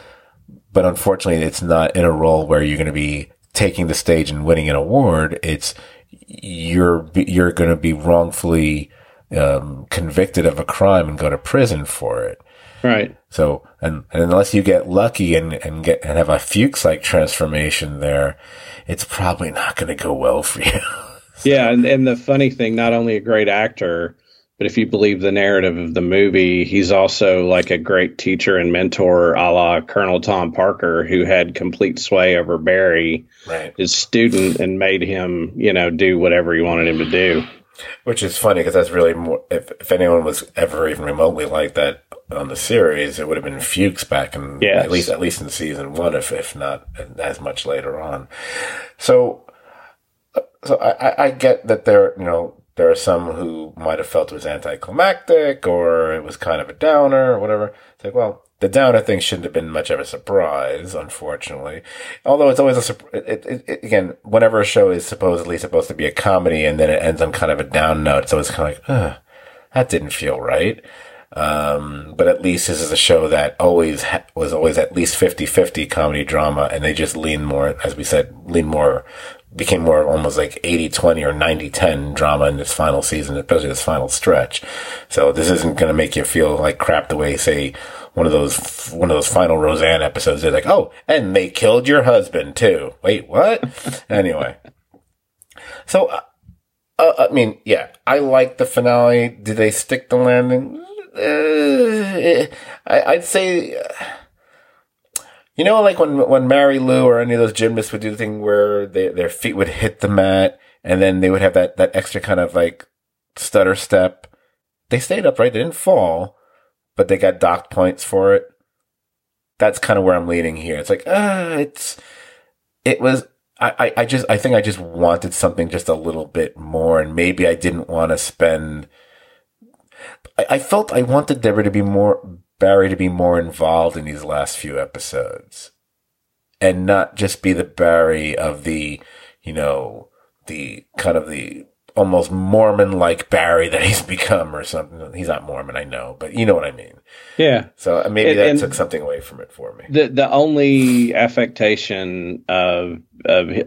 but unfortunately it's not in a role where you're going to be taking the stage and winning an award. It's you're going to be wrongfully convicted of a crime and go to prison for it. Right. So, and unless you get lucky and have a Fuchs-like transformation there, it's probably not going to go well for you. So. Yeah. And the funny thing, not only a great actor, but if you believe the narrative of the movie, he's also like a great teacher and mentor, a la Colonel Tom Parker, who had complete sway over Barry, right, his student, and made him, do whatever he wanted him to do. Which is funny, because that's really more, if anyone was ever even remotely like that on the series, it would have been Fuchs back in, yes, at least in season 1, if not as much later on. So I get that there are some who might have felt it was anticlimactic, or it was kind of a downer, or whatever. It's like, well, the downer thing shouldn't have been much of a surprise, unfortunately. Although it's always again, whenever a show is supposed to be a comedy and then it ends on kind of a down note, it's always kind of like, that didn't feel right. But at least this is a show that was always at least 50-50 comedy drama, and they just leaned more, as we said, became more almost like 80-20 or 90-10 drama in this final season, especially this final stretch. So this isn't going to make you feel like crap the way, say, one of those final Roseanne episodes is, like, oh, and they killed your husband too. Wait, what? Anyway. So, I mean, yeah, I like the finale. Did they stick the landing? I'd say... like when Mary Lou or any of those gymnasts would do the thing where their feet would hit the mat, and then they would have that extra kind of like stutter step. They stayed upright. They didn't fall, but they got docked points for it. That's kind of where I'm leaning here. It's like, I think I just wanted something just a little bit more, and maybe I didn't want to spend. I felt I wanted Deborah to be more. Barry to be more involved in these last few episodes, and not just be the Barry of the, the kind of the almost Mormon-like Barry that he's become or something. He's not Mormon, I know, but you know what I mean. Yeah. So maybe that took something away from it for me. The only affectation of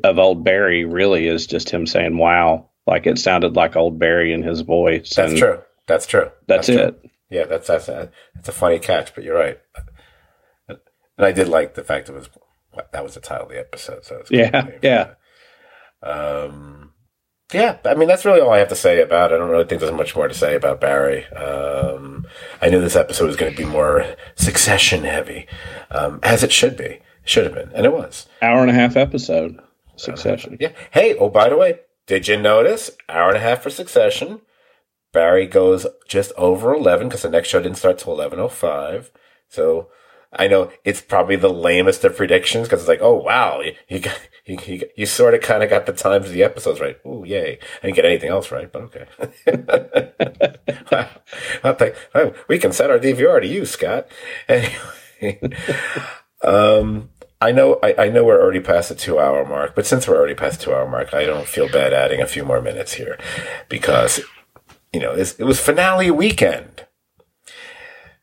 old Barry really is just him saying, wow, like it sounded like old Barry in his voice. That's true. That's true. That's it. Yeah, that's a funny catch, but you're right. And I did like the fact that was the title of the episode. So it's yeah. Yeah, I mean, that's really all I have to say about it. I don't really think there's much more to say about Barry. I knew this episode was going to be more Succession heavy, as it should be. It should have been, and it was. Hour and a half episode, Succession. Yeah. Hey, by the way, did you notice? Hour and a half for Succession. Barry goes just over 11, because the next show didn't start till 11:05. So I know it's probably the lamest of predictions because it's like, oh, wow, you sort of kind of got the times of the episodes right. Ooh, yay. I didn't get anything else right, but okay. Wow. I'll think, oh, we can set our DVR to you, Scott. Anyway, I know we're already past the 2-hour mark, but since we're already past the 2-hour mark, I don't feel bad adding a few more minutes here because, you know, it was finale weekend.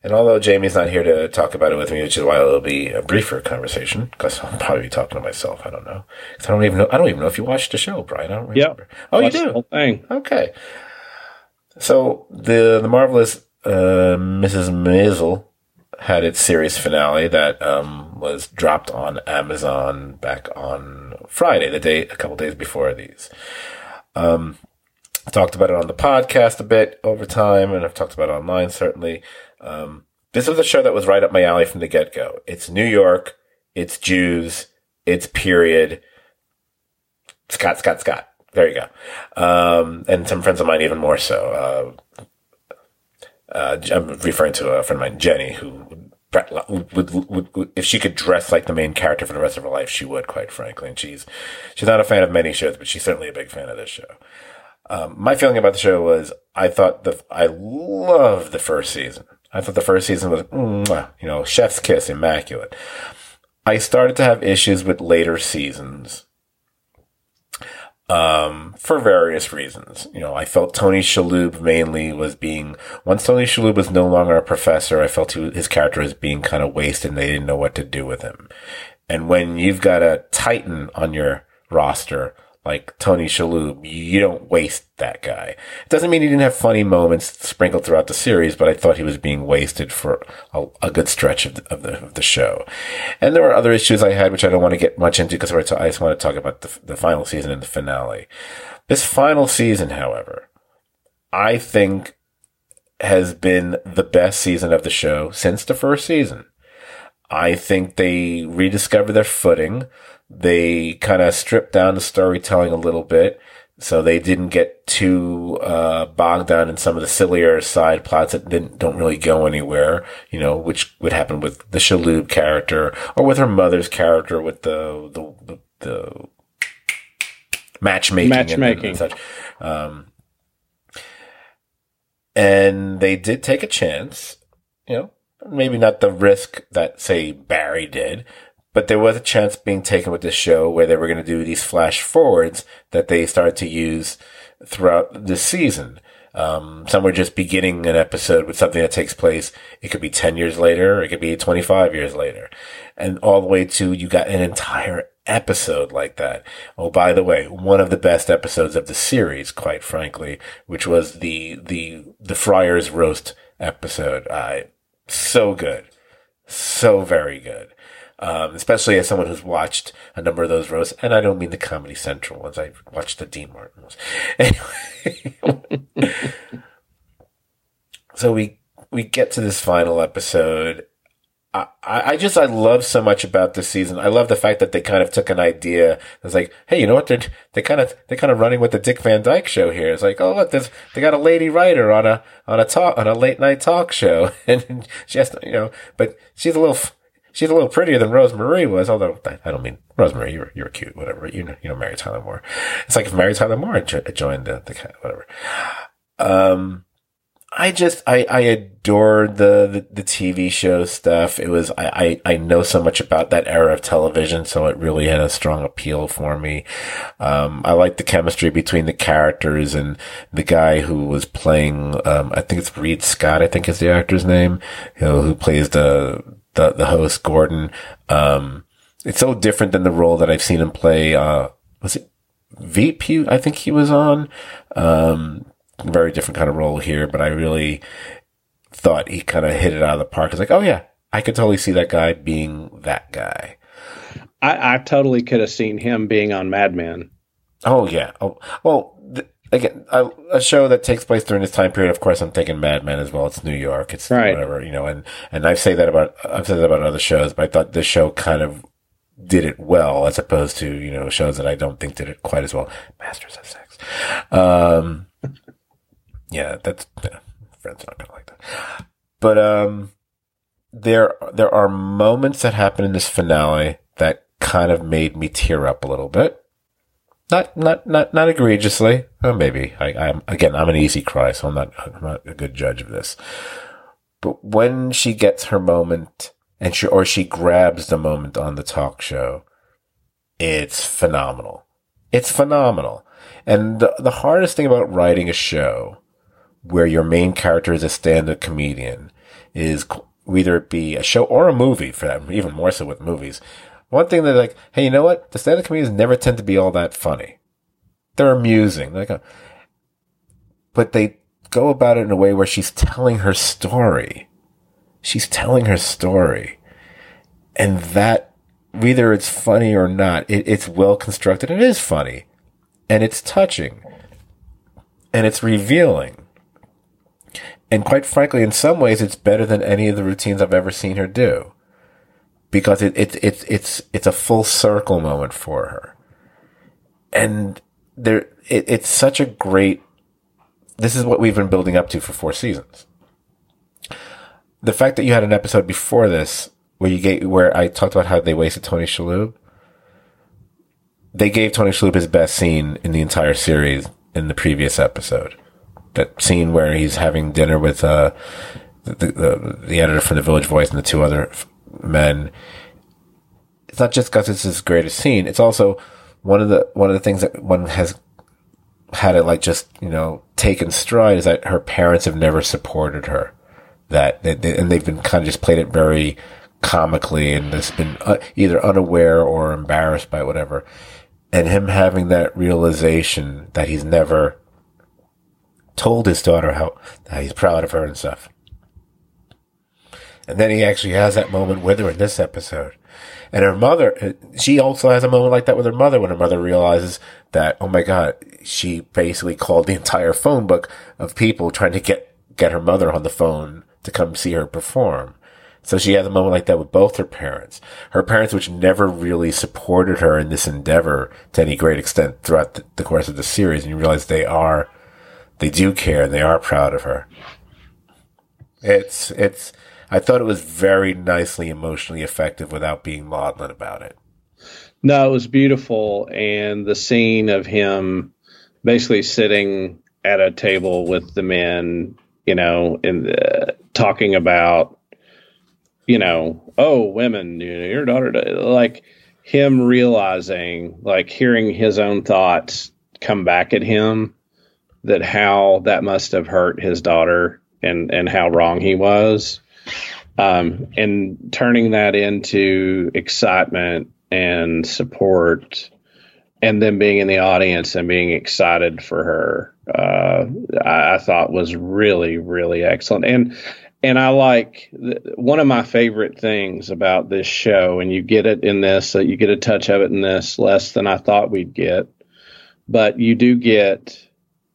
And although Jamie's not here to talk about it with me, which is why it'll be a briefer conversation, because I'll probably be talking to myself. I don't know. Because I don't even know if you watched the show, Brian. I don't remember. Yep. Oh, you do? The whole thing. Okay. So the Marvelous Mrs. Maisel had its series finale that was dropped on Amazon back on Friday, a couple days before these. I've talked about it on the podcast a bit over time, and I've talked about it online, certainly. This was a show that was right up my alley from the get-go. It's New York, it's Jews, it's period. Scott. There you go. And some friends of mine even more so. I'm referring to a friend of mine, Jenny, who would, if she could dress like the main character for the rest of her life, she would, quite frankly. And she's not a fan of many shows, but she's certainly a big fan of this show. My feeling about the show was I loved the first season. I thought the first season was, chef's kiss, immaculate. I started to have issues with later seasons, for various reasons. You know, I felt Tony Shalhoub mainly was once Tony Shalhoub was no longer a professor, I felt his character was being kind of wasted and they didn't know what to do with him. And when you've got a titan on your roster, like Tony Shalhoub, you don't waste that guy. It doesn't mean he didn't have funny moments sprinkled throughout the series, but I thought he was being wasted for a good stretch of the show. And there were other issues I had, which I don't want to get much into because I just want to talk about the final season and the finale. This final season, however, I think has been the best season of the show since the first season. I think they rediscovered their footing. They kind of stripped down the storytelling a little bit, so they didn't get too bogged down in some of the sillier side plots that don't really go anywhere, you know, which would happen with the Shalhoub character or with her mother's character with the matchmaking. And such. And they did take a chance, you know, maybe not the risk that, say, Barry did, but there was a chance being taken with this show where they were going to do these flash forwards that they started to use throughout this season. Some were just beginning an episode with something that takes place. It could be 10 years later, or it could be 25 years later. And all the way to, you got an entire episode like that. Oh, by the way, one of the best episodes of the series, quite frankly, which was the Friar's Roast episode. So good. So very good. Especially as someone who's watched a number of those roasts, and I don't mean the Comedy Central ones. I watched the Dean Martin ones. Anyway. So we get to this final episode. I love so much about this season. I love the fact that they kind of took an idea. It was like, hey, you know what? They're kind of running with the Dick Van Dyke show here. It's like, oh look, they got a lady writer on a late night talk show, and she has to, you know, but she's a little prettier than Rose Marie was. Although I don't mean Rose Marie, you're cute, whatever. You know Mary Tyler Moore. It's like if Mary Tyler Moore joined the whatever. I adored the TV show stuff. It was, I know so much about that era of television, so it really had a strong appeal for me. I liked the chemistry between the characters and the guy who was playing, I think it's Reed Scott, I think is the actor's name, who plays the host, Gordon. It's so different than the role that I've seen him play, was it VP? I think he was on, very different kind of role here, but I really thought he kind of hit it out of the park. It's like, oh yeah, I could totally see that guy being that guy. I totally could have seen him being on Mad Men. Oh yeah. Oh, well, again, a show that takes place during this time period. Of course, I'm thinking Mad Men as well. It's New York. It's right. Whatever, you know. And I've said that about other shows, but I thought this show kind of did it well, as opposed to, you know, shows that I don't think did it quite as well. Masters of Sex. Yeah, friends are not gonna like that. But there are moments that happen in this finale that kind of made me tear up a little bit. Not egregiously. Well, maybe I'm an easy cry, so I'm not a good judge of this. But when she gets her moment, and she grabs the moment on the talk show, it's phenomenal. It's phenomenal. And the hardest thing about writing a show where your main character is a stand-up comedian is, whether it be a show or a movie, for that, even more so with movies, one thing they're like, hey, you know what? The stand-up comedians never tend to be all that funny. They're amusing. They're like, oh. But they go about it in a way where she's telling her story. She's telling her story. And that, whether it's funny or not, it's well-constructed. It is funny. And it's touching. And it's revealing. And quite frankly, in some ways, it's better than any of the routines I've ever seen her do. Because it's a full circle moment for her. And there, it's such a great, this is what we've been building up to for 4 seasons. The fact that you had an episode before this where I talked about how they wasted Tony Shalhoub. They gave Tony Shalhoub his best scene in the entire series in the previous episode. That scene where he's having dinner with the editor from The Village Voice and the two other men. It's not just because it's his greatest scene. It's also one of the things that one has had it like just, you know, taken stride is that her parents have never supported her. And they've been kind of just played it very comically and has been either unaware or embarrassed by whatever. And him having that realization that he's never told his daughter how he's proud of her and stuff. And then he actually has that moment with her in this episode. And her mother, she also has a moment like that with her mother when her mother realizes that, oh my God, she basically called the entire phone book of people trying to get her mother on the phone to come see her perform. So she had a moment like that with both her parents, which never really supported her in this endeavor to any great extent throughout the course of the series. And you realize they do care and they are proud of her. I thought it was very nicely emotionally effective without being maudlin about it. No, it was beautiful. And the scene of him basically sitting at a table with the men, you know, and talking about, you know, oh, women, you know, your daughter, like him realizing, like hearing his own thoughts come back at him, that how that must have hurt his daughter and how wrong he was, and turning that into excitement and support, and then being in the audience and being excited for her. I thought was really, really excellent. And I like one of my favorite things about this show, and you get it in this, that you get a touch of it in this less than I thought we'd get, but you do get,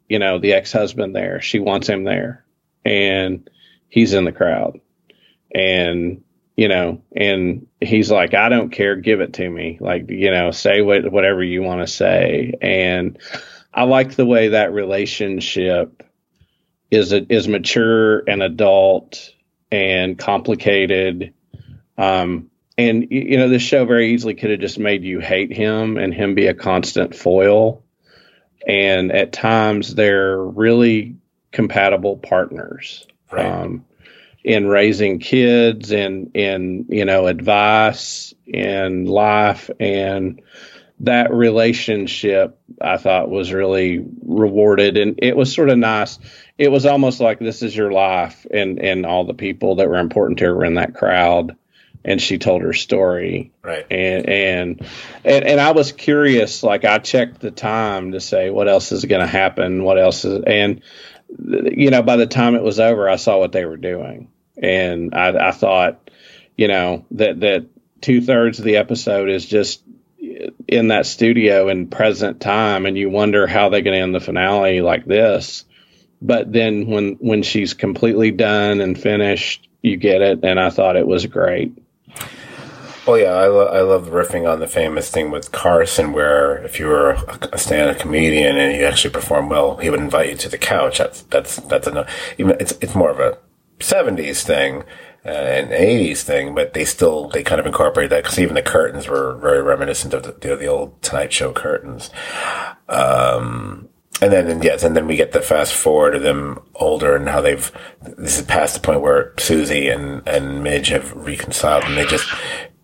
you know, the ex-husband there, she wants him there and he's in the crowd and, you know, and he's like, I don't care. Give it to me. Like, you know, say whatever you want to say. And I like the way that relationship is mature and adult and complicated. And, you know, this show very easily could have just made you hate him and him be a constant foil. And at times they're really compatible partners, right, in raising kids and in, you know, advice and life. And that relationship, I thought, was really rewarded, and it was sort of nice. It was almost like this is your life, and all the people that were important to her were in that crowd, and she told her story. Right. And I was curious. Like, I checked the time to say what else is going to happen, and you know, by the time it was over, I saw what they were doing, and I thought, you know, that 2/3 of the episode is just in that studio in present time, and you wonder how they're going to end the finale like this. But then when she's completely done and finished, you get it. And I thought it was great. Oh yeah. I love riffing on the famous thing with Carson, where if you were a stand-up comedian and you actually perform well, he would invite you to the couch. That's even it's more of a 70s thing. an 80s thing, but they kind of incorporated that, because even the curtains were very reminiscent of the old Tonight Show curtains. And then we get the fast forward of them older and how this is past the point where Susie and Midge have reconciled, and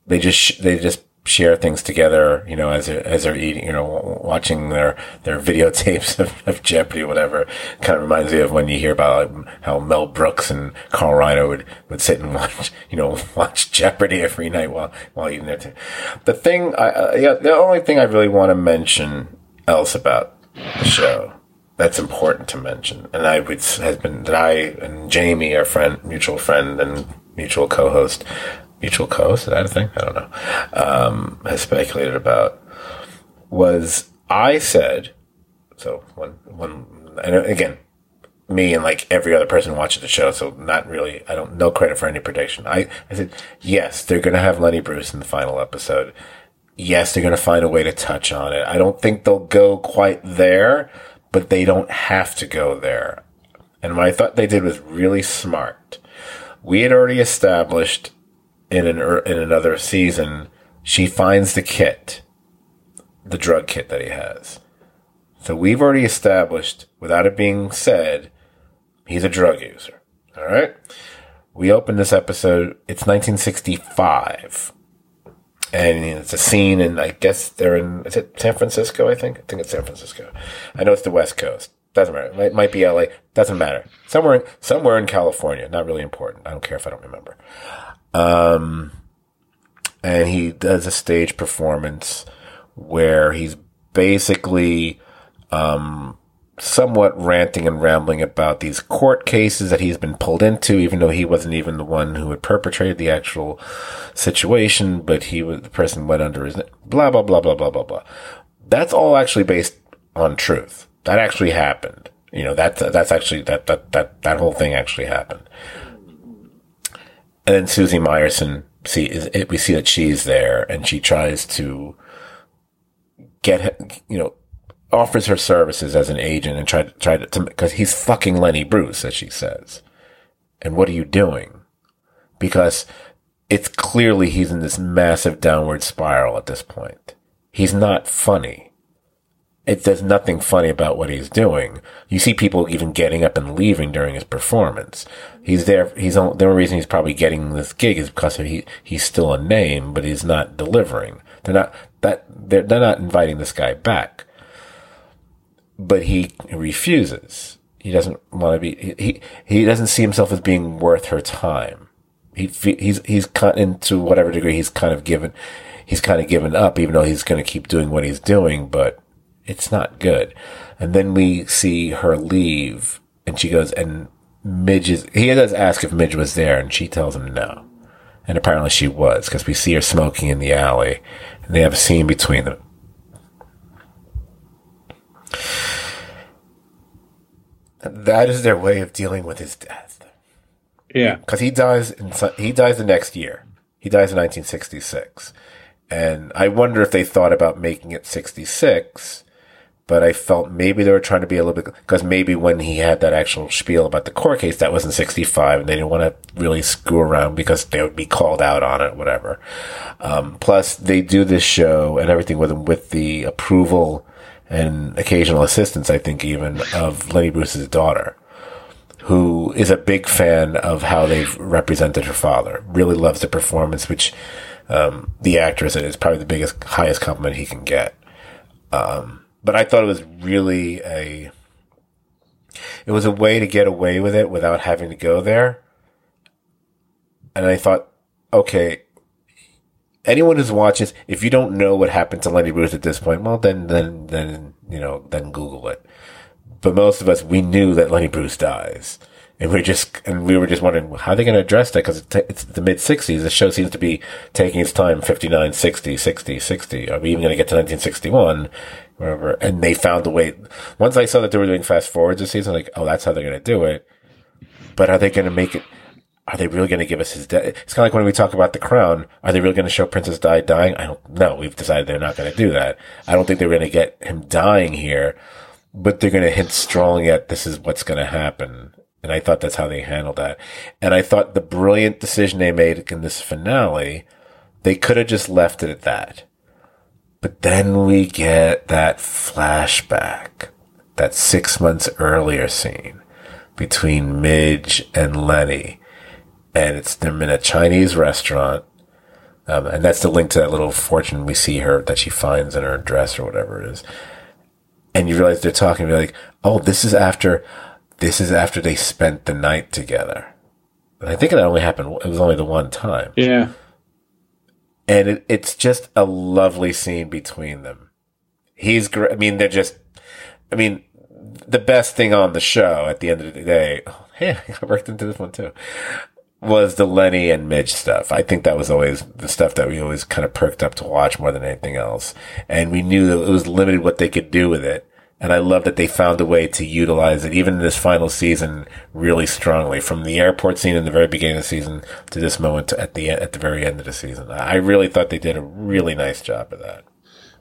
they just share things together, you know, as they're eating, you know, watching their videotapes of Jeopardy or whatever. It kind of reminds me of when you hear about how Mel Brooks and Carl Reiner would sit and watch Jeopardy every night while eating their tea. The only thing I really want to mention else about the show that's important to mention, and I and Jamie, our mutual friend and mutual co-host, is that a thing? I don't know. Has speculated about was I said, so one, and again, me and like every other person watching the show, so not really, I don't, no credit for any prediction. I said, yes, they're going to have Lenny Bruce in the final episode. Yes, they're going to find a way to touch on it. I don't think they'll go quite there, but they don't have to go there. And what I thought they did was really smart. We had already established in another season, she finds the kit, the drug kit that he has. So we've already established, without it being said, he's a drug user. All right? We open this episode, it's 1965. And it's a scene, and I guess they're is it San Francisco, I think? I think it's San Francisco. I know it's the West Coast. Doesn't matter. It might be LA. Doesn't matter. Somewhere in California. Not really important. I don't care if I don't remember. And he does a stage performance where he's basically, somewhat ranting and rambling about these court cases that he's been pulled into, even though he wasn't even the one who had perpetrated the actual situation, but he was the person went under his name, blah, blah, blah, blah, blah, blah, blah. That's all actually based on truth. That actually happened. You know, that's actually, that whole thing actually happened. And then Susie Meyerson, we see that she's there, and she tries to offers her services as an agent and try to, because he's fucking Lenny Bruce, as she says. And what are you doing? Because it's clearly he's in this massive downward spiral at this point. He's not funny. There's nothing funny about what he's doing. You see people even getting up and leaving during his performance. He's there. The only reason he's probably getting this gig is because he's still a name, but he's not delivering. They're not inviting this guy back. But he refuses. He doesn't want to be. He doesn't see himself as being worth her time. He's cut into whatever degree he's kind of given up, even though he's going to keep doing what he's doing, but. It's not good. And then we see her leave, and she goes, and he does ask if Midge was there, and she tells him no. And apparently she was, because we see her smoking in the alley, and they have a scene between them. That is their way of dealing with his death. Yeah. Because he dies the next year. He dies in 1966. And I wonder if they thought about making it 66, but I felt maybe they were trying to be a little bit, because maybe when he had that actual spiel about the court case, that was in 65, and they didn't want to really screw around because they would be called out on it, whatever. Plus, they do this show and everything with him with the approval and occasional assistance, I think, even, of Lenny Bruce's daughter, who is a big fan of how they've represented her father. Really loves the performance, which the actress is probably the highest compliment he can get. But I thought it was really it was a way to get away with it without having to go there. And I thought, okay, anyone who's watches, if you don't know what happened to Lenny Bruce at this point, well, then Google it. But most of us, we knew that Lenny Bruce dies. And we were just wondering, well, how are they going to address that? Because it's the mid-60s. The show seems to be taking its time, 59, 60, 60, 60. Are we even going to get to 1961? Wherever. And they found a way. Once I saw that they were doing fast-forwards this season, I'm like, oh, that's how they're going to do it. But are they going to make it? Are they really going to give us his death? It's kind of like when we talk about The Crown. Are they really going to show Princess Di dying? I don't know. We've decided they're not going to do that. I don't think they're going to get him dying here. But they're going to hint strongly at this is what's going to happen. And I thought that's how they handled that. And I thought the brilliant decision they made in this finale, they could have just left it at that. But then we get that flashback, that 6 months earlier scene between Midge and Lenny. And it's them in a Chinese restaurant. And that's the link to that little fortune we see her that she finds in her dress or whatever it is. And you realize they're talking to me like, oh, this is after they spent the night together. And I think that only happened, it was only the one time. Yeah. And it's just a lovely scene between them. He's great. I mean, they're just, I mean, the best thing on the show at the end of the day, oh, hey, I worked into this one too, was the Lenny and Midge stuff. I think that was always the stuff that we always kind of perked up to watch more than anything else. And we knew that it was limited what they could do with it. And I love that they found a way to utilize it, even in this final season, really strongly. From the airport scene in the very beginning of the season to this moment at the very end of the season. I really thought they did a really nice job of that.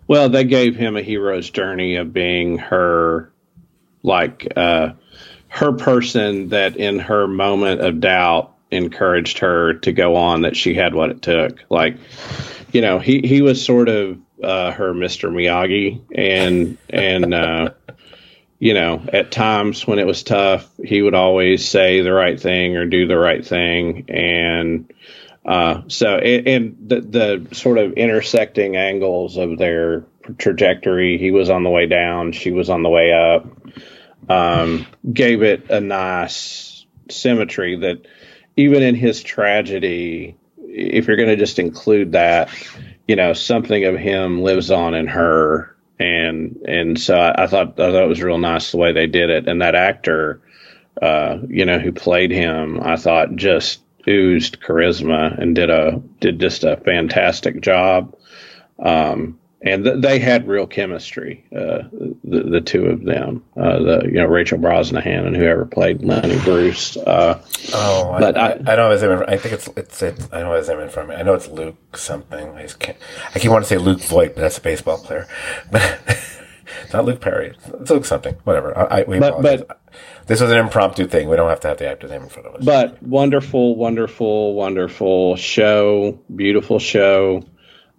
Well, they gave him a hero's journey of being her, like, her person that in her moment of doubt encouraged her to go on, that she had what it took. Like, you know, he was sort of her Mr. Miyagi, and you know, at times when it was tough, he would always say the right thing or do the right thing. And so the sort of intersecting angles of their trajectory, he was on the way down, she was on the way up, gave it a nice symmetry that even in his tragedy, if you're going to just include that, you know, something of him lives on in her. And so I thought it was real nice the way they did it. And that actor, you know, who played him, I thought just oozed charisma and did just a fantastic job. And they had real chemistry, the two of them, Rachel Brosnahan and whoever played Lenny Bruce. I know his name. I think it's I know his name in front of me. I know it's Luke something. I keep wanting to say Luke Voigt, but that's a baseball player. But it's not Luke Perry. It's Luke something. Whatever. But this was an impromptu thing. We don't have to have the actor's name in front of us. But wonderful, wonderful, wonderful show. Beautiful show.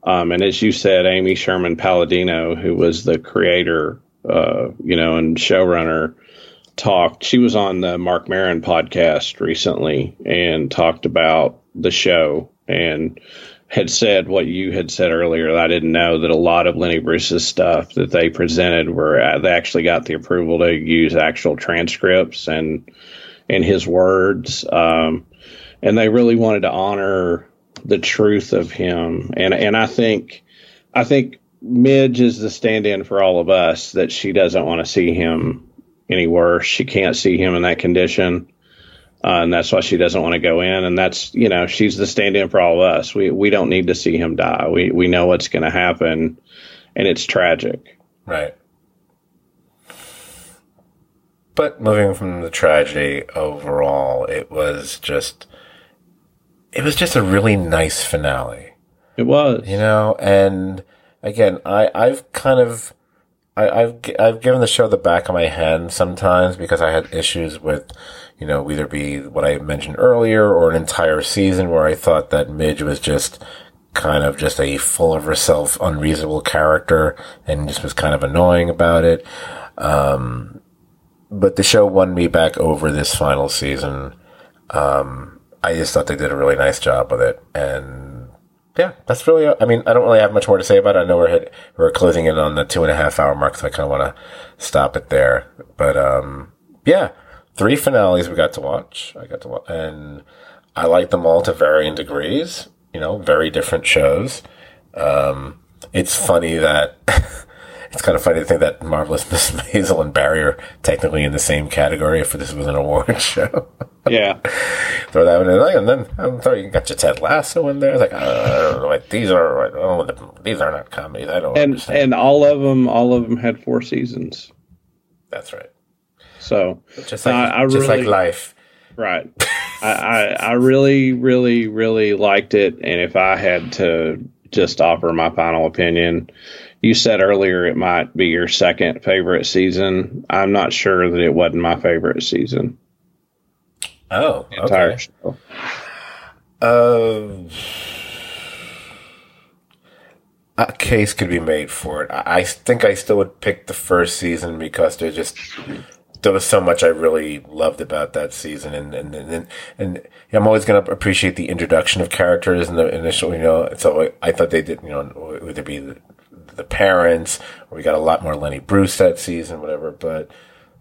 And as you said, Amy Sherman-Palladino, who was the creator, and showrunner, talked. She was on the Mark Maron podcast recently and talked about the show and had said what you had said earlier. I didn't know that a lot of Lenny Bruce's stuff that they presented were they actually got the approval to use actual transcripts and his words. And they really wanted to honor the truth of him. And I think Midge is the stand-in for all of us, that she doesn't want to see him any worse. She can't see him in that condition. And that's why she doesn't want to go in. And that's, you know, she's the stand-in for all of us. We don't need to see him die. We know what's going to happen, and it's tragic. Right. But moving from the tragedy overall, it was just a really nice finale. It was, you know, and again, I've given the show the back of my hand sometimes because I had issues with, you know, either be what I mentioned earlier or an entire season where I thought that Midge was just kind of just a full of herself, unreasonable character and just was kind of annoying about it. But the show won me back over this final season. I just thought they did a really nice job with it. And yeah, that's really, I mean, I don't really have much more to say about it. I know we're closing in on the 2.5 hour mark, so I kind of want to stop it there. But, yeah, 3 finales we got to watch. And I like them all to varying degrees, you know, very different shows. It's funny that it's kind of funny to think that Marvelous Mrs. Maisel and Barry are technically in the same category if this was an award show. Yeah. Throw that one in there, and then I'm sorry, you got your Ted Lasso in there. It's like, I don't know what these are. These are not comedies. I don't understand. And all of them had 4 seasons. That's right. So just like life. Right. I really, really, really liked it. And if I had to just offer my final opinion, you said earlier it might be your second favorite season. I'm not sure that it wasn't my favorite season. Oh, the entire show. A case could be made for it. I think I still would pick the first season because there was so much I really loved about that season, and I'm always going to appreciate the introduction of characters and the initial, So I thought they did, whether it be the parents, or we got a lot more Lenny Bruce that season, whatever. But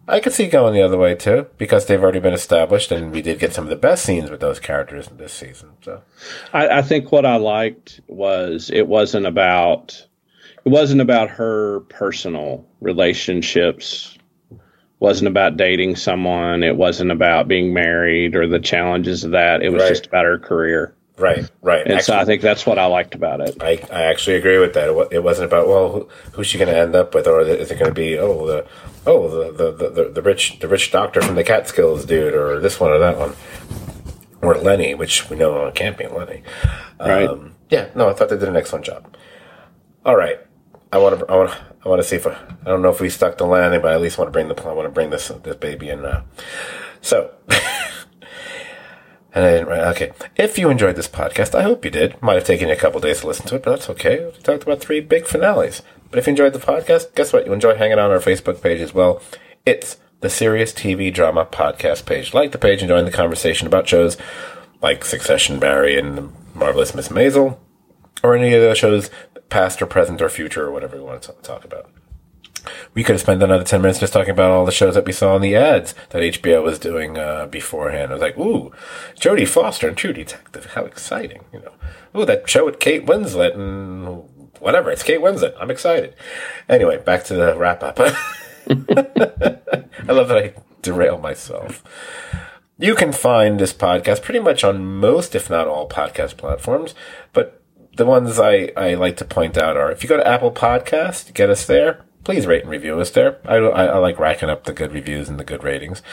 I could see going the other way too, because they've already been established, and we did get some of the best scenes with those characters this season. So, I think what I liked was it wasn't about her personal relationships. Wasn't about dating someone. It wasn't about being married or the challenges of that. It was just about her career. Right. And actually, so I think that's what I liked about it. I actually agree with that. It wasn't about, who's she going to end up with? Or is it going to be, the rich doctor from the Catskills dude, or this one or that one. Or Lenny, which we know can't be Lenny. Right. Yeah, no, I thought they did an excellent job. All right. I want to see if I don't know if we stuck the landing, but I at least want to bring this baby in now. So, and I didn't write. Okay, if you enjoyed this podcast, I hope you did. Might have taken you a couple days to listen to it, but that's okay. We talked about 3 big finales. But if you enjoyed the podcast, guess what? You enjoy hanging on our Facebook page as well. It's the Serious TV Drama Podcast page. Like the page and join the conversation about shows like Succession, Barry, and The Marvelous Mrs. Maisel, or any of those shows. Past or present or future or whatever we want to talk about. We could have spent another 10 minutes just talking about all the shows that we saw in the ads that HBO was doing beforehand. I was like, ooh, Jodie Foster and True Detective. How exciting, Ooh, that show with Kate Winslet and whatever. It's Kate Winslet. I'm excited. Anyway, back to the wrap-up. I love that I derail myself. You can find this podcast pretty much on most, if not all, podcast platforms, but the ones I like to point out are, if you go to Apple Podcasts, get us there. Please rate and review us there. I like racking up the good reviews and the good ratings.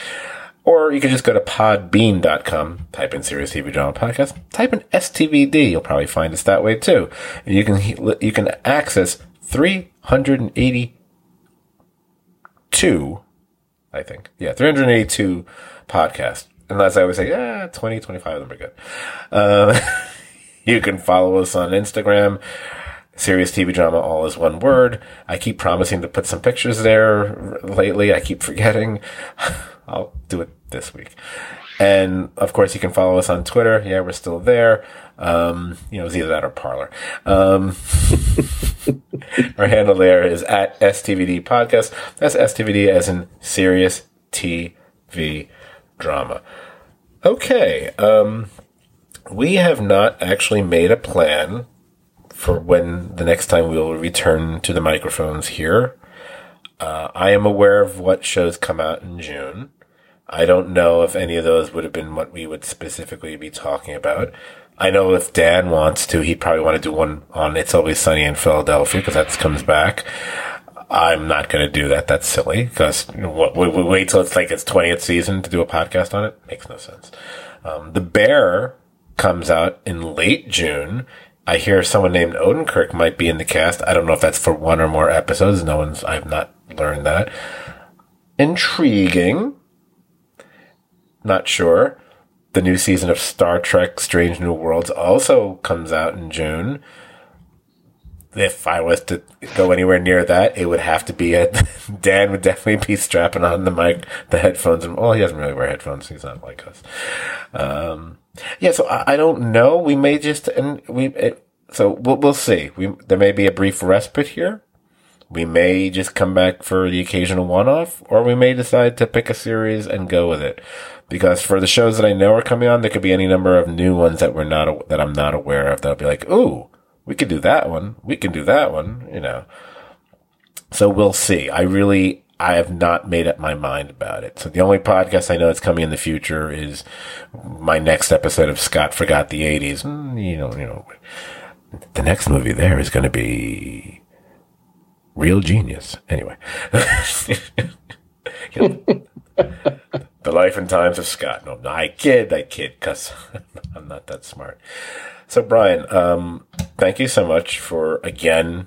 Or you can just go to podbean.com, type in Serious TV Drama Podcast, type in STVD. You'll probably find us that way too. And you can access 382, I think. Yeah, 382 podcasts. Unless I always say, 20, 25 of them are good. You can follow us on Instagram, Serious TV Drama, all is one word. I keep promising to put some pictures there lately. I keep forgetting. I'll do it this week. And, of course, you can follow us on Twitter. Yeah, we're still there. It's either that or Parler. Our handle there is at STVD Podcast. That's STVD as in Serious TV Drama. Okay, we have not actually made a plan for when the next time we will return to the microphones here. I am aware of what shows come out in June. I don't know if any of those would have been what we would specifically be talking about. I know if Dan wants to, he'd probably want to do one on It's Always Sunny in Philadelphia because that comes back. I'm not going to do that. That's silly because we wait till it's like its 20th season to do a podcast on it. Makes no sense. The Bear comes out in late June. I hear someone named Odenkirk might be in the cast. I don't know if that's for 1 or more episodes. I've not learned that. Intriguing. Not sure. The new season of Star Trek Strange New Worlds also comes out in June. If I was to go anywhere near that, it would have to be Dan would definitely be strapping on the mic, the headphones. And, he doesn't really wear headphones. He's not like us. Yeah, so I don't know. We may just we'll see. There may be a brief respite here. We may just come back for the occasional one-off, or we may decide to pick a series and go with it. Because for the shows that I know are coming on, there could be any number of new ones that I'm not aware of. That'll be like, ooh, we could do that one. We can do that one. So we'll see. I have not made up my mind about it. So the only podcast I know that's coming in the future is my next episode of Scott Forgot the 80s. The next movie there is going to be Real Genius. Anyway. The Life and Times of Scott. No, I kid, because I'm not that smart. So, Brian, thank you so much for, again,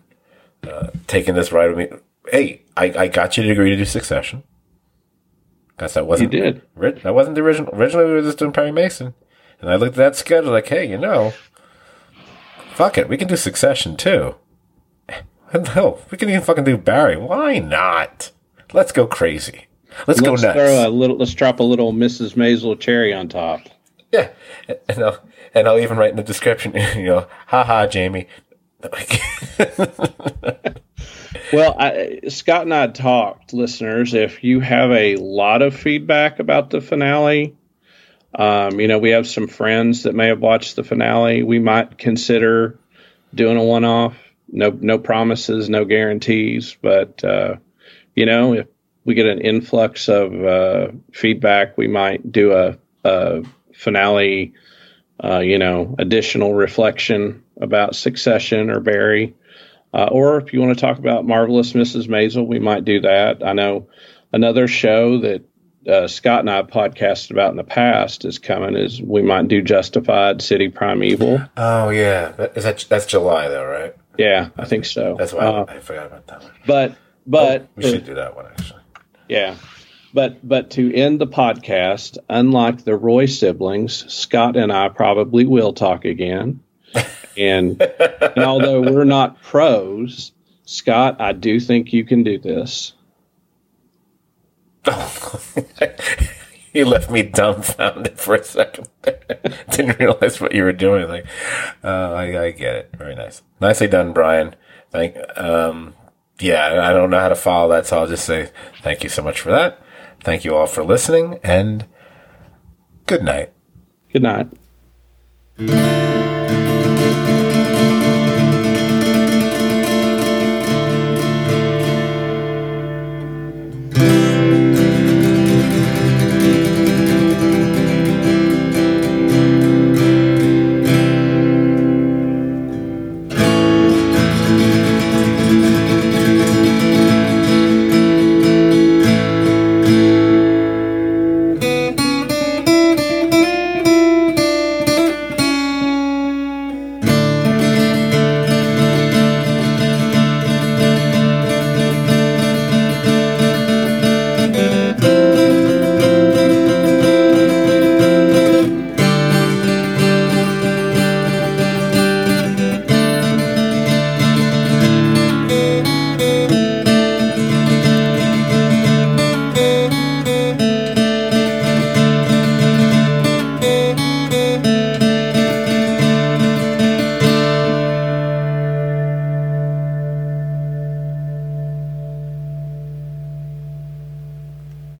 taking this ride with me. Hey, I got you to agree to do Succession. That wasn't the original. Originally, we were just doing Perry Mason. And I looked at that schedule like, hey, fuck it. We can do Succession, too. No, we can even fucking do Barry. Why not? Let's go crazy. Let's go nuts. Let's drop a little Mrs. Maisel cherry on top. Yeah. And I'll even write in the description, haha, Jamie. Well, Scott and I talked, listeners. If you have a lot of feedback about the finale, we have some friends that may have watched the finale. We might consider doing a one-off. No promises, no guarantees. But, if we get an influx of feedback, we might do a finale, additional reflection about Succession or Barry. Or if you want to talk about Marvelous Mrs. Maisel, we might do that. I know another show that Scott and I have podcasted about in the past is we might do Justified, City Primeval. Oh, yeah. That's July, though, right? Yeah, I think so. That's why I forgot about that one. But we should do that one, actually. Yeah. But to end the podcast, unlike the Roy siblings, Scott and I probably will talk again. And although we're not pros, Scott, I do think you can do this. Oh, you left me dumbfounded for a second. Didn't realize what you were doing. Like, I get it. Very nice. Nicely done, Brian. I don't know how to follow that, so I'll just say thank you so much for that. Thank you all for listening, and good night. Good night.